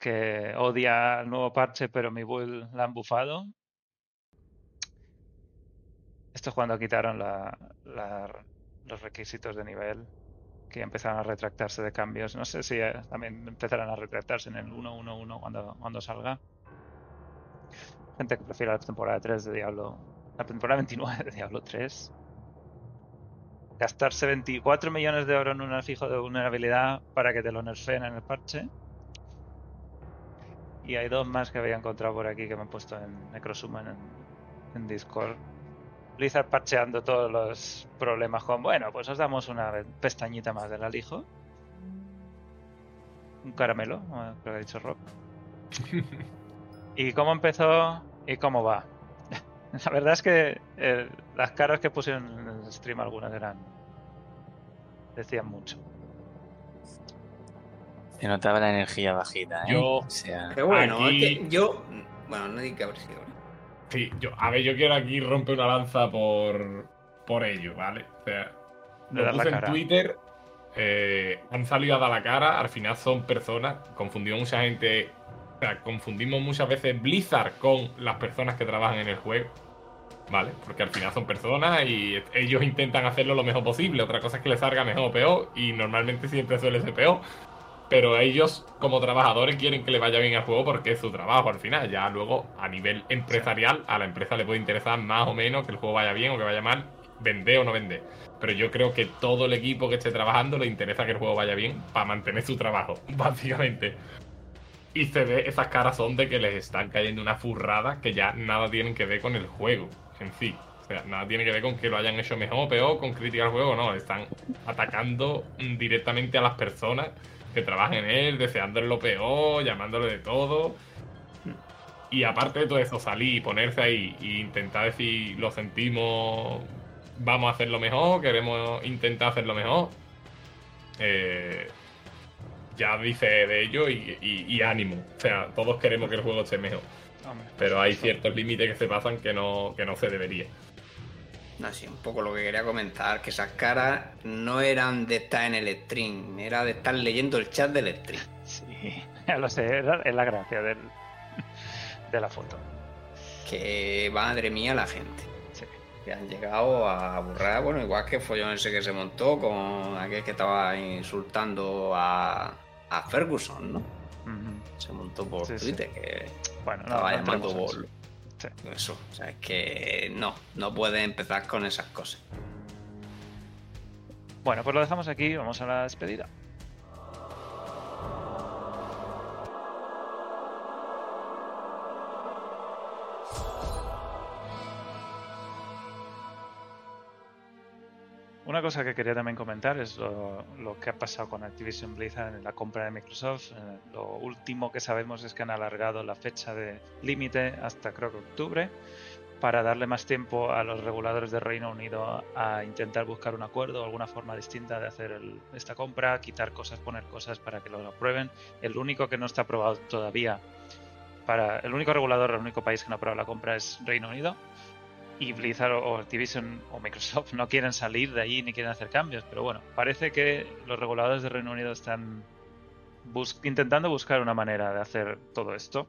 que odia el nuevo parche, pero mi build la han bufado. Esto es cuando quitaron la, la, los requisitos de nivel, que empezaron a retractarse de cambios. No sé si también empezarán a retractarse en el uno punto uno punto uno cuando, cuando salga. Gente que prefiere la temporada tres de Diablo... La temporada veintinueve de Diablo tres. Gastarse veinticuatro millones de euros en un afijo de vulnerabilidad para que te lo nerfeen en el parche. Y hay dos más que había encontrado por aquí que me han puesto en Necrosuman en, en Discord. Blizzard parcheando todos los problemas con... Bueno, pues os damos una pestañita más del alijo. Un caramelo, creo que ha dicho Rob. ¿Y cómo empezó y cómo va? La verdad es que eh, las caras que pusieron en el stream algunas eran... decían mucho. Se notaba la energía bajita, ¿eh? Yo, o sea, pero bueno, aquí... es que yo... Bueno, no hay que haber sido. Sí, yo, a ver, yo quiero aquí romper una lanza por por ello, ¿vale? O sea, de dar la cara. Lo puse en Twitter, eh, han salido a dar la cara, al final son personas, confundimos mucha gente, o sea, confundimos muchas veces Blizzard con las personas que trabajan en el juego, ¿vale? Porque al final son personas y ellos intentan hacerlo lo mejor posible, otra cosa es que les salga mejor o peor, y normalmente siempre suele ser peor. Pero ellos, como trabajadores, quieren que le vaya bien al juego porque es su trabajo al final. Ya luego, a nivel empresarial, a la empresa le puede interesar más o menos que el juego vaya bien o que vaya mal, vender o no vender. Pero yo creo que todo el equipo que esté trabajando le interesa que el juego vaya bien para mantener su trabajo, básicamente. Y se ve, esas caras son de que les están cayendo una furrada que ya nada tienen que ver con el juego en sí. O sea, nada tiene que ver con que lo hayan hecho mejor o peor, con criticar el juego, no. Están atacando directamente a las personas que trabajen en él, deseándole lo peor, llamándole de todo. Y aparte de todo eso, salir, ponerse ahí e intentar decir, lo sentimos, vamos a hacerlo mejor, queremos intentar hacerlo mejor. Eh, ya dice de ello y, y, y ánimo. O sea, todos queremos que el juego esté mejor. Pero hay ciertos límites que se pasan que no, que no se debería. Así un poco lo que quería comentar, que esas caras no eran de estar en el stream, era de estar leyendo el chat del stream. Sí, ya lo sé, es la gracia del, de la foto. Que madre mía la gente. Sí. Que han llegado a burrar, bueno, igual que el follón ese que se montó con aquel que estaba insultando a, a Ferguson, ¿no? Uh-huh. Se montó por sí, Twitter, sí. Que bueno, estaba no, llamando bol. Sí. Eso, o sea, es que no, no puedes empezar con esas cosas. Bueno, pues lo dejamos aquí, vamos a la despedida. Una cosa que quería también comentar es lo, lo que ha pasado con Activision Blizzard en la compra de Microsoft. Lo último que sabemos es que han alargado la fecha de límite hasta creo que octubre para darle más tiempo a los reguladores de Reino Unido a intentar buscar un acuerdo o alguna forma distinta de hacer el, esta compra, quitar cosas, poner cosas para que lo aprueben. El único que no está aprobado todavía, para el único regulador, el único país que no ha aprobado la compra es Reino Unido. Y Blizzard o Activision o Microsoft no quieren salir de ahí ni quieren hacer cambios, pero bueno, parece que los reguladores de Reino Unido están bus- intentando buscar una manera de hacer todo esto,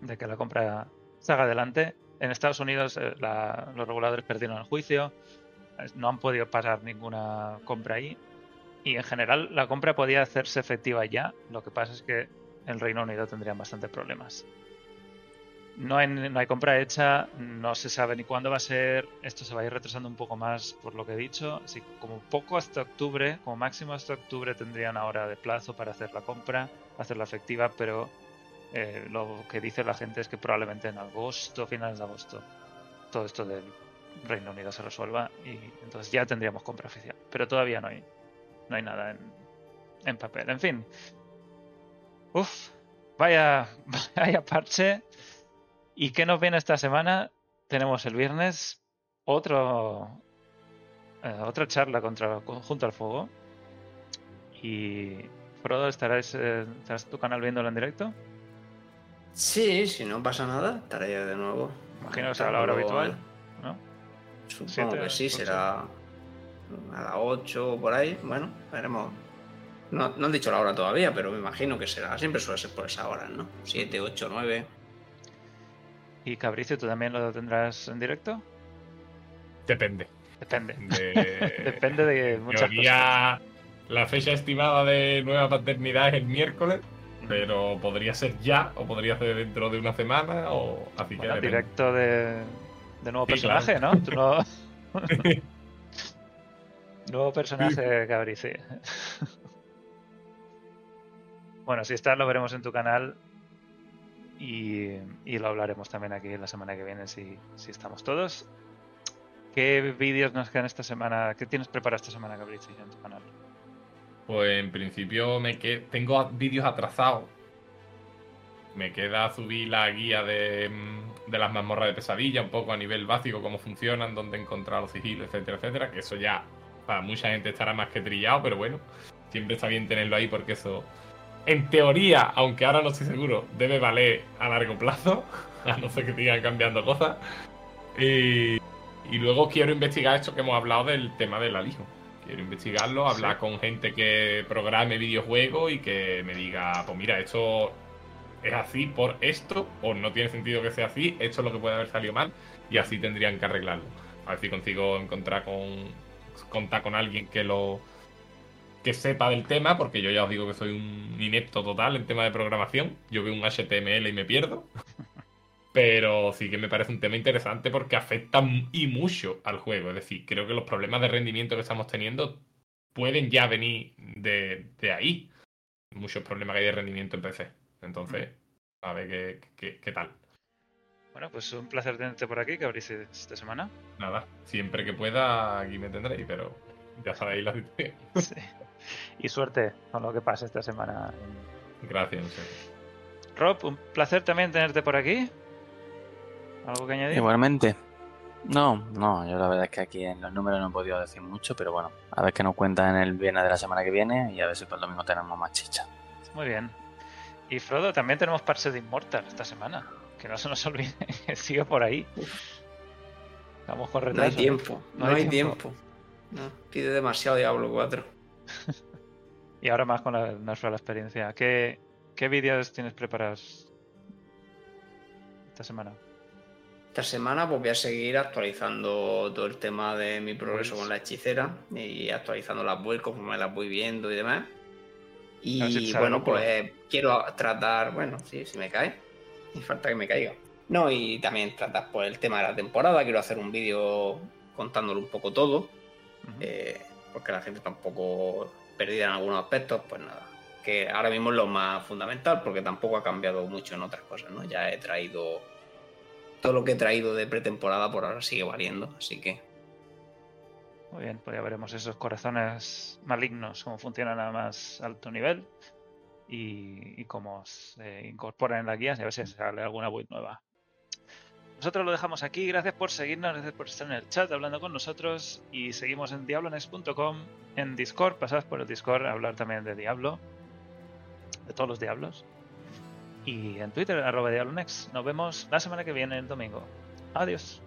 de que la compra salga adelante. En Estados Unidos eh, la, los reguladores perdieron el juicio, eh, no han podido pasar ninguna compra ahí, y en general la compra podía hacerse efectiva ya, lo que pasa es que el Reino Unido tendrían bastantes problemas. No hay, no hay compra hecha, no se sabe ni cuándo va a ser, esto se va a ir retrasando un poco más por lo que he dicho, así que como poco hasta octubre, como máximo hasta octubre tendrían ahora de plazo para hacer la compra, hacerla efectiva, pero eh, lo que dice la gente es que probablemente en agosto, finales de agosto, todo esto del Reino Unido se resuelva y entonces ya tendríamos compra oficial, pero todavía no hay, no hay nada en, en papel, en fin. Uff, vaya, vaya parche. ¿Y qué nos viene esta semana? Tenemos el viernes otro, eh, otra charla contra, junto al fuego. Y Frodo, ¿estarás, eh, ¿estarás tu canal viéndolo en directo? Sí, si no pasa nada, estaré yo de nuevo. Imagino que será a la hora habitual, ¿no? Supongo siete, que sí, ocho. Será a las ocho o por ahí. Bueno, veremos. No, no han dicho la hora todavía, pero me imagino que será. Siempre suele ser por esa hora, ¿no? siete, ocho, nueve... ¿Y Cabrice, tú también lo tendrás en directo? Depende. Depende. De... Depende de muchas teoría, cosas. La fecha estimada de nueva paternidad es el miércoles, mm. pero podría ser ya, o podría ser dentro de una semana, o así bueno, que... directo de, de nuevo sí, personaje, claro. ¿No? ¿Tú no... nuevo personaje, Cabrice. Bueno, si está, lo veremos en tu canal. Y, y lo hablaremos también aquí la semana que viene si, si estamos todos. ¿Qué vídeos nos quedan esta semana? ¿Qué tienes preparado esta semana, Cabrice, en tu canal? Pues en principio me que... tengo vídeos atrasados. Me queda subir la guía de, de las mazmorras de pesadilla, un poco a nivel básico, cómo funcionan, dónde encontrar los sigilos, etcétera, etcétera. Que eso ya para mucha gente estará más que trillado, pero bueno, siempre está bien tenerlo ahí porque eso... En teoría, aunque ahora no estoy seguro, debe valer a largo plazo, a no ser que sigan cambiando cosas. Y, y luego quiero investigar esto que hemos hablado del tema del alijo. Quiero investigarlo, hablar sí. con gente que programe videojuegos y que me diga, pues mira, esto es así por esto, o no tiene sentido que sea así, esto es lo que puede haber salido mal, y así tendrían que arreglarlo. A ver si consigo encontrar con contar con alguien que lo que sepa del tema, porque yo ya os digo que soy un inepto total en tema de programación. Yo veo un H T M L y me pierdo. Pero sí que me parece un tema interesante porque afecta y mucho al juego. Es decir, creo que los problemas de rendimiento que estamos teniendo pueden ya venir de, de ahí. Muchos problemas que hay de rendimiento en P C. Entonces, a ver qué, qué, qué tal. Bueno, pues un placer tenerte por aquí, Cabrice, esta semana. Nada, siempre que pueda aquí me tendréis, pero ya sabéis las historias. Sí. Y suerte con lo que pasa esta semana. Gracias. Muchas. Rob, un placer también tenerte por aquí. ¿Algo que añadir? Igualmente. No, no, yo la verdad es que aquí en los números no he podido decir mucho, pero bueno, a ver qué nos cuentan el viernes de la semana que viene y a ver si para el domingo tenemos más chicha. Muy bien. Y Frodo, también tenemos parche de Immortal esta semana, que no se nos olvide, sigue por ahí. Vamos con retraso. No hay tiempo, no, no hay, hay tiempo. tiempo. No, pide demasiado Diablo cuatro. Y ahora más con la, nuestra la experiencia. ¿Qué, qué vídeos tienes preparados esta semana? Esta semana pues voy a seguir actualizando todo el tema de mi progreso con la hechicera y actualizando las builds como me las voy viendo y demás. Y bueno, pues quiero tratar, bueno, sí, si me cae, y falta que me caiga. No, y también tratar pues el tema de la temporada, quiero hacer un vídeo contándolo un poco todo, uh-huh. eh, porque la gente está un poco perdida en algunos aspectos, pues nada, que ahora mismo es lo más fundamental, porque tampoco ha cambiado mucho en otras cosas, ¿no? Ya he traído... Todo lo que he traído de pretemporada por ahora sigue valiendo, así que... Muy bien, pues ya veremos esos corazones malignos, cómo funcionan a más alto nivel y, y cómo se incorporan en las guías y a ver si sale alguna build nueva. Nosotros lo dejamos aquí, gracias por seguirnos, gracias por estar en el chat hablando con nosotros y seguimos en Diablo Next punto com, en Discord, pasad por el Discord a hablar también de Diablo, de todos los Diablos. Y en Twitter, arroba DiabloNext. Nos vemos la semana que viene, el domingo. Adiós.